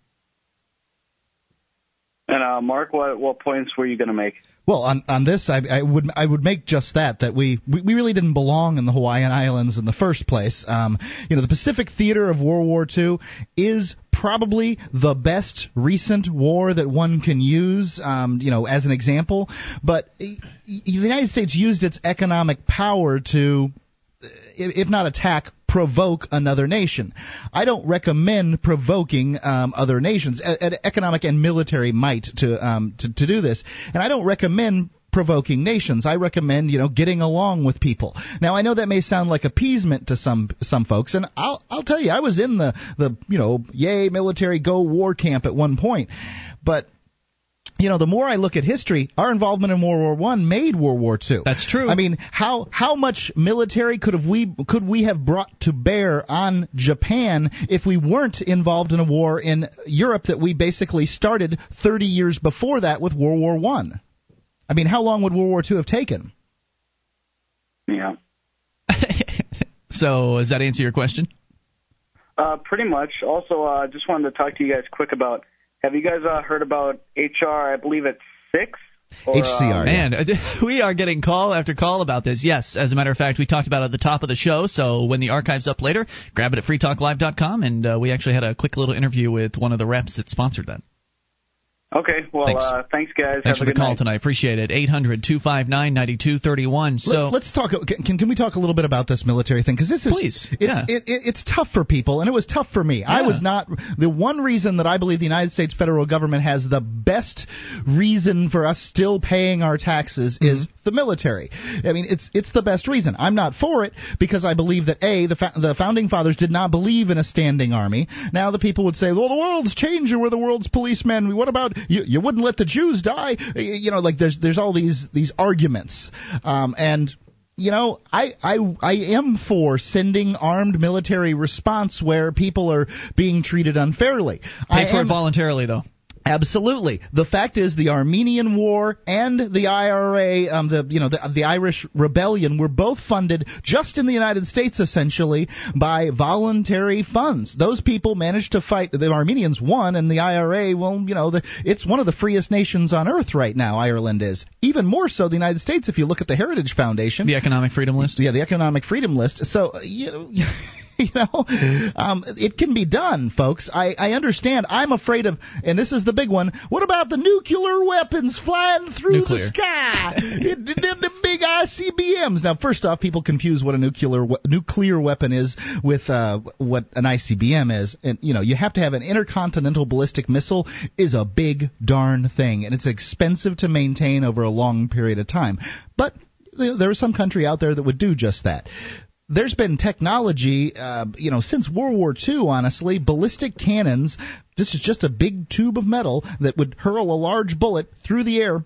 And uh, Mark, what what points were you going to make? Well, on on this, I, I would I would make just that that we, we really didn't belong in the Hawaiian Islands in the first place. Um, you know, the Pacific theater of World War Two is probably the best recent war that one can use, um, you know, as an example. But the United States used its economic power to if not attack, provoke another nation. I don't recommend provoking um, other nations, e- economic and military might to, um, to to do this, and I don't recommend provoking nations. I recommend, you know, getting along with people. Now, I know that may sound like appeasement to some some folks, and I'll I'll tell you, I was in the the you know, yay military go war camp at one point, but. You know, the more I look at history, our involvement in World War One made World War Two. That's true. I mean, how how much military could have we could we have brought to bear on Japan if we weren't involved in a war in Europe that we basically started thirty years before that with World War One? I? I mean, how long would World War Two have taken? Yeah. So, does that answer your question? Uh, pretty much. Also, I uh, just wanted to talk to you guys quick about. Have you guys uh, heard about H R, I believe it's six? Or, H C R. Uh, Man, yeah. We are getting call after call about this. Yes, as a matter of fact, we talked about it at the top of the show, so when the archive's up later, grab it at free talk live dot com, and uh, we actually had a quick little interview with one of the reps that sponsored that. Okay, well, thanks, uh, thanks guys. Thanks Have for a good the call night. Tonight. Appreciate it. eight hundred two five nine nine two three one. So let's talk. Can can we talk a little bit about this military thing? Because this is please. It's, yeah. it, it, it's tough for people, and it was tough for me. Yeah. I was not the one reason that I believe the United States federal government has the best reason for us still paying our taxes mm-hmm. is the military. I mean, it's it's the best reason. I'm not for it because I believe that a the fa- the founding fathers did not believe in a standing army. Now the people would say, well, the world's changing. We're the world's policemen. What about You, you wouldn't let the Jews die, you know, like there's there's all these these arguments, um, and you know I I I am for sending armed military response where people are being treated unfairly. Pay for it voluntarily though. Absolutely. The fact is, the Armenian War and the I R A, um, the you know the, the Irish Rebellion, were both funded just in the United States, essentially by voluntary funds. Those people managed to fight. The Armenians won, and the I R A, well, you know, the, it's one of the freest nations on earth right now. Ireland is even more so. The United States, if you look at the Heritage Foundation, the Economic Freedom List, yeah, the Economic Freedom List. So you know, You know, um, it can be done, folks. I, I understand. I'm afraid of, and this is the big one, what about the nuclear weapons flying through nuclear. the sky? it, the, the big I C B Ms. Now, first off, people confuse what a nuclear we- nuclear weapon is with uh, what an I C B M is. And, you know, you have to have an intercontinental ballistic missile is a big darn thing, and it's expensive to maintain over a long period of time. But th- there is some country out there that would do just that. There's been technology, uh, you know, since World War Two, honestly, ballistic cannons. This is just a big tube of metal that would hurl a large bullet through the air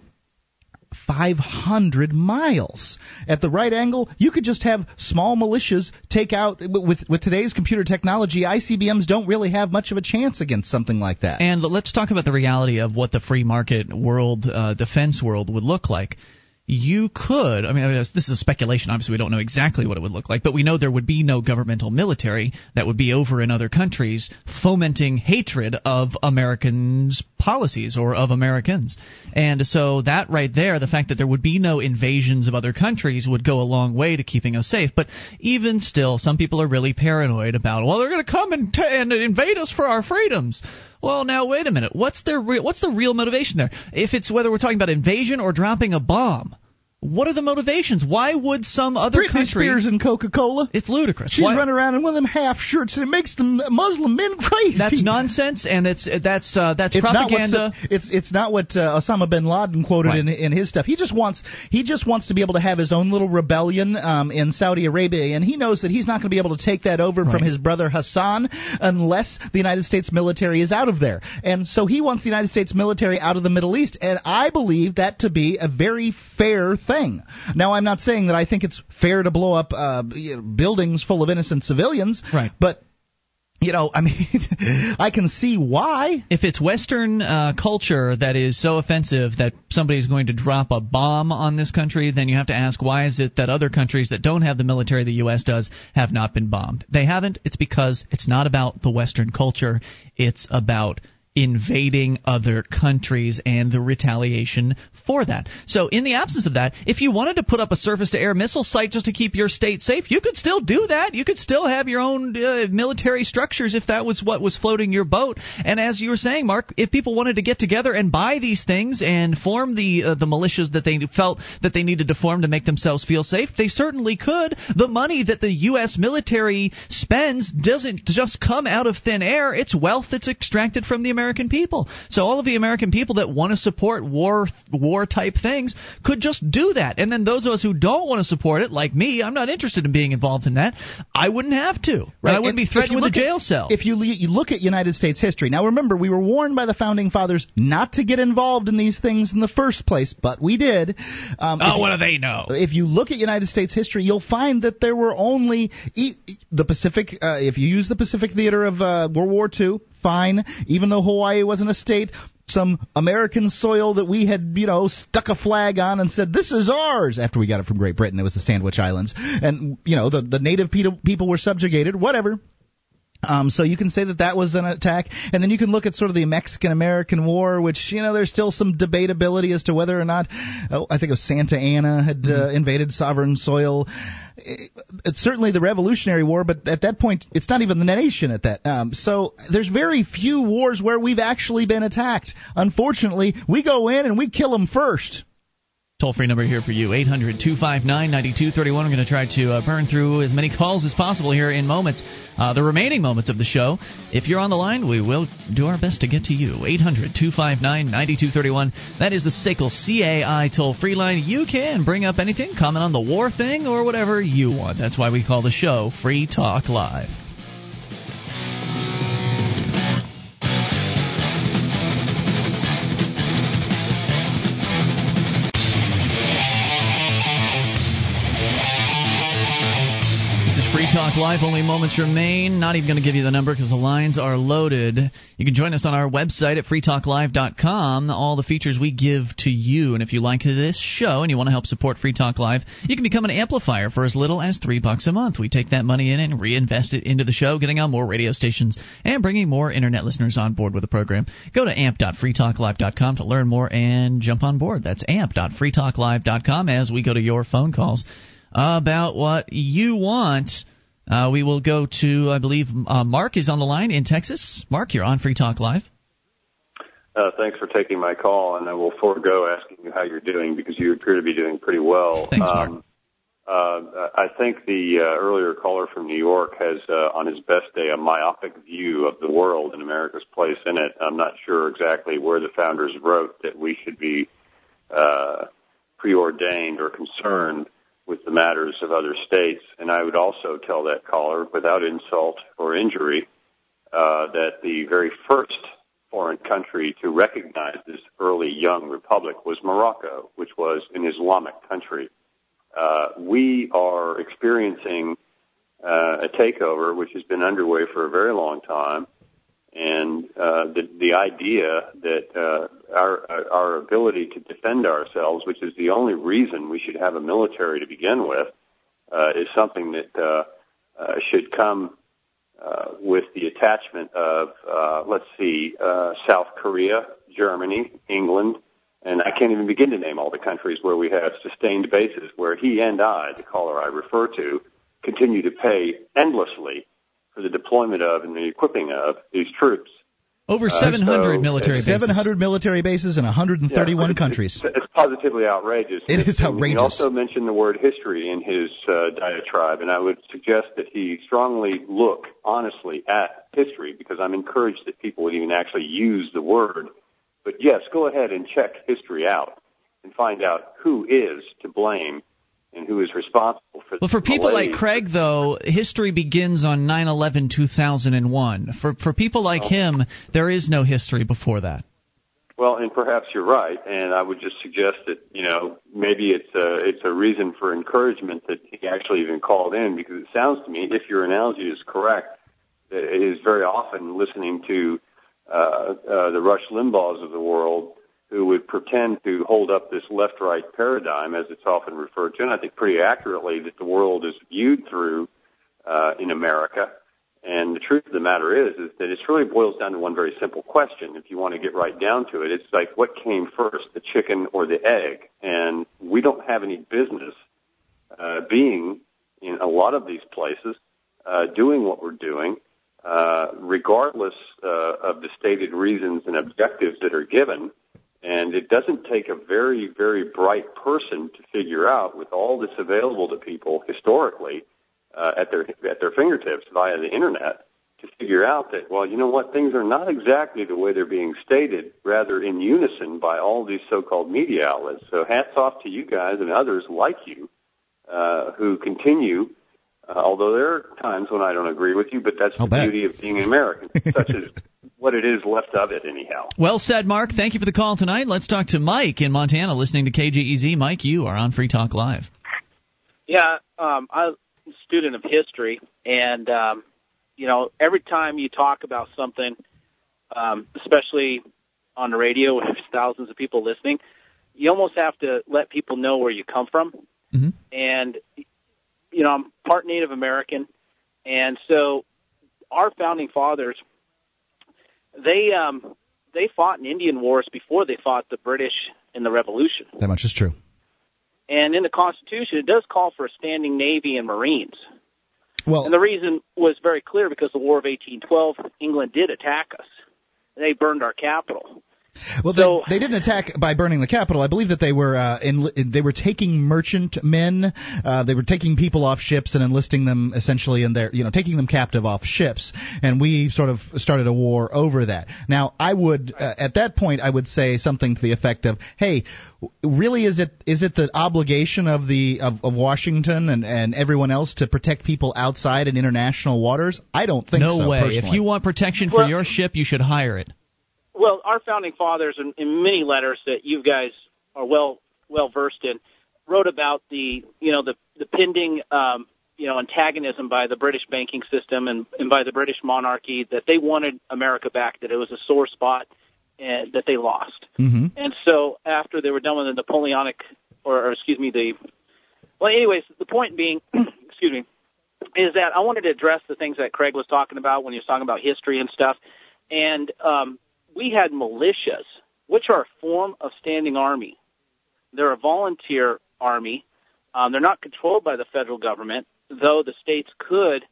five hundred miles at the right angle. You could just have small militias take out, with with today's computer technology, I C B Ms don't really have much of a chance against something like that. And let's talk about the reality of what the free market world, uh, defense world would look like. You could, I mean, this is speculation. Obviously, we don't know exactly what it would look like, but we know there would be no governmental military that would be over in other countries fomenting hatred of Americans' policies or of Americans. And so that right there, the fact that there would be no invasions of other countries would go a long way to keeping us safe. But even still, some people are really paranoid about, well, they're going to come and, t- and invade us for our freedoms. Well, now, wait a minute. What's their re- what's the real motivation there? If it's whether we're talking about invasion or dropping a bomb, what are the motivations? Why would some other Britney country... Britney Spears and Coca-Cola. It's ludicrous. She's Why? running around in one of them half-shirts, and it makes the Muslim men crazy. That's nonsense, and it's that's uh, that's it's propaganda. Not what, it's it's not what uh, Osama bin Laden quoted right. in in his stuff. He just wants he just wants to be able to have his own little rebellion um, in Saudi Arabia, and he knows that he's not going to be able to take that over right. from his brother Hassan unless the United States military is out of there. And so he wants the United States military out of the Middle East, and I believe that to be a very fair thing. Thing. Now, I'm not saying that I think it's fair to blow up uh, you know, buildings full of innocent civilians, right. but, you know, I mean, I can see why. If it's Western uh, culture that is so offensive that somebody's going to drop a bomb on this country, then you have to ask, why is it that other countries that don't have the military the U S does have not been bombed? They haven't. It's because it's not about the Western culture. It's about invading other countries and the retaliation for that. So in the absence of that, if you wanted to put up a surface-to-air missile site just to keep your state safe, you could still do that. You could still have your own uh, military structures if that was what was floating your boat. And as you were saying, Mark, if people wanted to get together and buy these things and form the uh, the militias that they felt that they needed to form to make themselves feel safe, they certainly could. The money that the U S military spends doesn't just come out of thin air. It's wealth that's extracted from the American American people. So all of the American people that want to support war war type things could just do that. And then those of us who don't want to support it, like me, I'm not interested in being involved in that. I wouldn't have to. Right? I wouldn't be threatened with a jail cell. If you, you look at United States history, now remember, we were warned by the founding fathers not to get involved in these things in the first place, but we did. Um, oh, what do they know? If you look at United States history, you'll find that there were only e- the Pacific. Uh, if you use the Pacific theater of uh, World War Two. Fine, even though Hawaii wasn't a state, some American soil that we had, you know, stuck a flag on and said, this is ours, after we got it from Great Britain. It was the Sandwich Islands. And, you know, the, the native people were subjugated, whatever. Um, so you can say that that was an attack. And then you can look at sort of the Mexican-American War, which, you know, there's still some debatability as to whether or not, oh, I think it was Santa Anna had uh, invaded sovereign soil. It, it's certainly the Revolutionary War, but at that point, it's not even the nation at that. Um, so there's very few wars where we've actually been attacked. Unfortunately, we go in and we kill them first. Toll-free number here for you, eight hundred two five nine nine two three one. I'm going to try to uh, burn through as many calls as possible here in moments, uh, the remaining moments of the show. If you're on the line, we will do our best to get to you, eight hundred two five nine nine two three one. That is the Sakel C A I toll-free line. You can bring up anything, comment on the war thing, or whatever you want. That's why we call the show Free Talk Live. Talk Live, only moments remain. Not even going to give you the number because the lines are loaded. You can join us on our website at free talk live dot com. All the features we give to you. And if you like this show and you want to help support Free Talk Live, you can become an amplifier for as little as three bucks a month. We take that money in and reinvest it into the show, getting on more radio stations and bringing more internet listeners on board with the program. Go to amp dot free talk live dot com to learn more and jump on board. That's amp dot free talk live dot com as we go to your phone calls about what you want. Uh, we will go to, I believe, uh, Mark is on the line in Texas. Mark, you're on Free Talk Live. Uh, thanks for taking my call, and I will forego asking you how you're doing because you appear to be doing pretty well. Thanks, Mark. Um, uh, I think the uh, earlier caller from New York has, uh, on his best day, a myopic view of the world and America's place in it. I'm not sure exactly where the founders wrote that we should be uh, preordained or concerned with the matters of other states, and I would also tell that caller, without insult or injury, uh, that the very first foreign country to recognize this early young republic was Morocco, which was an Islamic country. Uh, we are experiencing uh, a takeover, which has been underway for a very long time, and uh, the, the idea that uh, our, our ability to defend ourselves, which is the only reason we should have a military to begin with, uh, is something that uh, uh, should come uh, with the attachment of, uh, let's see, uh, South Korea, Germany, England, and I can't even begin to name all the countries where we have sustained bases where he and I, the caller I refer to, continue to pay endlessly for the deployment of and the equipping of these troops. Over seven hundred uh, so military bases. seven hundred military bases in one hundred thirty-one yeah, it's, countries. It's, it's positively outrageous. It is outrageous. He also mentioned the word history in his uh, diatribe, and I would suggest that he strongly look honestly at history because I'm encouraged that people would even actually use the word. But, yes, go ahead and check history out and find out who is to blame and who is responsible for. Well, for people like Craig, though, history begins on nine eleven two thousand one. For for people like oh. him, there is no history before that. Well, and perhaps you're right, and I would just suggest that, you know, maybe it's a, it's a reason for encouragement that he actually even called in, because it sounds to me, if your analogy is correct, that it is very often listening to uh, uh, the Rush Limbaughs of the world who would pretend to hold up this left-right paradigm, as it's often referred to, and I think pretty accurately, that the world is viewed through uh, in America, And the truth of the matter is, is that it really boils down to one very simple question. If you want to get right down to it, it's like, what came first, the chicken or the egg? And we don't have any business uh, being in a lot of these places, uh, doing what we're doing, uh, regardless uh, of the stated reasons and objectives that are given. And it doesn't take a very, very bright person to figure out, with all that's available to people historically, Uh, at their at their fingertips via the internet, to figure out that, well, you know what, things are not exactly the way they're being stated, rather in unison by all these so-called media outlets. So hats off to you guys and others like you uh, who continue, uh, although there are times when I don't agree with you, but that's I'll the bet. beauty of being an American, such as what it is left of it anyhow. Well said, Mark. Thank you for the call tonight. Let's talk to Mike in Montana, listening to K G E Z. Mike, you are on Free Talk Live. Yeah, um, I... student of history, and um, you know, every time you talk about something, um, especially on the radio with thousands of people listening, you almost have to let people know where you come from. Mm-hmm. And you know, I'm part Native American, and so our founding fathers, they um, they fought in Indian wars before they fought the British in the Revolution. That much is true. And in the Constitution, it does call for a standing Navy and Marines. Well, and the reason was very clear, because the War of eighteen twelve, England did attack us. They burned our capital. Well, so, they, they didn't attack by burning the capital. I believe that they were uh, in, they were taking merchant men. Uh, they were taking people off ships and enlisting them essentially in their, you know, taking them captive off ships. And we sort of started a war over that. Now, I would uh, at that point I would say something to the effect of, "Hey, really, is it is it the obligation of the of, of Washington and, and everyone else to protect people outside in international waters? I don't think no so. No way. Personally. If you want protection for well, your ship, you should hire it." Well, our founding fathers, in, in many letters that you guys are well well versed in, wrote about the you know the the pending um, you know antagonism by the British banking system and, and by the British monarchy, that they wanted America back, that it was a sore spot, and that they lost. Mm-hmm. And so after they were done with the Napoleonic, or, or excuse me, the well, anyways, the point being, excuse me, is that I wanted to address the things that Craig was talking about when he was talking about history and stuff, and um, we had militias, which are a form of standing army. They're a volunteer army. Um, they're not controlled by the federal government, though the states could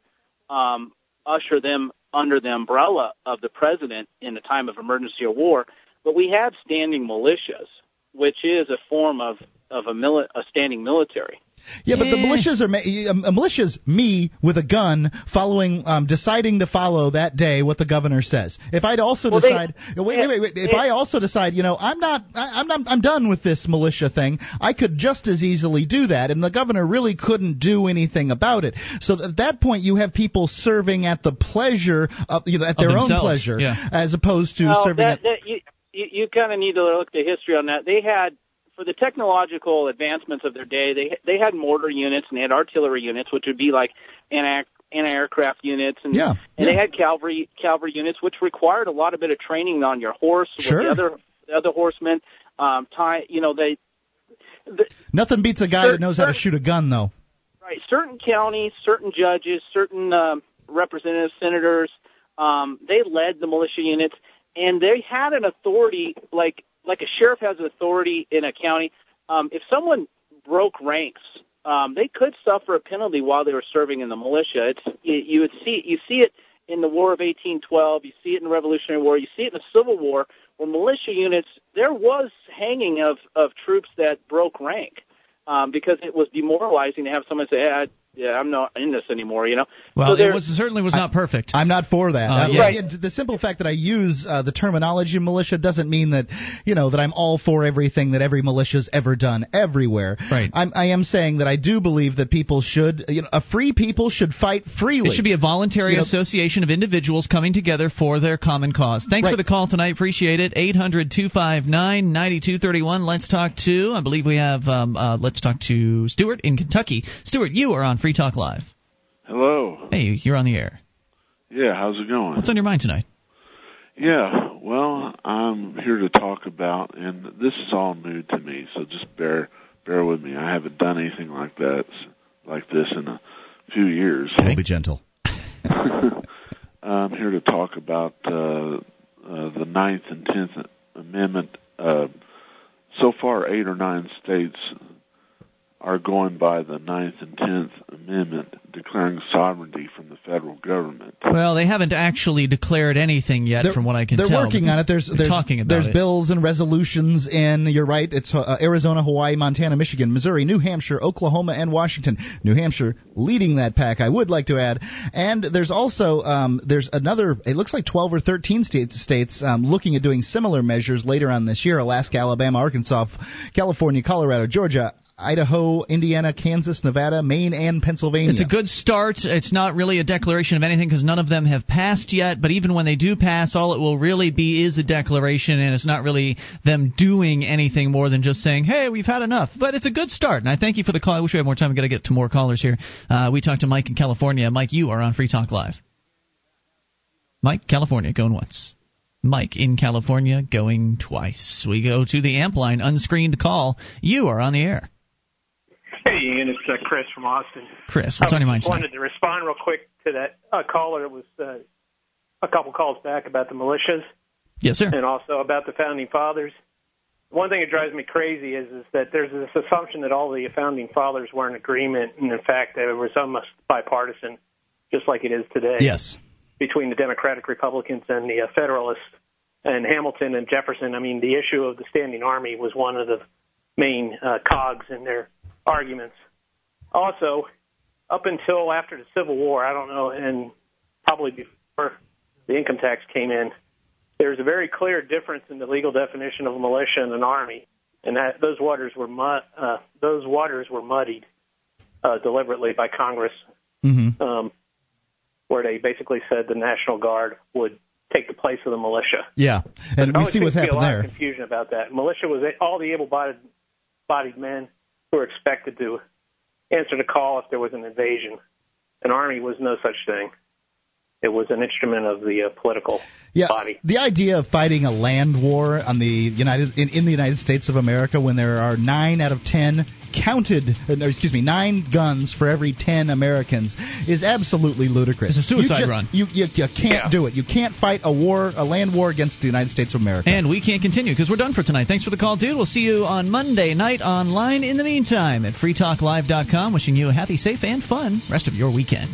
um, usher them under the umbrella of the president in a time of emergency or war. But we had standing militias, which is a form of, of a, mili- a standing military. Yeah, but the militias are uh, militias. Me with a gun, following, um, deciding to follow that day what the governor says. If I'd also well, decide, they, wait, wait, wait, wait. If it, I also decide, you know, I'm not, I, I'm not, I'm done with this militia thing. I could just as easily do that, and the governor really couldn't do anything about it. So at that point, you have people serving at the pleasure of, you know, at their own pleasure, yeah. as opposed to well, serving. That, at... that, you you kind of need to look at the history on that. They had. For the technological advancements of their day, they they had mortar units and they had artillery units, which would be like anti anti-aircraft units, and, yeah, and yeah. they had cavalry cavalry units, which required a lot of bit of training on your horse sure. with the other the other horsemen. Um, tie, you know, they the, nothing beats a guy certain, that knows how to shoot a gun, though. Right, certain counties, certain judges, certain um, representatives, senators, um, they led the militia units, and they had an authority like. Like a sheriff has authority in a county. Um, if someone broke ranks, um, they could suffer a penalty while they were serving in the militia. It's you, you would see you see it in the War of eighteen twelve. You see it in the Revolutionary War. You see it in the Civil War, where militia units, there was hanging of, of troops that broke rank um, because it was demoralizing to have someone say, hey, I, yeah, I'm not in this anymore, you know. Well, so it was, certainly was not perfect. I, I'm not for that. Uh, yeah. right. The simple fact that I use uh, the terminology militia doesn't mean that, you know, that I'm all for everything that every militia's ever done everywhere. Right. I'm, I am saying that I do believe that people should, you know, a free people should fight freely. It should be a voluntary you know, association of individuals coming together for their common cause. Thanks right. for the call tonight. Appreciate it. eight hundred, two five nine, nine two three one. Let's talk to, I believe we have, um, uh, let's talk to Stuart in Kentucky. Stuart, you are on Free Talk Live. Hello. Hey, you're on the air. Yeah, how's it going? What's on your mind tonight? Yeah, well, I'm here to talk about, and this is all new to me, so just bear bear with me. I haven't done anything like that, like this in a few years. I'll be gentle. I'm here to talk about uh, uh, the Ninth and Tenth Amendment. Uh, so far, eight or nine states are going by the Ninth and Tenth Amendment, declaring sovereignty from the federal government. Well, they haven't actually declared anything yet, they're, from what I can they're tell. They're working on it. There's, they're there's, talking about there's it. bills and resolutions, and you're right, it's uh, Arizona, Hawaii, Montana, Michigan, Missouri, New Hampshire, Oklahoma, and Washington. New Hampshire leading that pack, I would like to add. And there's also um, there's another, it looks like twelve or thirteen states, states um, looking at doing similar measures later on this year: Alaska, Alabama, Arkansas, California, Colorado, Georgia, Idaho, Indiana, Kansas, Nevada, Maine, and Pennsylvania. It's a good start. It's not really a declaration of anything because none of them have passed yet, but even when they do pass, all it will really be is a declaration, and it's not really them doing anything more than just saying, hey, we've had enough. But it's a good start, and I thank you for the call. I wish we had more time. We've got to get to more callers here. Uh, we talked to Mike in California. Mike, you are on Free Talk Live. Mike, California, going once. Mike in California, going twice. We go to the amp line, unscreened call. You are on the air. Hey, Ian, it's uh, Chris from Austin. Chris, what's on your mind tonight? I wanted to respond real quick to that uh, caller that was uh, a couple calls back about the militias. Yes, sir. And also about the Founding Fathers. One thing that drives me crazy is, is that there's this assumption that all the Founding Fathers were in agreement, and in fact, they were almost bipartisan, just like it is today. Yes. Between the Democratic Republicans and the uh, Federalists, and Hamilton and Jefferson. I mean, the issue of the standing army was one of the main uh, cogs in their arguments. Also, up until after the Civil War, I don't know, and probably before the income tax came in, there's a very clear difference in the legal definition of a militia and an army, and that those waters were mud, uh, those waters were muddied uh, deliberately by Congress, mm-hmm. um, where they basically said the National Guard would take the place of the militia. Yeah, and we see what's happened there. There's a lot of confusion about that. Militia was all the able-bodied bodied men who were expected to answer the call if there was an invasion. An army was no such thing. It was an instrument of the uh, political yeah, body. The idea of fighting a land war on the United in, in the United States of America, when there are nine out of ten counted, or excuse me, nine guns for every ten Americans, is absolutely ludicrous. It's a suicide you just, run. You, you, you can't yeah. do it. You can't fight a war, a land war against the United States of America. And we can't continue because we're done for tonight. Thanks for the call, dude. We'll see you on Monday night online. In the meantime, at free talk live dot com, wishing you a happy, safe, and fun rest of your weekend.